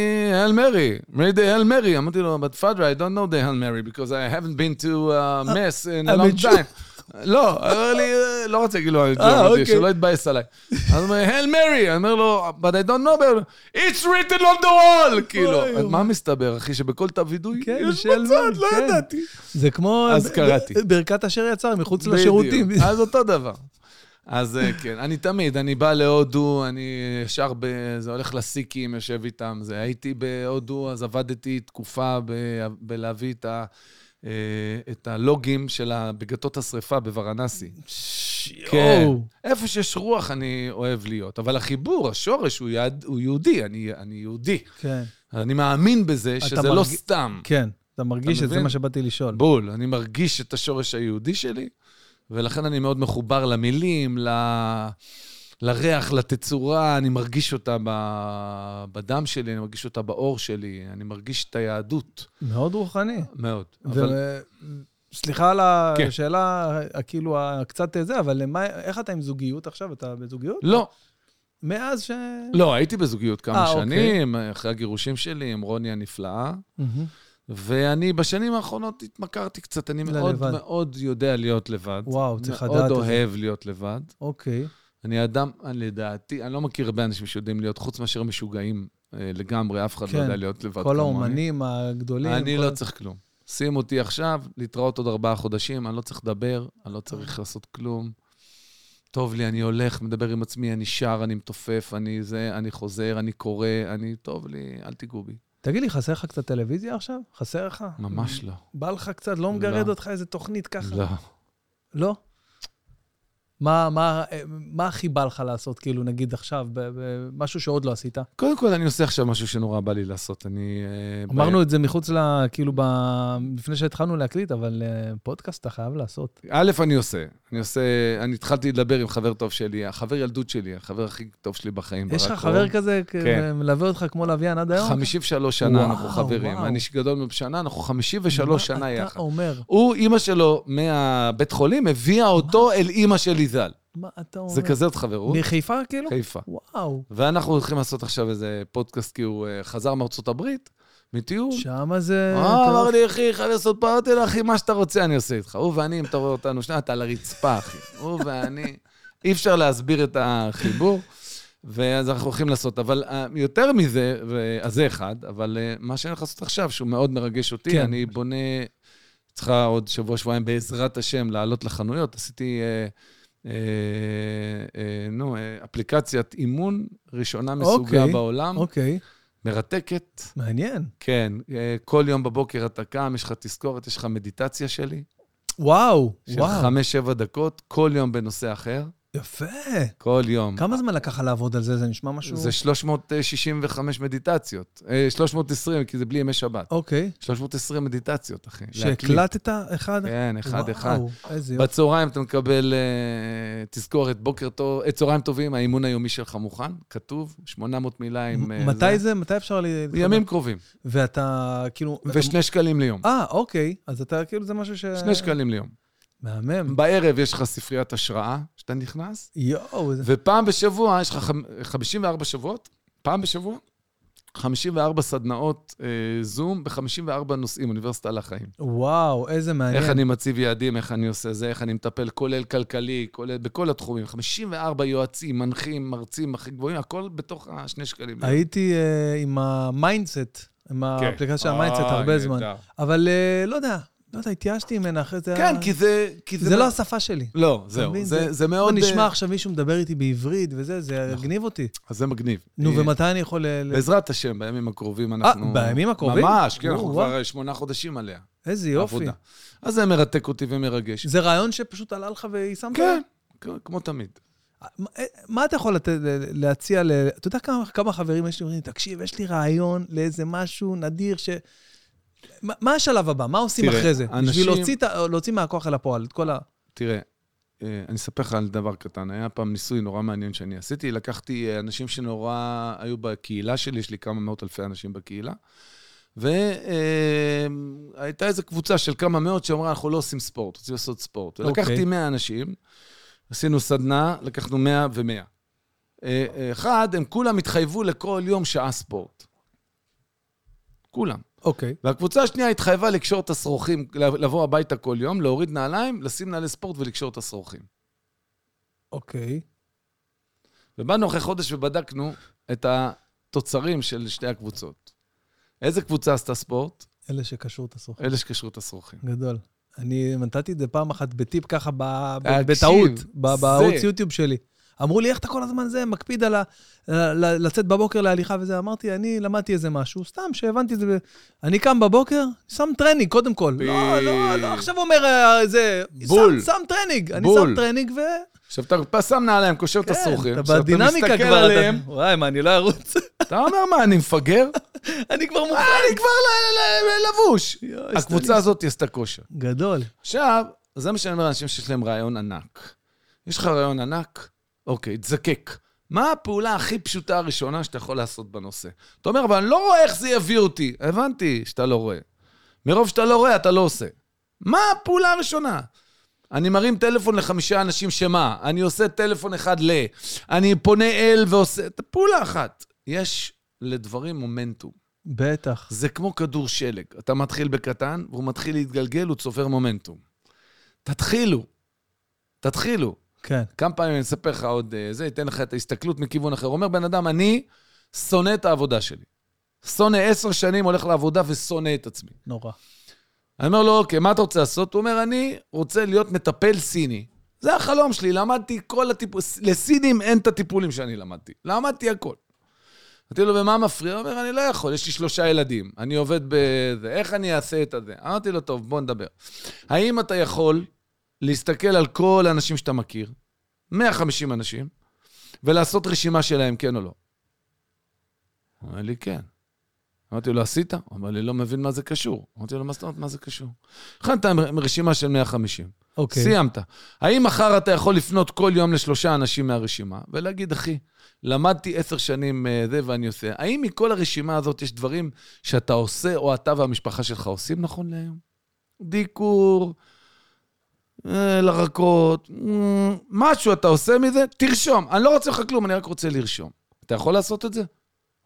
Hail Mary, read the Hail Mary. אמרתי לו, but father, I don't know the Hail Mary, because I haven't been to a mess in a long time. לא, הוא אומר לי, לא רוצה להגיד לו, שלא יתבייס עליי. אז הוא אומר, Hail Mary, אני אומר לו, but I don't know, it's written on the wall, כאילו. מה מסתבר, אחי, שבכל תבידוי, יש מצד, לא ידעתי. זה כמו ברכת אשר יצר, מחוץ לשירותים. אז אותו דבר. אז כן, אני תמיד, אני בא להודו, אני ישר, זה הולך לסיקים, יושב איתם, זה הייתי בהודו, אז עבדתי תקופה בלהביא את הלוגים של בגתות השריפה בוורנסי. כן, איפה שיש רוח אני אוהב להיות, אבל החיבור, השורש הוא יהודי, אני יהודי. אני מאמין בזה שזה לא סתם. כן, אתה מרגיש את זה מה שבאתי לשאול. בול, אני מרגיש את השורש היהודי שלי, ולכן אני מאוד מחובר למילים, ל... לריח, לתצורה, אני מרגיש אותה ב... בדם שלי, אני מרגיש אותה באור שלי, אני מרגיש את היהדות. מאוד רוחני. מאוד. ו... אבל... סליחה על השאלה, כן. כאילו, קצת זה, אבל למה... איך אתה עם זוגיות עכשיו? אתה בזוגיות? לא. מאז ש... לא, הייתי בזוגיות כמה 아, שנים, אוקיי. אחרי הגירושים שלי, עם רוני הנפלאה. Mm-hmm. ואני בשנים האחרונות התמכרתי קצת, אני מאוד מאוד יודע להיות לבד. וואו, צריך לדעת. מאוד אוהב להיות לבד. אוקיי. אני אדם, לדעתי, אני לא מכיר הרבה אנשים שיודעים להיות, חוץ מאשר משוגעים לגמרי, אף אחד לא יודע להיות לבד. כל האומנים הגדולים. אני לא צריך כלום. שים אותי עכשיו, להתראות עוד ארבעה חודשים, אני לא צריך לדבר, אני לא צריך לעשות כלום. טוב לי, אני הולך, מדבר עם עצמי, אני שר, אני מתופף, אני זה, אני חוזר, אני קורא, אני, טוב לי, אל תיגעו בי. תגיד לי, חסר לך קצת טלוויזיה עכשיו? חסר לך? ממש לא. בא לך קצת, לא מגרד אותך איזה תוכנית ככה? לא. לא? מה, מה, מה הכי בא לך לעשות, כאילו, נגיד עכשיו, משהו שעוד לא עשית? קודם כל, אני עושה עכשיו משהו שנורא בא לי לעשות. אני, אמרנו את זה מחוץ ל, כאילו, ב, לפני שהתחלנו להקליט, אבל פודקאסט אתה חייב לעשות. א', אני עושה. אני עושה, אני התחלתי לדבר עם חבר טוב שלי, החבר ילדות שלי, החבר הכי טוב שלי בחיים. יש לך חבר כזה, מלווה אותך כמו לוויין עד היום? חמישים ושלוש שנה אנחנו חברים. אני שגדול מבשנה, אנחנו חמישים ושלוש שנה יחד. מה אתה אומר? הוא, אמא שלו, מהבית חולים, הביאה אותו אל אמא שלי ז"ל. מה אתה אומר? זה כזה עוד חברות. מחיפה כאילו? חיפה. וואו. ואנחנו הולכים לעשות עכשיו איזה פודקאסט, כי הוא חזר מארצות הברית, מטיור. שמה זה... אה, אמר לי, אחי, חייב לעשות פאוטל, אחי, מה שאתה רוצה אני עושה איתך. הוא ואני, אם אתה רואה אותנו שנייה, אתה על הרצפה, אחי. הוא ואני... אי אפשר להסביר את החיבור, ואז אנחנו הולכים לעשות. אבל יותר מזה, אז זה אחד, אבל מה שאני הולך לעשות עכשיו, שהוא מאוד מרגש אותי, אני בונה... צריכה עוד שבוע, שבועיים, בעזרת השם, לעלות לחנויות. עשיתי... נו, אפליקציית אימון ראשונה מסוגה בעולם. אוקיי. מרתקת. מעניין. כן, כל יום בבוקר אתה קם, יש לך תזכורת, יש לך מדיטציה שלי. וואו, וואו. של חמש, שבע דקות, כל יום בנושא אחר. יפה. כל יום. כמה זמן לקחה לעבוד על זה? זה נשמע משהו? זה שלוש מאות שישים וחמש מדיטציות. שלוש מאות עשרים, כי זה בלי ימי שבת. אוקיי. שלוש מאות עשרים מדיטציות, אחי. שהקלטת אחד? כן, אחד, אחד. בצהריים אתה מקבל תזכורת בוקר טוב, צהריים טובים, האימון היומי שלך מוכן, כתוב, שמונה מאות מילה עם... מתי זה? מתי אפשר ל... ימים קרובים. ואתה כאילו... ושני שקלים ליום. אה, אוקיי. אז אתה כאילו זה משהו ש... שני שקלים ליום. מהמם. בערב יש לך ספריית השראה, שאתה נכנס. יואו. ופעם בשבוע, יש לך חמישים וארבע שבועות, פעם בשבוע, חמישים וארבע סדנאות זום, ב-חמישים וארבע נושאים, אוניברסיטה לחיים. וואו, איזה מעניין. איך אני מציב יעדים, איך אני עושה זה, איך אני מטפל, כולל כלכלי, כולל, בכל התחומים. חמישים וארבע יועצים, מנחים, מרצים, הכי גבוהים, הכל בתוך השני שקלים. הייתי עם המיינדסט, עם האפליקציה של המיינדסט הרבה זמן. אבל לא יודע. לא יודע, התייאשתי ממנה אחרי זה. כן, כי זה... זה לא השפה שלי. לא, זהו. זה מאוד... נשמע עכשיו מישהו מדבר איתי בעברית וזה, זה מגניב אותי. אז זה מגניב. נו, ומתי אני יכול... בעזרת השם, בימים הקרובים אנחנו... בימים הקרובים? ממש, כן, אנחנו כבר שמונה חודשים עליה. איזה יופי. אז זה מרתק אותי ומרגש. זה רעיון שפשוט עלה לך והישמת? כן, כמו תמיד. מה אתה יכול להציע ל... אתה יודע כמה חברים יש לי אומרים, תקשיב, יש לי רעיון לאיזה משהו נדיר ש... מה השלב הבא? מה עושים אחרי זה? בשביל להוציא מהכוח אל הפועל, את כל ה... תראה, אני אספר לך על דבר קטן. היה פעם ניסוי נורא מעניין שאני עשיתי. לקחתי אנשים שנורא היו בקהילה שלי, יש לי כמה מאות אלפי אנשים בקהילה, והייתה איזו קבוצה של כמה מאות שאומרה, אנחנו לא עושים ספורט, רוצים לעשות ספורט. לקחתי מאה אנשים, עשינו סדנה, לקחנו מאה ומאה. אחד, הם כולם התחייבו לכל יום שעה ספורט. כולם. אוקיי. והקבוצה השנייה התחייבה לקשור את הסרוכים, לבוא הביתה כל יום, להוריד נעליים, לשים נעלי ספורט ולקשור את הסרוכים. אוקיי. ובאנו אחרי חודש ובדקנו את התוצרים של שתי הקבוצות. איזה קבוצה עשתה ספורט? אלה שקשרו את הסרוכים. אלה שקשרו את הסרוכים. גדול. אני נתתי את זה פעם אחת בטיפ ככה, בטעות, בערוץ יוטיוב שלי. אמרו לי, איך אתה כל הזמן זה מקפיד על ה... לצאת בבוקר להליכה וזה, אמרתי, אני למדתי איזה משהו, סתם שהבנתי את זה, אני קם בבוקר, שם טרנינג קודם כל. לא, לא, לא, עכשיו אומר איזה... בול. שם טרנינג, אני שם טרנינג ו... עכשיו אתה שם נעליים, קושב את הסרוכים. אתה בדינמיקה כבר עליהם. וואי, מה, אני לא ארוץ. אתה אומר מה, אני מפגר? אני כבר מוכן. אני כבר לבוש. הקבוצה הזאת עשתה כושר. גדול. עכשיו, זה מה שאני אומר לאנשים שיש להם רעיון ענק. יש לך רעיון ענק? אוקיי, תזקק. מה הפעולה הכי פשוטה הראשונה שאתה יכול לעשות בנושא? אתה אומר, אבל אני לא רואה איך זה יביא אותי. הבנתי שאתה לא רואה. מרוב שאתה לא רואה, אתה לא עושה. מה הפעולה הראשונה? אני מרים טלפון לחמישה אנשים שמה? אני עושה טלפון אחד ל... אני פונה אל ועושה... את הפעולה אחת. יש לדברים מומנטום. בטח. זה כמו כדור שלג. אתה מתחיל בקטן, והוא מתחיל להתגלגל, הוא צופר מומנטום. תתחילו. תתחילו. כן. כמה פעמים אני אספר לך עוד זה, ייתן לך את ההסתכלות מכיוון אחר. אומר בן אדם, אני שונא את העבודה שלי. שונא עשר שנים, הולך לעבודה ושונא את עצמי. נורא. אני אומר לו, אוקיי, מה אתה רוצה לעשות? הוא אומר, אני רוצה להיות מטפל סיני. זה החלום שלי, למדתי כל הטיפולים, לסינים אין את הטיפולים שאני למדתי, למדתי הכל. אמרתי לו, ומה מפריע? הוא אומר, אני לא יכול, יש לי שלושה ילדים, אני עובד בזה, איך אני אעשה את זה? אמרתי לו, טוב, בוא נדבר. האם אתה יכול להסתכל על כל האנשים שאתה מכיר, מאה וחמישים אנשים, ולעשות רשימה שלהם, כן או לא? הוא אומר לי, כן. אמרתי לו, עשית? הוא אמר לי, לא מבין מה זה קשור. אמרתי לו, מה זאת אומרת, מה זה קשור? הכנת רשימה של מאה וחמישים. אוקיי. סיימת. האם מחר אתה יכול לפנות כל יום לשלושה אנשים מהרשימה, ולהגיד, אחי, למדתי עשר שנים זה ואני עושה. האם מכל הרשימה הזאת יש דברים שאתה עושה, או אתה והמשפחה שלך עושים נכון להיום? דיקור, לרקות, משהו אתה עושה מזה? תרשום. אני לא רוצה לך כלום, אני רק רוצה לרשום. אתה יכול לעשות את זה?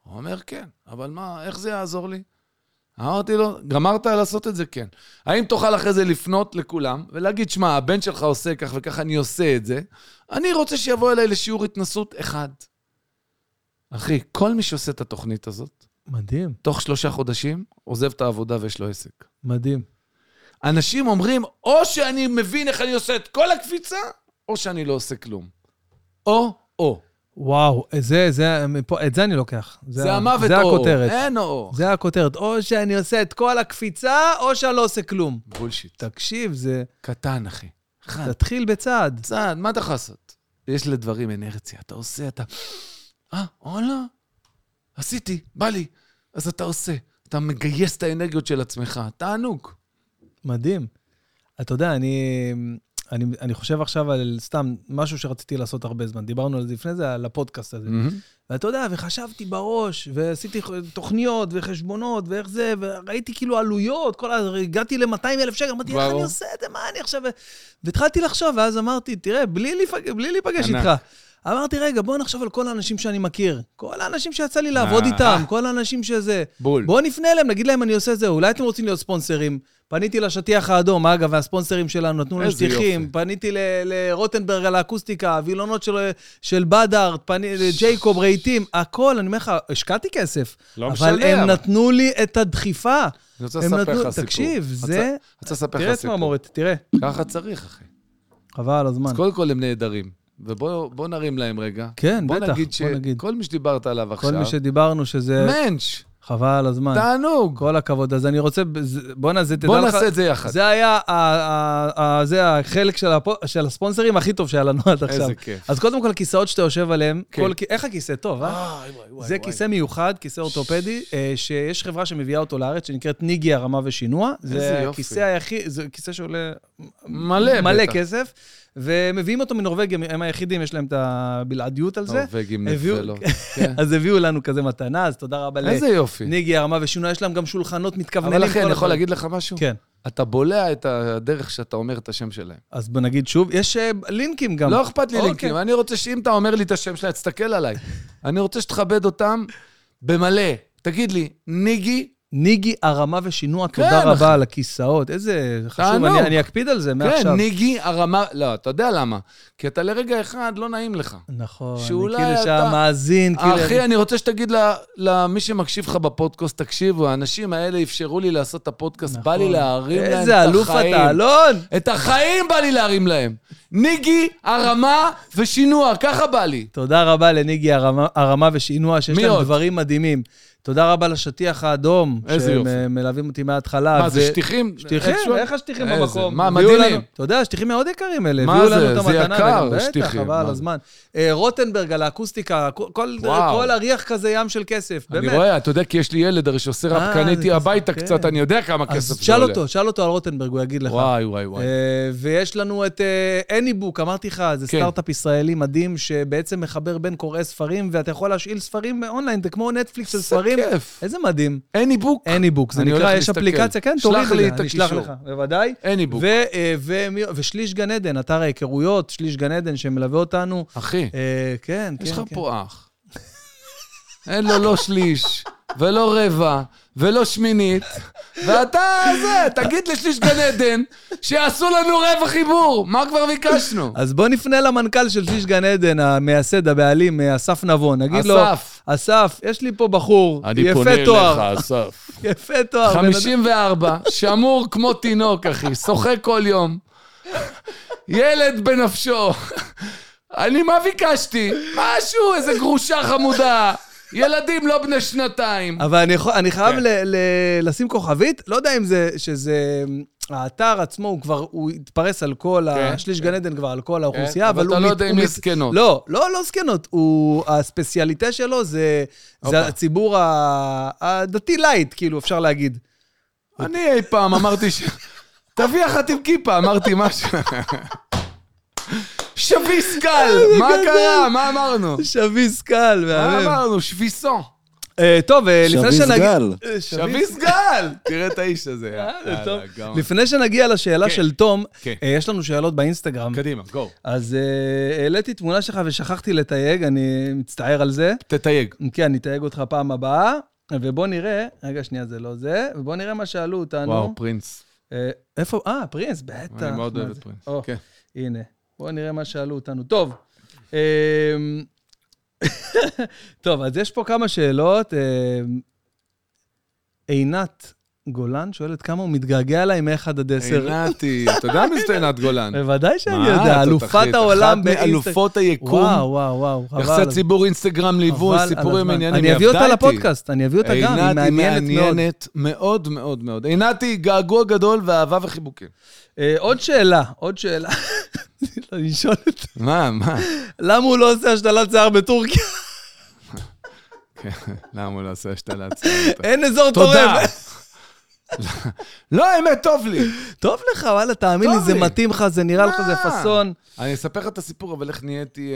הוא אומר, כן, אבל מה, איך זה יעזור לי? אמרתי לו, גמרת לעשות את זה, כן. האם תוכל אחרי זה לפנות לכולם, ולהגיד, שמה, הבן שלך עושה כך וכך, אני עושה את זה, אני רוצה שיבוא אליי לשיעור התנסות אחד. אחי, כל מי שעושה את התוכנית הזאת, מדהים. תוך שלושה חודשים, עוזב את העבודה ויש לו עסק. מדהים. אנשים אומרים, או שאני מבין איך אני עושה את כל הקפיצה, או שאני לא עושה כלום. או, או. וואו, זה, זה, את זה אני לוקח. זה, זה המוות זה או הכותרת. אין או. זה הכותרת. או שאני עושה את כל הקפיצה, או שאני לא עושה כלום. בולשיט. תקשיב, זה... קטן, אחי. חד. תתחיל בצעד. צעד, מה אתה חסות? יש לדברים אנרציה. אתה עושה, אתה... אה, אולה, עשיתי, בא לי. אז אתה עושה. אתה מגייס את האנרגיות של עצמך. תענוג. מדהים. אתה יודע, אני... אני, אני חושב עכשיו על סתם משהו שרציתי לעשות הרבה זמן. דיברנו על זה לפני זה, על הפודקאסט הזה. Mm-hmm. ואתה יודע, וחשבתי בראש, ועשיתי תוכניות וחשבונות, ואיך זה, וראיתי כאילו עלויות, כל ה... הגעתי ל-מאתיים אלף שקל, אמרתי, איך אני עושה את זה? מה אני עכשיו? והתחלתי לחשוב, ואז אמרתי, תראה, בלי להיפג... בלי להיפגש איתך. אמרתי, רגע, בוא נחשוב על כל האנשים שאני מכיר. כל האנשים שיצא לי לעבוד איתם, כל האנשים שזה... בול. בוא נפנה אליהם, נגיד להם, אני עושה את זה. אולי אתם רוצים להיות ספונסרים. פניתי לשטיח האדום, אגב, והספונסרים שלנו נתנו לנו שטיחים. פניתי לרוטנברג על האקוסטיקה, וילונות של בדר, ג'ייקוב, רהיטים, הכל. אני אומר לך, השקעתי כסף. לא משלם. אבל הם נתנו לי את הדחיפה. אני רוצה לספר לך סיפור. תקשיב, זה... תראה את מה מורת, תראה. ככה צריך, אחי. חבל, הזמן. אז קודם כל הם נהדרים. ובוא נרים להם רגע. כן, בוא בטח. נגיד ש... בוא נגיד שכל מי שדיברת עליו עכשיו... כל מי שדיברנו שזה... מנץ'. חבל הזמן. תענוג. כל הכבוד. אז אני רוצה... בוא נעשה את זה. בוא נעשה את זה יחד. זה היה... זה החלק של, הפ... של הספונסרים הכי טוב שהיה לנו עד עכשיו. איזה כיף. אז קודם כל, הכיסאות שאתה יושב עליהם... כן. כל... איך הכיסא? טוב, אה? זה וואי. כיסא מיוחד, כיסא אורתופדי, שיש חברה שמביאה אותו לארץ, שנקראת ניגי הרמה ושינוע. זה הכיסא היחיד... זה כיסא שעולה... מלא. מלא בטח. כסף. ומביאים אותו מנורווגיה, הם היחידים, יש להם את הבלעדיות על זה. נורווגים נפלו. אז הביאו לנו כזה מתנה, אז תודה רבה לניגי, הרמה ושינוי, יש להם גם שולחנות מתכווננים. אבל לכן, אני יכול להגיד לך משהו? כן. אתה בולע את הדרך שאתה אומר את השם שלהם. אז נגיד שוב, יש לינקים גם. לא אכפת לי לינקים, אני רוצה שאם אתה אומר לי את השם שלהם, תסתכל עליי. אני רוצה שתכבד אותם במלא. תגיד לי, ניגי, ניגי, הרמה ושינוע, תודה רבה על הכיסאות, איזה חשוב, אני אקפיד על זה מעכשיו. ניגי, הרמה, לא, אתה יודע למה? כי אתה לרגע אחד לא נעים לך. נכון, כאילו שהמאזין, אחי, אני רוצה שתגיד למי שמקשיב לך בפודקאסט, תקשיבו, האנשים האלה אפשרו לי לעשות את הפודקאסט, בא לי להרים להם את החיים. איזה אלוף אתה, אלון! את החיים בא לי להרים להם. ניגי, הרמה ושינוע, ככה בא לי. תודה רבה לניגי, הרמה ושינוע, שיש להם דברים מדהימים. תודה רבה לשטיח האדום, שמלווים אותי מההתחלה. מה, זה שטיחים? שטיחים, איך השטיחים במקום? מה, מדהימים. אתה יודע, השטיחים מאוד יקרים אלה. מה זה? זה יקר, שטיחים. בטח, אבל הזמן. רוטנברג על האקוסטיקה, כל הריח כזה ים של כסף. אני רואה, אתה יודע, כי יש לי ילד, הרי שעושה רב, קניתי הביתה קצת, אני יודע כמה כסף זה עולה. שאל אותו, שאל אותו על רוטנברג, הוא יגיד לך. וואי, וואי, וואי. ויש לנו את אני בוק, אמרתי לך, זה סטארט-אפ ישראלי מדהים שבעצם מחבר בין קוראי ספרים, ואתה יכול להשאיל ספרים אונליין, זה כמו נטפליקס של ספרים. איזה מדהים. אני בוק. אני בוק, זה נקרא, יש אפליקציה, כן, תוריד לי, אני אשלח לך, בוודאי. אני בוק. ושליש גן עדן, אתר ההיכרויות, שליש גן עדן שמלווה אותנו. אחי, יש לך פה אח. אין לו לא שליש, ולא רבע, ולא שמינית, ואתה זה, תגיד לשליש גן עדן, שיעשו לנו רבע חיבור, מה כבר ביקשנו? אז בוא נפנה למנכ"ל של שליש גן עדן, המייסד, הבעלים, אסף נבון, נגיד לו, אסף, יש לי פה בחור, יפה תואר. אני פונה לך, אסף. יפה תואר. חמישים וארבע, שמור כמו תינוק, אחי, שוחק כל יום. ילד בנפשו. אני מה ביקשתי? משהו, איזה גרושה חמודה. ילדים לא בני שנתיים. אבל אני, אני חייב כן. ל, ל, לשים כוכבית, לא יודע אם זה, שזה, האתר עצמו הוא כבר, הוא התפרס על כל, כן, השליש כן. גן עדן כבר על כל האוכלוסייה, כן. אבל, אבל אתה לא מת, יודע אם לסקנות. לא, לא, לא סקנות, הוא, הספציאליטה שלו זה, זה הציבור הדתי לייט, כאילו אפשר להגיד. אני אי פעם אמרתי, ש... תביא אחת עם כיפה, אמרתי משהו. שוויס קל, מה קרה? מה אמרנו? שוויס קל, מה אמרנו? שוויסון. טוב, לפני שנגיע... שוויס גל! תראה את האיש הזה. לפני שנגיע לשאלה של תום, יש לנו שאלות באינסטגרם. קדימה, גו. אז העליתי תמונה שלך ושכחתי לתייג, אני מצטער על זה. תתייג. כן, אני אתייג אותך פעם הבאה, ובוא נראה, רגע שנייה זה לא זה, ובוא נראה מה שאלו אותנו. וואו, פרינס. איפה? אה, פרינס, בטח. אני מאוד אוהב את פרינס. הנה. בואו נראה מה שאלו אותנו. טוב, טוב, אז יש פה כמה שאלות. עינת גולן שואלת כמה הוא מתגעגע אליי מאחד עד עשר. עינתי, אתה יודע מי זאת עינת גולן? בוודאי שאני יודע, אלופת העולם. אחת מאלופות היקום. וואו, וואו, וואו. יחסי ציבור אינסטגרם ליווי, סיפורים עניינים. אני אביא אותה לפודקאסט, אני אביא אותה גם. עינת מעניינת מאוד מאוד מאוד. עינת היא געגוע גדול ואהבה וחיבוקים. עוד שאלה, עוד שאלה. אני שואל את זה. מה, מה? למה הוא לא עושה השתלת שיער בטורקיה? כן, למה הוא לא עושה השתלת שיער? אין אזור תורם. תודה. לא, האמת, טוב לי. טוב לך, וואלה, תאמין לי, זה מתאים לך, זה נראה לך, זה פסון. אני אספר לך את הסיפור, אבל איך נהייתי...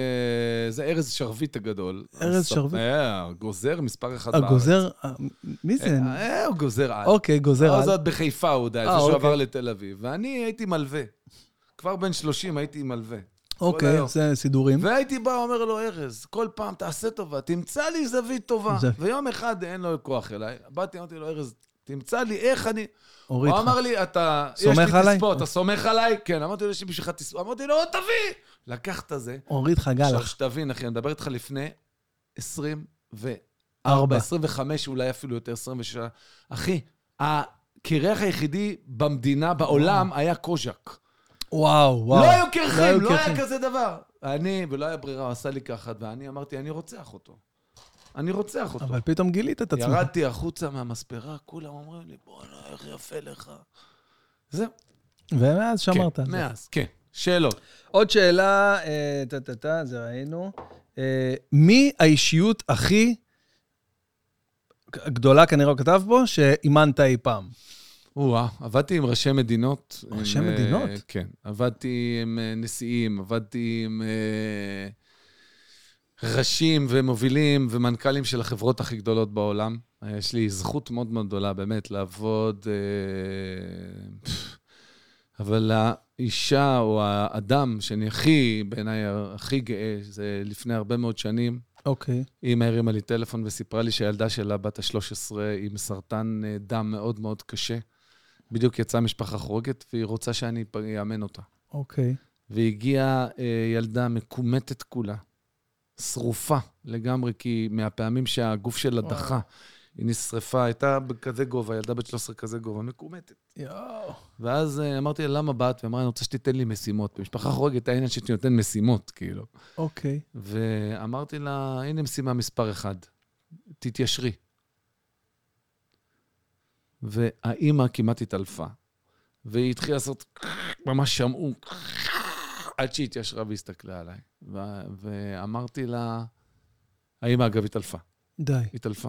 זה ארז שרביט הגדול. ארז שרביט? גוזר מספר אחד בארץ. הגוזר? מי זה? הוא גוזר על. אוקיי, גוזר על. אז עוד בחיפה הוא די, שהוא עבר לתל אביב. ואני הייתי מלווה. כבר בין שלושים הייתי מלווה. אוקיי, זה סידורים. והייתי בא, אומר לו, ארז, כל פעם תעשה טובה, תמצא לי זווית טובה. ויום אחד אין לו כוח אליי. באתי, אמרתי לו, ארז, תמצא לי איך אני... הוא אמר לי, אתה... סומך עליי? אתה סומך עליי? כן, אמרתי לו, יש לי בשבילך תספור. אמרתי לו, תביא! לקחת זה. הוריד לך גל. עכשיו שתבין, אחי, אני מדבר איתך לפני עשרים וארבע, עשרים וחמש, אולי אפילו יותר, עשרים ושש. אחי, הקרח היחידי במדינה, בעולם, היה קוז'ק. וואו, וואו. לא היו קרחים, לא היה כזה דבר. אני, ולא היה ברירה, הוא עשה לי ככה, ואני אמרתי, אני רוצח אותו. אני רוצח אותו. אבל פתאום גילית את עצמך. ירדתי החוצה מהמספרה, כולם אומרים לי, בוא, לא, איך יפה לך. זהו. ומאז שמרת. כן, מאז, כן. שאלות. עוד שאלה, טטטה, זה ראינו. מי האישיות הכי גדולה, כנראה הוא כתב בו, שאימנת אי פעם? וואה, עבדתי עם ראשי מדינות. ראשי מדינות? כן. עבדתי עם נשיאים, עבדתי עם... ראשים ומובילים ומנכ"לים של החברות הכי גדולות בעולם. יש לי זכות מאוד מאוד גדולה באמת לעבוד, אבל האישה או האדם שאני הכי, בעיניי הכי גאה, זה לפני הרבה מאוד שנים. אוקיי. היא הרימה לי טלפון וסיפרה לי שהילדה שלה בת ה-שלוש עשרה היא מסרטן דם מאוד מאוד קשה. בדיוק יצאה משפחה חורגת והיא רוצה שאני אאמן אותה. אוקיי. והגיעה ילדה מקומטת כולה. שרופה לגמרי, כי מהפעמים שהגוף שלה דחה, היא נשרפה, הייתה בכזה גובה, ילדה בת שלוש עשרה כזה גובה, מקומטת. ואז אמרתי לה, למה באת? ואמרה, אני רוצה שתיתן לי משימות. במשפחה חורגת, העניין שתיתן משימות, כאילו. אוקיי. ואמרתי לה, הנה משימה מספר אחד, תתיישרי. והאימא כמעט התעלפה, והיא התחילה לעשות, ממש שמעו, עד שהיא התיישרה והסתכלה עליי. ו- ואמרתי לה, האמא אגב התעלפה. די. התעלפה.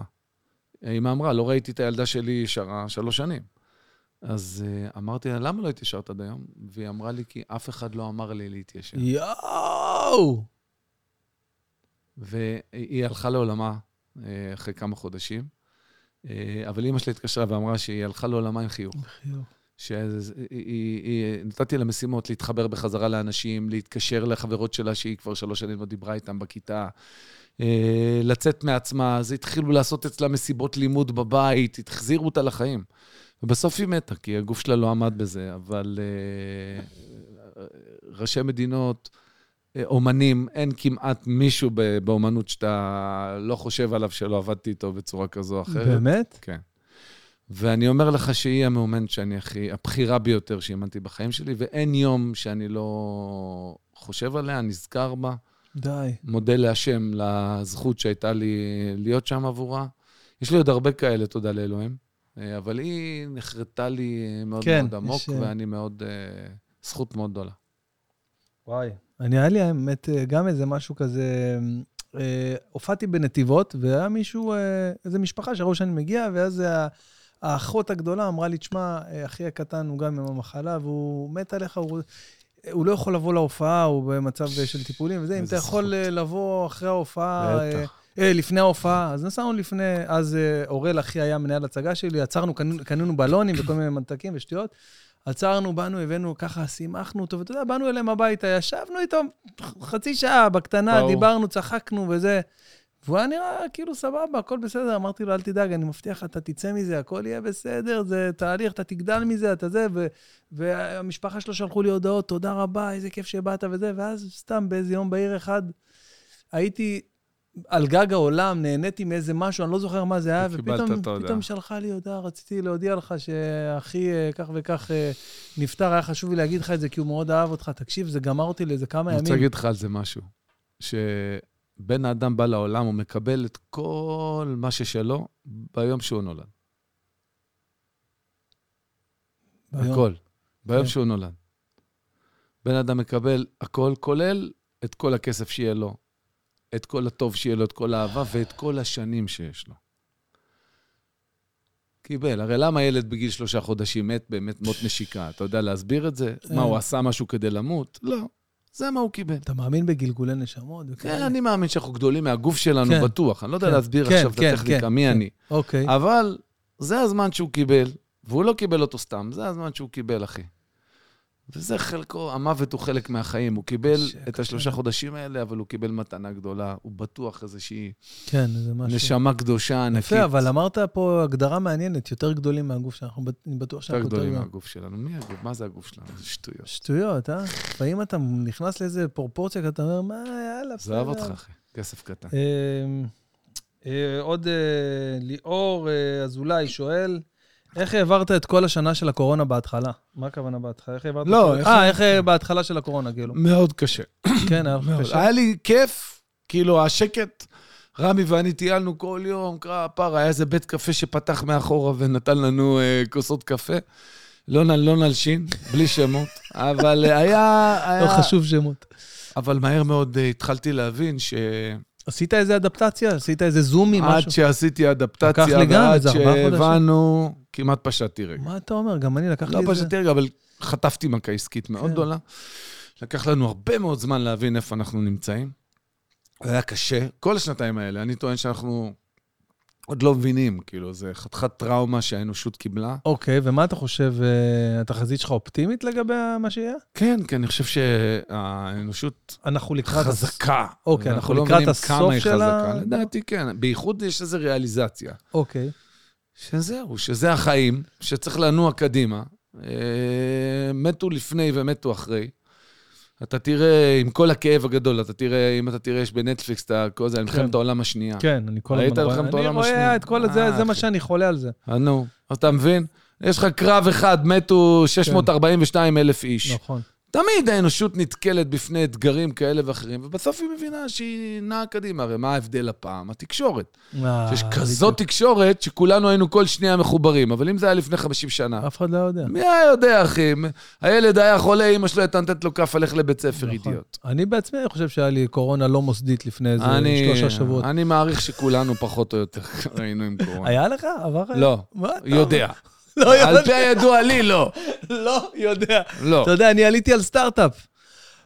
האמא אמרה, לא ראיתי את הילדה שלי ישרה שלוש שנים. אז uh, אמרתי לה, למה לא התיישרת עד היום? והיא אמרה לי, כי אף אחד לא אמר לי להתיישר. יואו! והיא הלכה לעולמה uh, אחרי כמה חודשים, uh, אבל אמא שלה התקשרה ואמרה שהיא הלכה לעולמה עם חיוך. חיוך. שנתתי לה משימות להתחבר בחזרה לאנשים, להתקשר לחברות שלה שהיא כבר שלוש שנים לא דיברה איתם בכיתה, לצאת מעצמה, אז התחילו לעשות אצלה מסיבות לימוד בבית, התחזירו אותה לחיים. ובסוף היא מתה, כי הגוף שלה לא עמד בזה, אבל ראשי מדינות, אומנים, אין כמעט מישהו באומנות שאתה לא חושב עליו שלא עבדתי איתו בצורה כזו או אחרת. באמת? כן. ואני אומר לך שהיא המאומנת שאני הכי, הבחירה ביותר שאימנתי בחיים שלי, ואין יום שאני לא חושב עליה, נזכר בה. די. מודה להשם, לזכות שהייתה לי להיות שם עבורה. יש לי עוד הרבה כאלה, תודה לאלוהים. אבל היא נחרטה לי מאוד כן, מאוד עמוק, יש... ואני מאוד, זכות מאוד גדולה. וואי. אני היה לי האמת גם איזה משהו כזה... הופעתי בנתיבות, והיה מישהו, איזו משפחה שראו שאני מגיע, ואז האחות הגדולה אמרה לי, תשמע, אחי הקטן הוא גם עם המחלה, והוא מת עליך, הוא לא יכול לבוא להופעה, הוא במצב של טיפולים, וזה, אם אתה יכול לבוא אחרי ההופעה, לפני ההופעה, אז נסענו לפני, אז אורל אחי היה מנהל הצגה שלי, עצרנו, קנינו בלונים וכל מיני מנתקים ושטויות, עצרנו, באנו, הבאנו, ככה שימחנו אותו, ואתה יודע, באנו אליהם הביתה, ישבנו איתו חצי שעה בקטנה, أو. דיברנו, צחקנו וזה, והוא היה נראה כאילו סבבה, הכל בסדר, אמרתי לו, אל תדאג, אני מבטיח, אתה תצא מזה, הכל יהיה בסדר, זה תהליך, אתה תגדל מזה, אתה זה, ו- והמשפחה שלו שלחו לי הודעות, תודה רבה, איזה כיף שבאת וזה, ואז סתם באיזה יום בעיר אחד, הייתי על גג העולם, נהניתי מאיזה משהו, אני לא זוכר מה זה היה, ופתאום שלחה לי הודעה, רציתי להודיע לך שאחי כך וכך נפטר, היה חשוב לי להגיד לך את זה, כי הוא מאוד אהב אותך, תקשיב, זה גמר אותי לאיזה כמה ימים. אני רוצה להגיד לך על זה משהו, שבן האדם בא לעולם, הוא מקבל את כל מה ששלו ביום שהוא נולד. הכל, ביום שהוא נולד. בן האדם מקבל הכל, כולל את כל הכסף שיהיה לו. את כל הטוב שיהיה לו, את כל האהבה, ואת כל השנים שיש לו. קיבל. הרי למה ילד בגיל שלושה חודשים מת באמת מות נשיקה? אתה יודע להסביר את זה? מה, הוא עשה משהו כדי למות? לא. זה מה הוא קיבל. אתה מאמין בגלגולי נשמות? כן, אני מאמין שאנחנו גדולים מהגוף שלנו בטוח. אני לא יודע להסביר עכשיו את הטכניקה, מי אני. אבל זה הזמן שהוא קיבל, והוא לא קיבל אותו סתם, זה הזמן שהוא קיבל, אחי. וזה חלקו, המוות הוא חלק מהחיים, הוא קיבל את השלושה חודשים האלה, אבל הוא קיבל מתנה גדולה, הוא בטוח איזושהי נשמה קדושה ענקית. יפה, אבל אמרת פה הגדרה מעניינת, יותר גדולים מהגוף שלנו, אני בטוח שאנחנו יותר גדולים מהגוף שלנו. מי הגוף? מה זה הגוף שלנו? זה שטויות. שטויות, אה? ואם אתה נכנס לאיזה פרופורציה, אתה אומר, מה, יאללה. זה אהב אותך, אחי, כסף קטן. עוד ליאור אזולאי שואל, איך העברת את כל השנה של הקורונה בהתחלה? מה הכוונה בהתחלה? איך העברת? לא, אה, איך בהתחלה של הקורונה, כאילו? מאוד קשה. כן, היה קשה. היה לי כיף, כאילו, השקט, רמי ואני טיילנו כל יום, קרא הפרה, היה איזה בית קפה שפתח מאחורה ונתן לנו כוסות קפה. לא נלשין, בלי שמות, אבל היה... לא חשוב שמות. אבל מהר מאוד התחלתי להבין ש... עשית איזה אדפטציה? עשית איזה זומי, משהו? עד שעשיתי אדפטציה, ועד שהבנו, כמעט פשעתי רגע. מה אתה אומר? גם אני לקח לי איזה... לא פשעתי רגע, אבל חטפתי מכה עסקית מאוד גדולה. לקח לנו הרבה מאוד זמן להבין איפה אנחנו נמצאים. היה קשה. כל השנתיים האלה, אני טוען שאנחנו עוד לא מבינים, כאילו, זה חתיכת טראומה שהאנושות קיבלה. אוקיי, ומה אתה חושב, התחזית שלך אופטימית לגבי מה שיהיה? כן, כי אני חושב שהאנושות חזקה. אוקיי, אנחנו לקראת הסוף שלה. לדעתי, כן. בייחוד יש איזו ריאליזציה. אוקיי. שזהו, שזה החיים, שצריך לנוע קדימה. מתו לפני ומתו אחרי. אתה תראה, עם כל הכאב הגדול, אתה תראה, אם אתה תראה, יש בנטפליקס, אתה כל זה, מלחמת העולם השנייה. כן, אני כל הזמן רואה. אני רואה את כל זה, זה מה שאני חולה על זה. נו, אתה מבין? יש לך קרב אחד, מתו שש מאות ארבעים ושתיים אלף איש. נכון. תמיד האנושות נתקלת בפני אתגרים כאלה ואחרים, ובסוף היא מבינה שהיא נעה קדימה. הרי מה ההבדל הפעם? התקשורת. שיש כזאת תקשורת שכולנו היינו כל שנייה מחוברים, אבל אם זה היה לפני חמישים שנה... אף אחד לא יודע. מי היה יודע, אחי? הילד היה חולה, אמא שלו הייתה נתת לו כף, הלך לבית ספר אידיוט. אני בעצמי חושב שהיה לי קורונה לא מוסדית לפני איזה שלושה שבועות. אני מעריך שכולנו פחות או יותר ראינו עם קורונה. היה לך? עבר? לא. יודע. על פי הידוע לי, לא. לא, יודע. אתה יודע, אני עליתי על סטארט-אפ.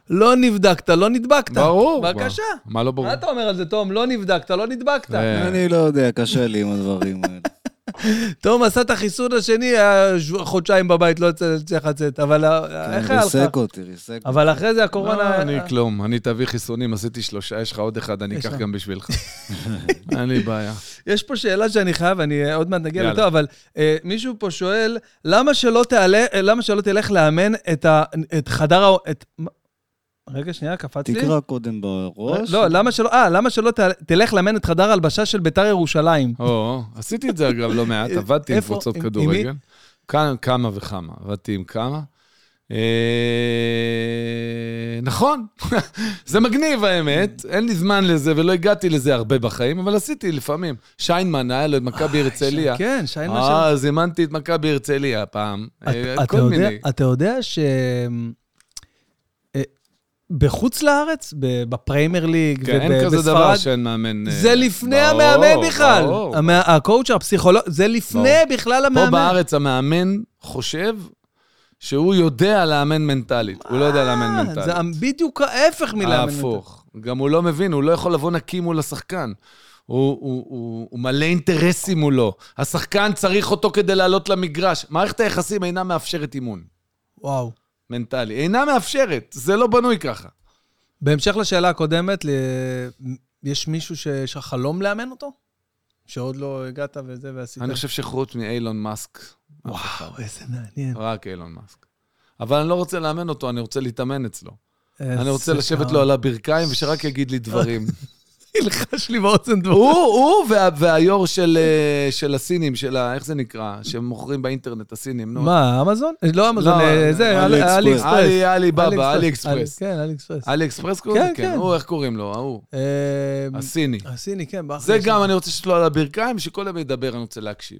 לא נבדקת, לא נדבקת. ברור. בבקשה. מה לא ברור? מה אתה אומר על זה, תום? לא נבדקת, לא נדבקת. אני לא יודע, קשה לי עם הדברים האלה. תום עשה את החיסון השני, חודשיים בבית, לא צריך לצאת, אבל איך היה לך? ריסק אותי, ריסק אותי. אבל אחרי זה הקורונה... אני כלום, אני תביא חיסונים, עשיתי שלושה, יש לך עוד אחד, אני אקח גם בשבילך. אין לי בעיה. יש פה שאלה שאני חייב, אני עוד מעט נגיע לטוב, אבל מישהו פה שואל, למה שלא תלך לאמן את חדר... רגע שנייה, קפץ לי. תקרא קודם בראש. לא, למה שלא, אה, למה שלא תלך למן את חדר הלבשה של ביתר ירושלים? או, עשיתי את זה אגב לא מעט, עבדתי עם קבוצות כדורגל. כאן כמה וכמה, עבדתי עם כמה. נכון, זה מגניב האמת, אין לי זמן לזה ולא הגעתי לזה הרבה בחיים, אבל עשיתי לפעמים. שיינמן היה לו את מכבי הרצליה. כן, שיינמן. אה, זימנתי את מכבי הרצליה פעם. אתה יודע ש... בחוץ לארץ, בפריימר ליג, כן, אין כזה דבר שאין מאמן. זה לפני המאמן בכלל. הקואוצ' הפסיכולוג, זה לפני בכלל המאמן. פה בארץ המאמן חושב שהוא יודע לאמן מנטלית. הוא לא יודע לאמן מנטלית. זה בדיוק ההפך מלאמן מנטלית. ההפוך. גם הוא לא מבין, הוא לא יכול לבוא נקי מול השחקן. הוא מלא אינטרסים מולו. השחקן צריך אותו כדי לעלות למגרש. מערכת היחסים אינה מאפשרת אימון. וואו. מנטלי. אינה מאפשרת, זה לא בנוי ככה. בהמשך לשאלה הקודמת, יש מישהו שחלום לאמן אותו? שעוד לא הגעת וזה ועשית? אני חושב שחוץ מאילון מאסק. וואו, איזה מעניין. רק אילון מאסק. אבל אני לא רוצה לאמן אותו, אני רוצה להתאמן אצלו. אני רוצה לשבת לו על הברכיים ושרק יגיד לי דברים. הלחש לי באוצן דברים. הוא והיור של הסינים, איך זה נקרא, שמוכרים באינטרנט, הסינים. מה, אמזון? לא אמזון, זה, AliExpress. אלי בבא, AliExpress. כן, AliExpress. AliExpress קוראים? כן, כן. הוא, איך קוראים לו? ההוא. הסיני. הסיני, כן. זה גם, אני רוצה שלא על הברכיים, שכל יום ידבר, אני רוצה להקשיב.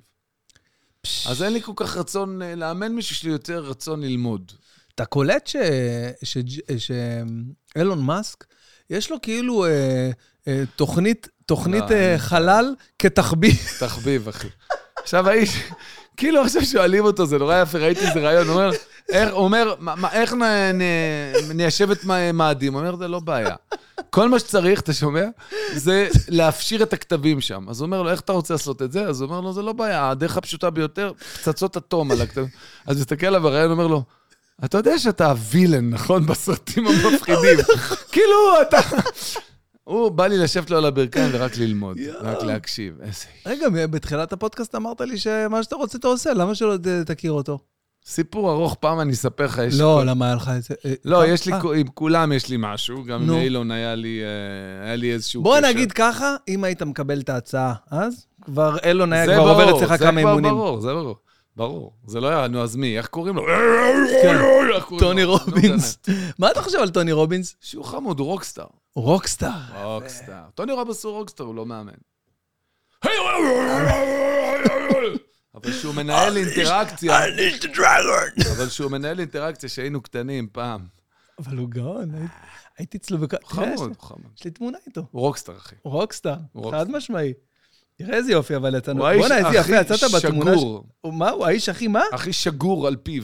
אז אין לי כל כך רצון לאמן מישהו, יש לי יותר רצון ללמוד. אתה קולט שאלון מאסק, יש לו כאילו... תוכנית, תוכנית חלל כתחביב. תחביב, אחי. עכשיו האיש, כאילו עכשיו שואלים אותו, זה נורא יפה, ראיתי איזה רעיון, הוא אומר, איך ניישב את מאדים? הוא אומר, זה לא בעיה. כל מה שצריך, אתה שומע, זה להפשיר את הכתבים שם. אז הוא אומר לו, איך אתה רוצה לעשות את זה? אז הוא אומר לו, זה לא בעיה, הדרך הפשוטה ביותר, פצצות אטום על הכתבים. אז מסתכל עליו, הרעיון אומר לו, אתה יודע שאתה הווילן, נכון? בסרטים המפחידים. כאילו, אתה... הוא בא לי לשבת לו על הברכיים ורק ללמוד, רק להקשיב. רגע, בתחילת הפודקאסט אמרת לי שמה שאתה רוצה אתה עושה, למה שלא תכיר אותו? סיפור ארוך, פעם אני אספר לך. לא, למה היה לך את זה? לא, יש לי, עם כולם יש לי משהו, גם עם אילון היה לי איזשהו קשר. בוא נגיד ככה, אם היית מקבל את ההצעה, אז כבר אילון היה כבר עובר אצלך כמה אימונים. זה כבר ברור, זה ברור. ברור, זה לא היה, נו אז מי, איך קוראים לו? טוני רובינס. מה אתה חושב על טוני רובינס? שהוא חמוד, הוא רוקסטאר. הוא רוקסטאר. רוקסטאר. טוני רובינס הוא רוקסטאר, הוא לא מאמן. אבל שהוא מנהל אינטראקציה. אבל שהוא מנהל אינטראקציה שהיינו קטנים פעם. אבל הוא גאון, הייתי אצלו בכל... חמוד, חמוד. יש לי תמונה איתו. הוא רוקסטאר, אחי. הוא רוקסטאר, חד משמעי. תראה איזה יופי, אבל יצאנו. הוא האיש הכי שגור. מה? הוא האיש הכי מה? הכי שגור על פיו.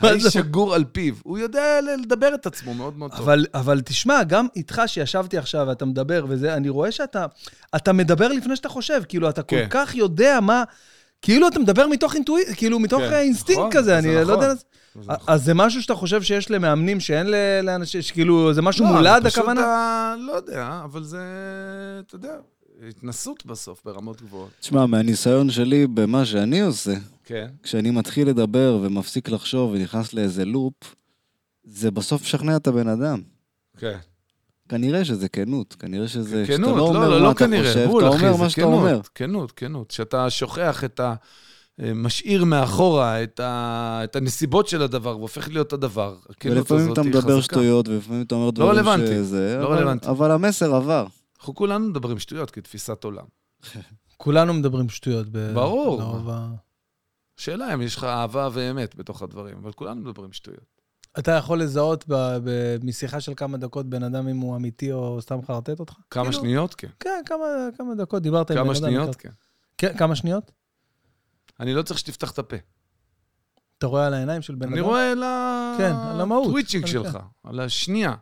האיש שגור על פיו. הוא יודע לדבר את עצמו מאוד מאוד טוב. אבל תשמע, גם איתך שישבתי עכשיו, אתה מדבר וזה, אני רואה שאתה, אתה מדבר לפני שאתה חושב, כאילו אתה כל כך יודע מה, כאילו אתה מדבר מתוך אינטואיציה, כאילו מתוך אינסטינקט כזה, אני לא יודע... אז זה משהו שאתה חושב שיש למאמנים, שאין לאנשים, שכאילו זה משהו מולד, הכוונה? לא יודע, אבל זה, אתה יודע. התנסות בסוף ברמות גבוהות. תשמע, מהניסיון שלי במה שאני עושה, כן. כשאני מתחיל לדבר ומפסיק לחשוב ונכנס לאיזה לופ, זה בסוף משכנע את הבן אדם. כן. כנראה שזה כנות, כנראה שזה... כנות, לא, לא, לא, לא כנראה. אתה אומר מה שאתה אומר. כנות, כנות. שאתה שוכח את ה... משאיר מאחורה את, ה... את הנסיבות של הדבר, והופך להיות הדבר. ולפעמים אתה מדבר שטויות, ולפעמים אתה אומר דברים שזה... לא רלוונטי. אבל המסר עבר. אנחנו כולנו מדברים שטויות, כתפיסת עולם. כולנו מדברים שטויות. ברור. שאלה אם יש לך אהבה ואמת בתוך הדברים, אבל כולנו מדברים שטויות. אתה יכול לזהות משיחה של כמה דקות בן אדם אם הוא אמיתי או סתם חרטט אותך? כמה שניות, כן. כן, כמה דקות דיברת עם בן אדם. כמה שניות, כן. כמה שניות? אני לא צריך שתפתח את הפה. אתה רואה על העיניים של בן אדם? אני רואה על הטוויצ'ינג שלך, על השנייה.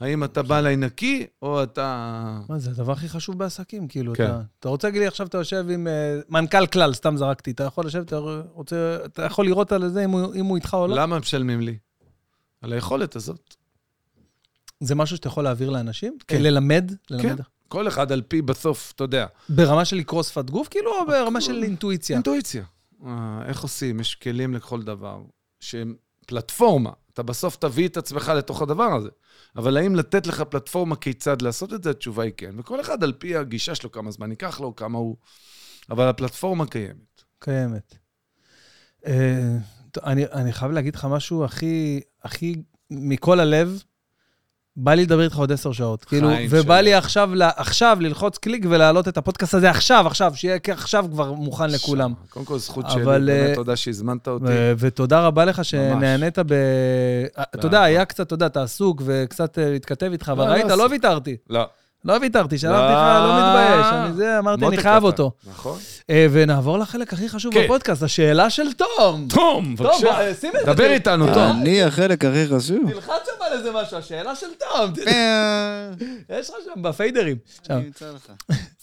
האם אתה בא אליי נקי, או אתה... מה זה, הדבר הכי חשוב בעסקים, כאילו. כן. אתה, אתה רוצה להגיד לי, עכשיו אתה יושב עם uh, מנכ"ל כלל, סתם זרקתי, אתה יכול לשבת, אתה, רוצה, אתה יכול לראות על זה אם הוא, אם הוא איתך או לא? למה משלמים לי? על היכולת הזאת. זה משהו שאתה יכול להעביר לאנשים? כן. ללמד? ללמד. כן, כל אחד על פי בסוף, אתה יודע. ברמה של לקרוא שפת גוף, כאילו, או ברמה של אינטואיציה? אינטואיציה. איך עושים? יש כלים לכל דבר, שהם פלטפורמה. אתה בסוף תביא את עצמך לתוך הדבר הזה. אבל האם לתת לך פלטפורמה כיצד לעשות את זה, התשובה היא כן. וכל אחד על פי הגישה שלו, כמה זמן ייקח לו, כמה הוא... אבל הפלטפורמה קיימת. קיימת. אני חייב להגיד לך משהו הכי, הכי מכל הלב, בא לי לדבר איתך עוד עשר שעות, כאילו, ובא לי עכשיו, עכשיו ללחוץ קליק ולהעלות את הפודקאסט הזה עכשיו, עכשיו, שיהיה עכשיו כבר מוכן לכולם. קודם כל זכות שלי, באמת תודה שהזמנת אותי. ותודה רבה לך שנהנית ב... תודה, היה קצת, תודה, תעסוק וקצת להתכתב איתך, אבל ראית, לא ויתרתי. לא. לא ויתרתי, שלחתי לך, לא מתבייש. אני זה, אמרתי, אני חייב אותו. נכון. ונעבור לחלק הכי חשוב בפודקאסט, השאלה של תום. תום, בבקשה. דבר איתנו, תום. אני החלק הכי חשוב. תלחץ שם על איזה משהו, השאלה של תום. יש לך שם בפיידרים. אני אמצא לך.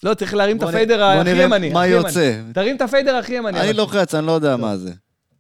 לא, צריך להרים את הפיידר הכי ימני. בוא נראה מה יוצא. תרים את הפיידר הכי ימני. אני לוחץ, אני לא יודע מה זה.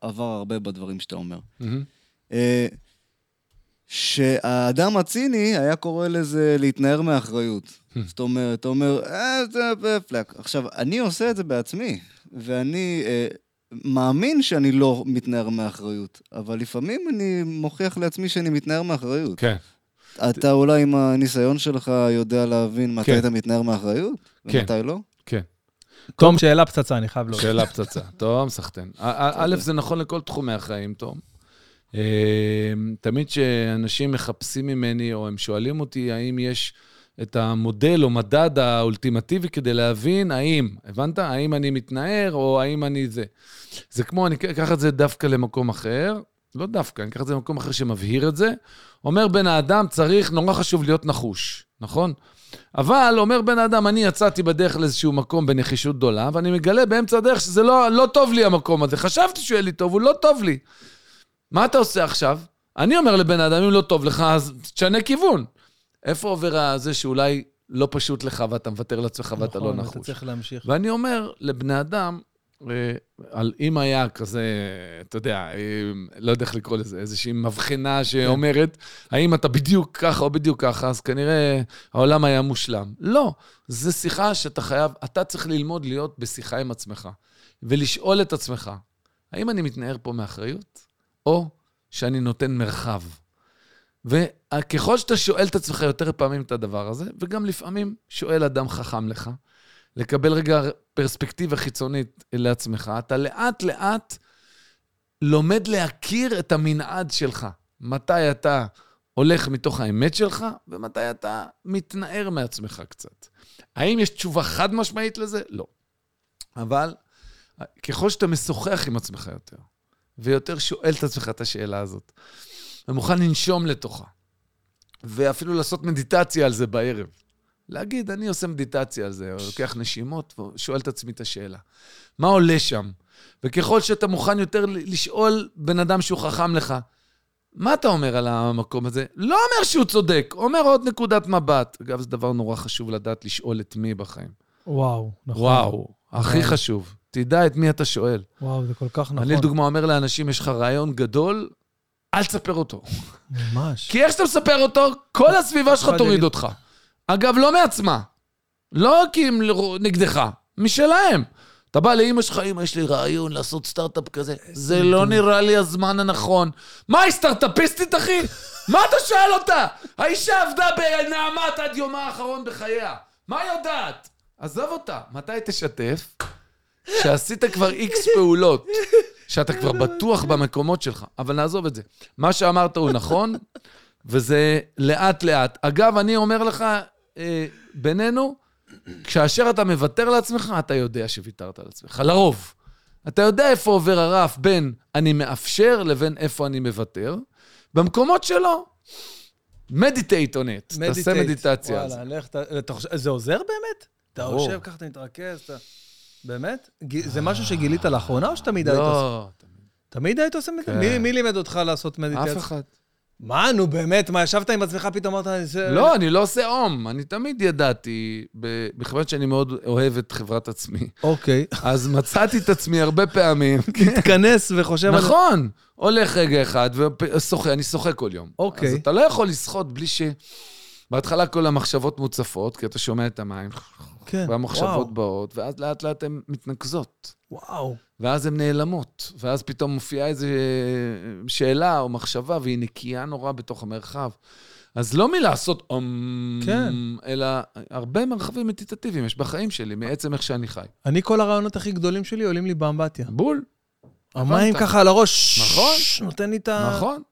עבר הרבה בדברים שאתה אומר. שהאדם הציני היה קורא לזה להתנער מאחריות. זאת אומרת, אתה אומר, עכשיו, אני עושה את זה בעצמי, ואני מאמין שאני לא מתנער מאחריות, אבל לפעמים אני מוכיח לעצמי שאני מתנער מאחריות. כן. אתה אולי עם הניסיון שלך יודע להבין מתי אתה מתנער מאחריות, ומתי לא? כן. תום, שאלה פצצה, אני חייב לו. שאלה פצצה, תום, סחטן. א', זה נכון לכל תחומי החיים, תום. תמיד שאנשים מחפשים ממני, או הם שואלים אותי, האם יש את המודל או מדד האולטימטיבי כדי להבין, האם, הבנת? האם אני מתנער, או האם אני זה. זה כמו, אני אקח את זה דווקא למקום אחר, לא דווקא, אני אקח את זה למקום אחר שמבהיר את זה, אומר בן האדם, צריך, נורא חשוב להיות נחוש, נכון? אבל אומר בן האדם, אני יצאתי בדרך לאיזשהו מקום בנחישות גדולה, ואני מגלה באמצע הדרך שזה לא, לא טוב לי המקום הזה. חשבתי שהוא יהיה לי טוב, הוא לא טוב לי. מה אתה עושה עכשיו? אני אומר לבן האדם, אם לא טוב לך, אז תשנה כיוון. איפה עובר זה שאולי לא פשוט לך, ואתה מוותר לעצמך, ואתה לא נחוש. אתה צריך להמשיך. ואני אומר לבני אדם, על אם היה כזה, אתה יודע, לא יודע איך לקרוא לזה, איזושהי מבחנה שאומרת, האם אתה בדיוק ככה או בדיוק ככה, אז כנראה העולם היה מושלם. לא, זה שיחה שאתה חייב, אתה צריך ללמוד להיות בשיחה עם עצמך, ולשאול את עצמך, האם אני מתנער פה מאחריות, או שאני נותן מרחב. וככל שאתה שואל את עצמך יותר פעמים את הדבר הזה, וגם לפעמים שואל אדם חכם לך, לקבל רגע פרספקטיבה חיצונית לעצמך, אתה לאט לאט לומד להכיר את המנעד שלך. מתי אתה הולך מתוך האמת שלך, ומתי אתה מתנער מעצמך קצת. האם יש תשובה חד משמעית לזה? לא. אבל ככל שאתה משוחח עם עצמך יותר, ויותר שואל את עצמך את השאלה הזאת, ומוכן לנשום לתוכה, ואפילו לעשות מדיטציה על זה בערב, להגיד, אני עושה מדיטציה על זה, או לוקח נשימות, ושואל את עצמי את השאלה. מה עולה שם? וככל שאתה מוכן יותר לשאול בן אדם שהוא חכם לך, מה אתה אומר על המקום הזה? לא אומר שהוא צודק, אומר עוד נקודת מבט. אגב, זה דבר נורא חשוב לדעת, לשאול את מי בחיים. וואו, נכון. וואו, הכי חשוב. תדע את מי אתה שואל. וואו, זה כל כך נכון. אני לדוגמה אומר לאנשים, יש לך רעיון גדול, אל תספר אותו. ממש. כי איך שאתה מספר אותו, כל הסביבה שלך תוריד אותך. אגב, לא מעצמה. לא כי הם נגדך, משלהם. אתה בא לאמא שלך, אמא, יש לי רעיון לעשות סטארט-אפ כזה. זה לא נראה לי הזמן הנכון. מה, היא סטארט-אפיסטית, אחי? מה אתה שואל אותה? האישה עבדה בנעמת עד יומה האחרון בחייה. מה יודעת? עזוב אותה. מתי תשתף? שעשית כבר איקס פעולות. שאתה כבר בטוח במקומות שלך. אבל נעזוב את זה. מה שאמרת הוא נכון, וזה לאט לאט. אגב, אני אומר לך, בינינו, כאשר אתה מוותר לעצמך, אתה יודע שוויתרת על עצמך. לרוב. אתה יודע איפה עובר הרף בין אני מאפשר לבין איפה אני מוותר. במקומות שלו, מדיטייט on it. תעשה מדיטציה. וואלה, לך, זה עוזר באמת? אתה חושב ככה, אתה מתרכז, אתה... באמת? זה משהו שגילית לאחרונה, או שתמיד היית עושה? לא, תמיד. תמיד היית עושה מדיטציה? מי לימד אותך לעשות מדיטציה? אף אחד. מה, נו באמת, מה, ישבת עם עצמך, פתאום אמרת... לא, אני לא עושה עום, אני תמיד ידעתי, בכלל שאני מאוד אוהב את חברת עצמי. אוקיי. אז מצאתי את עצמי הרבה פעמים. מתכנס וחושב... נכון, הולך רגע אחד, ואני שוחק כל יום. אוקיי. אז אתה לא יכול לשחות בלי ש... בהתחלה כל המחשבות מוצפות, כי אתה שומע את המים, והמחשבות באות, ואז לאט לאט הן מתנקזות. וואו. ואז הן נעלמות, ואז פתאום מופיעה איזו שאלה או מחשבה, והיא נקייה נורא בתוך המרחב. אז לא מלעשות, אלא הרבה מרחבים מדיטטיביים יש בחיים שלי, מעצם איך שאני חי. אני, כל הרעיונות הכי גדולים שלי עולים לי באמבטיה. בול. המים ככה על הראש. נכון. נותן לי את ה... נכון.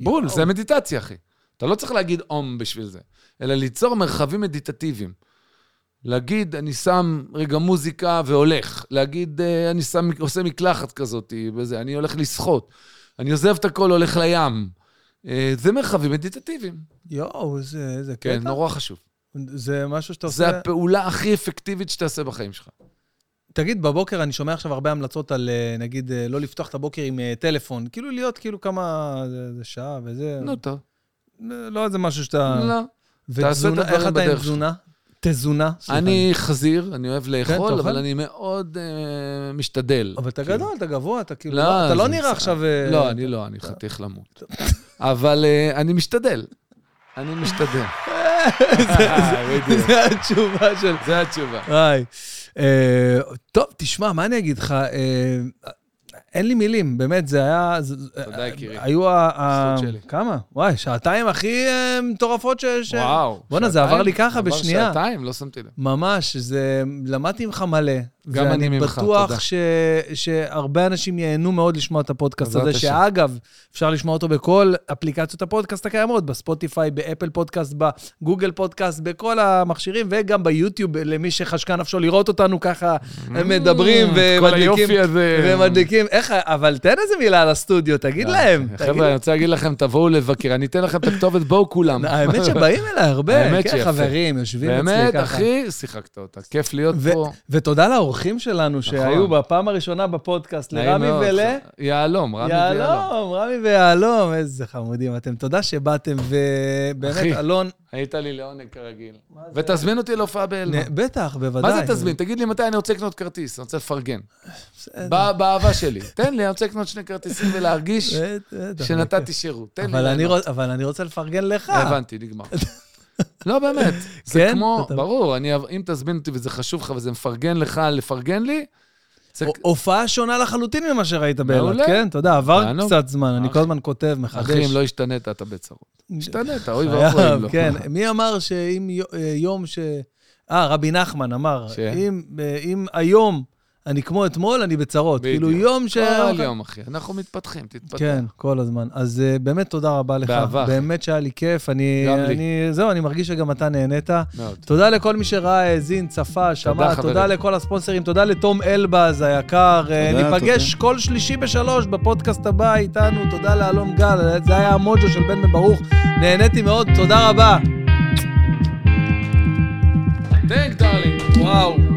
בול, זה מדיטציה, אחי. אתה לא צריך להגיד אום בשביל זה, אלא ליצור מרחבים מדיטטיביים. להגיד, אני שם רגע מוזיקה והולך. להגיד, אני שם, עושה מקלחת כזאת, בזה. אני הולך לשחות. אני עוזב את הכל, הולך לים. זה מרחבים מדיטטיביים. יואו, זה, זה קטע. כן, נורא חשוב. זה משהו שאתה עושה... זה הפעולה הכי אפקטיבית שתעשה בחיים שלך. תגיד, בבוקר אני שומע עכשיו הרבה המלצות על, נגיד, לא לפתוח את הבוקר עם טלפון. כאילו להיות, כאילו כמה... זה שעה וזה... נו, טוב. לא, זה משהו שאתה... לא. ותזונה, איך אתה עם תזונה? תזונה? אני חזיר, אני אוהב לאכול, אבל אני מאוד משתדל. אבל אתה גדול, אתה גבוה, אתה כאילו... אתה לא נראה עכשיו... לא, אני לא, אני חתיך למות. אבל אני משתדל. אני משתדל. זה התשובה של... זה התשובה. טוב, תשמע, מה אני אגיד לך? אין לי מילים, באמת, זה היה... תודה, יקירי. היו ה... כמה? וואי, שעתיים הכי מטורפות ש... וואו. בוא'נה, זה עבר לי ככה בשנייה. עבר שעתיים, לא שמתי לב. ממש, זה... למדתי ממך מלא. גם אני ממך, תודה. ואני בטוח שהרבה אנשים ייהנו מאוד לשמוע את הפודקאסט הזה, שאגב, אפשר לשמוע אותו בכל אפליקציות הפודקאסט הקיימות, בספוטיפיי, באפל פודקאסט, בגוגל פודקאסט, בכל המכשירים, וגם ביוטיוב, למי שחשקה נפשו לראות אותנו ככה, הם מדברים ומדליקים. איך, אבל תן איזה מילה על הסטודיו, תגיד להם. חבר'ה, אני רוצה להגיד לכם, תבואו לבקר, אני אתן לכם את הכתובת, בואו כולם. האמת שבאים אליי הרבה, חברים, יושבים אצלי ככה. באמת, אחי, שיחקת אותה, כיף להיות פה. ותודה לאורחים שלנו, שהיו בפעם הראשונה בפודקאסט, לרמי ול... יעלום, רמי ויעלום. יעלום, רמי ויעלום, איזה חמודים אתם. תודה שבאתם, ובאמת, אלון... היית לי לעונג כרגיל. ותזמין אותי להופעה באלמה. בטח, בוודאי. מה זה תזמין? תגיד לי מתי אני רוצה לקנות כרטיס, אני רוצה לפרגן. באהבה שלי. תן לי, אני רוצה לקנות שני כרטיסים ולהרגיש שנתתי שירות. אבל אני רוצה לפרגן לך. הבנתי, נגמר. לא באמת. זה כמו, ברור, אם תזמין אותי וזה חשוב לך וזה מפרגן לך, לפרגן לי, הופעה שונה לחלוטין ממה שראית באלת, כן? אתה יודע, עבר קצת זמן, אני כל הזמן כותב, מחדש. אחי, אם לא השתנית, אתה בצרות. השתנית, אוי ואבוי, לא. כן, מי אמר שאם יום ש... אה, רבי נחמן אמר, אם היום אני כמו אתמול, אני בצרות. כאילו יום ש... כל יום, אחי. אנחנו מתפתחים, תתפתח. כן, כל הזמן. אז באמת תודה רבה לך. בעבר. באמת שהיה לי כיף. אני... זהו, אני מרגיש שגם אתה נהנית. תודה לכל מי שראה, האזין, צפה, שמע. תודה לכל הספונסרים. תודה לתום אלבאז היקר. ניפגש כל שלישי בשלוש בפודקאסט הבא איתנו. תודה לאלון גל. זה היה המוג'ו של בן מברוך. נהניתי מאוד. תודה רבה. תודה, דארלינג. וואו.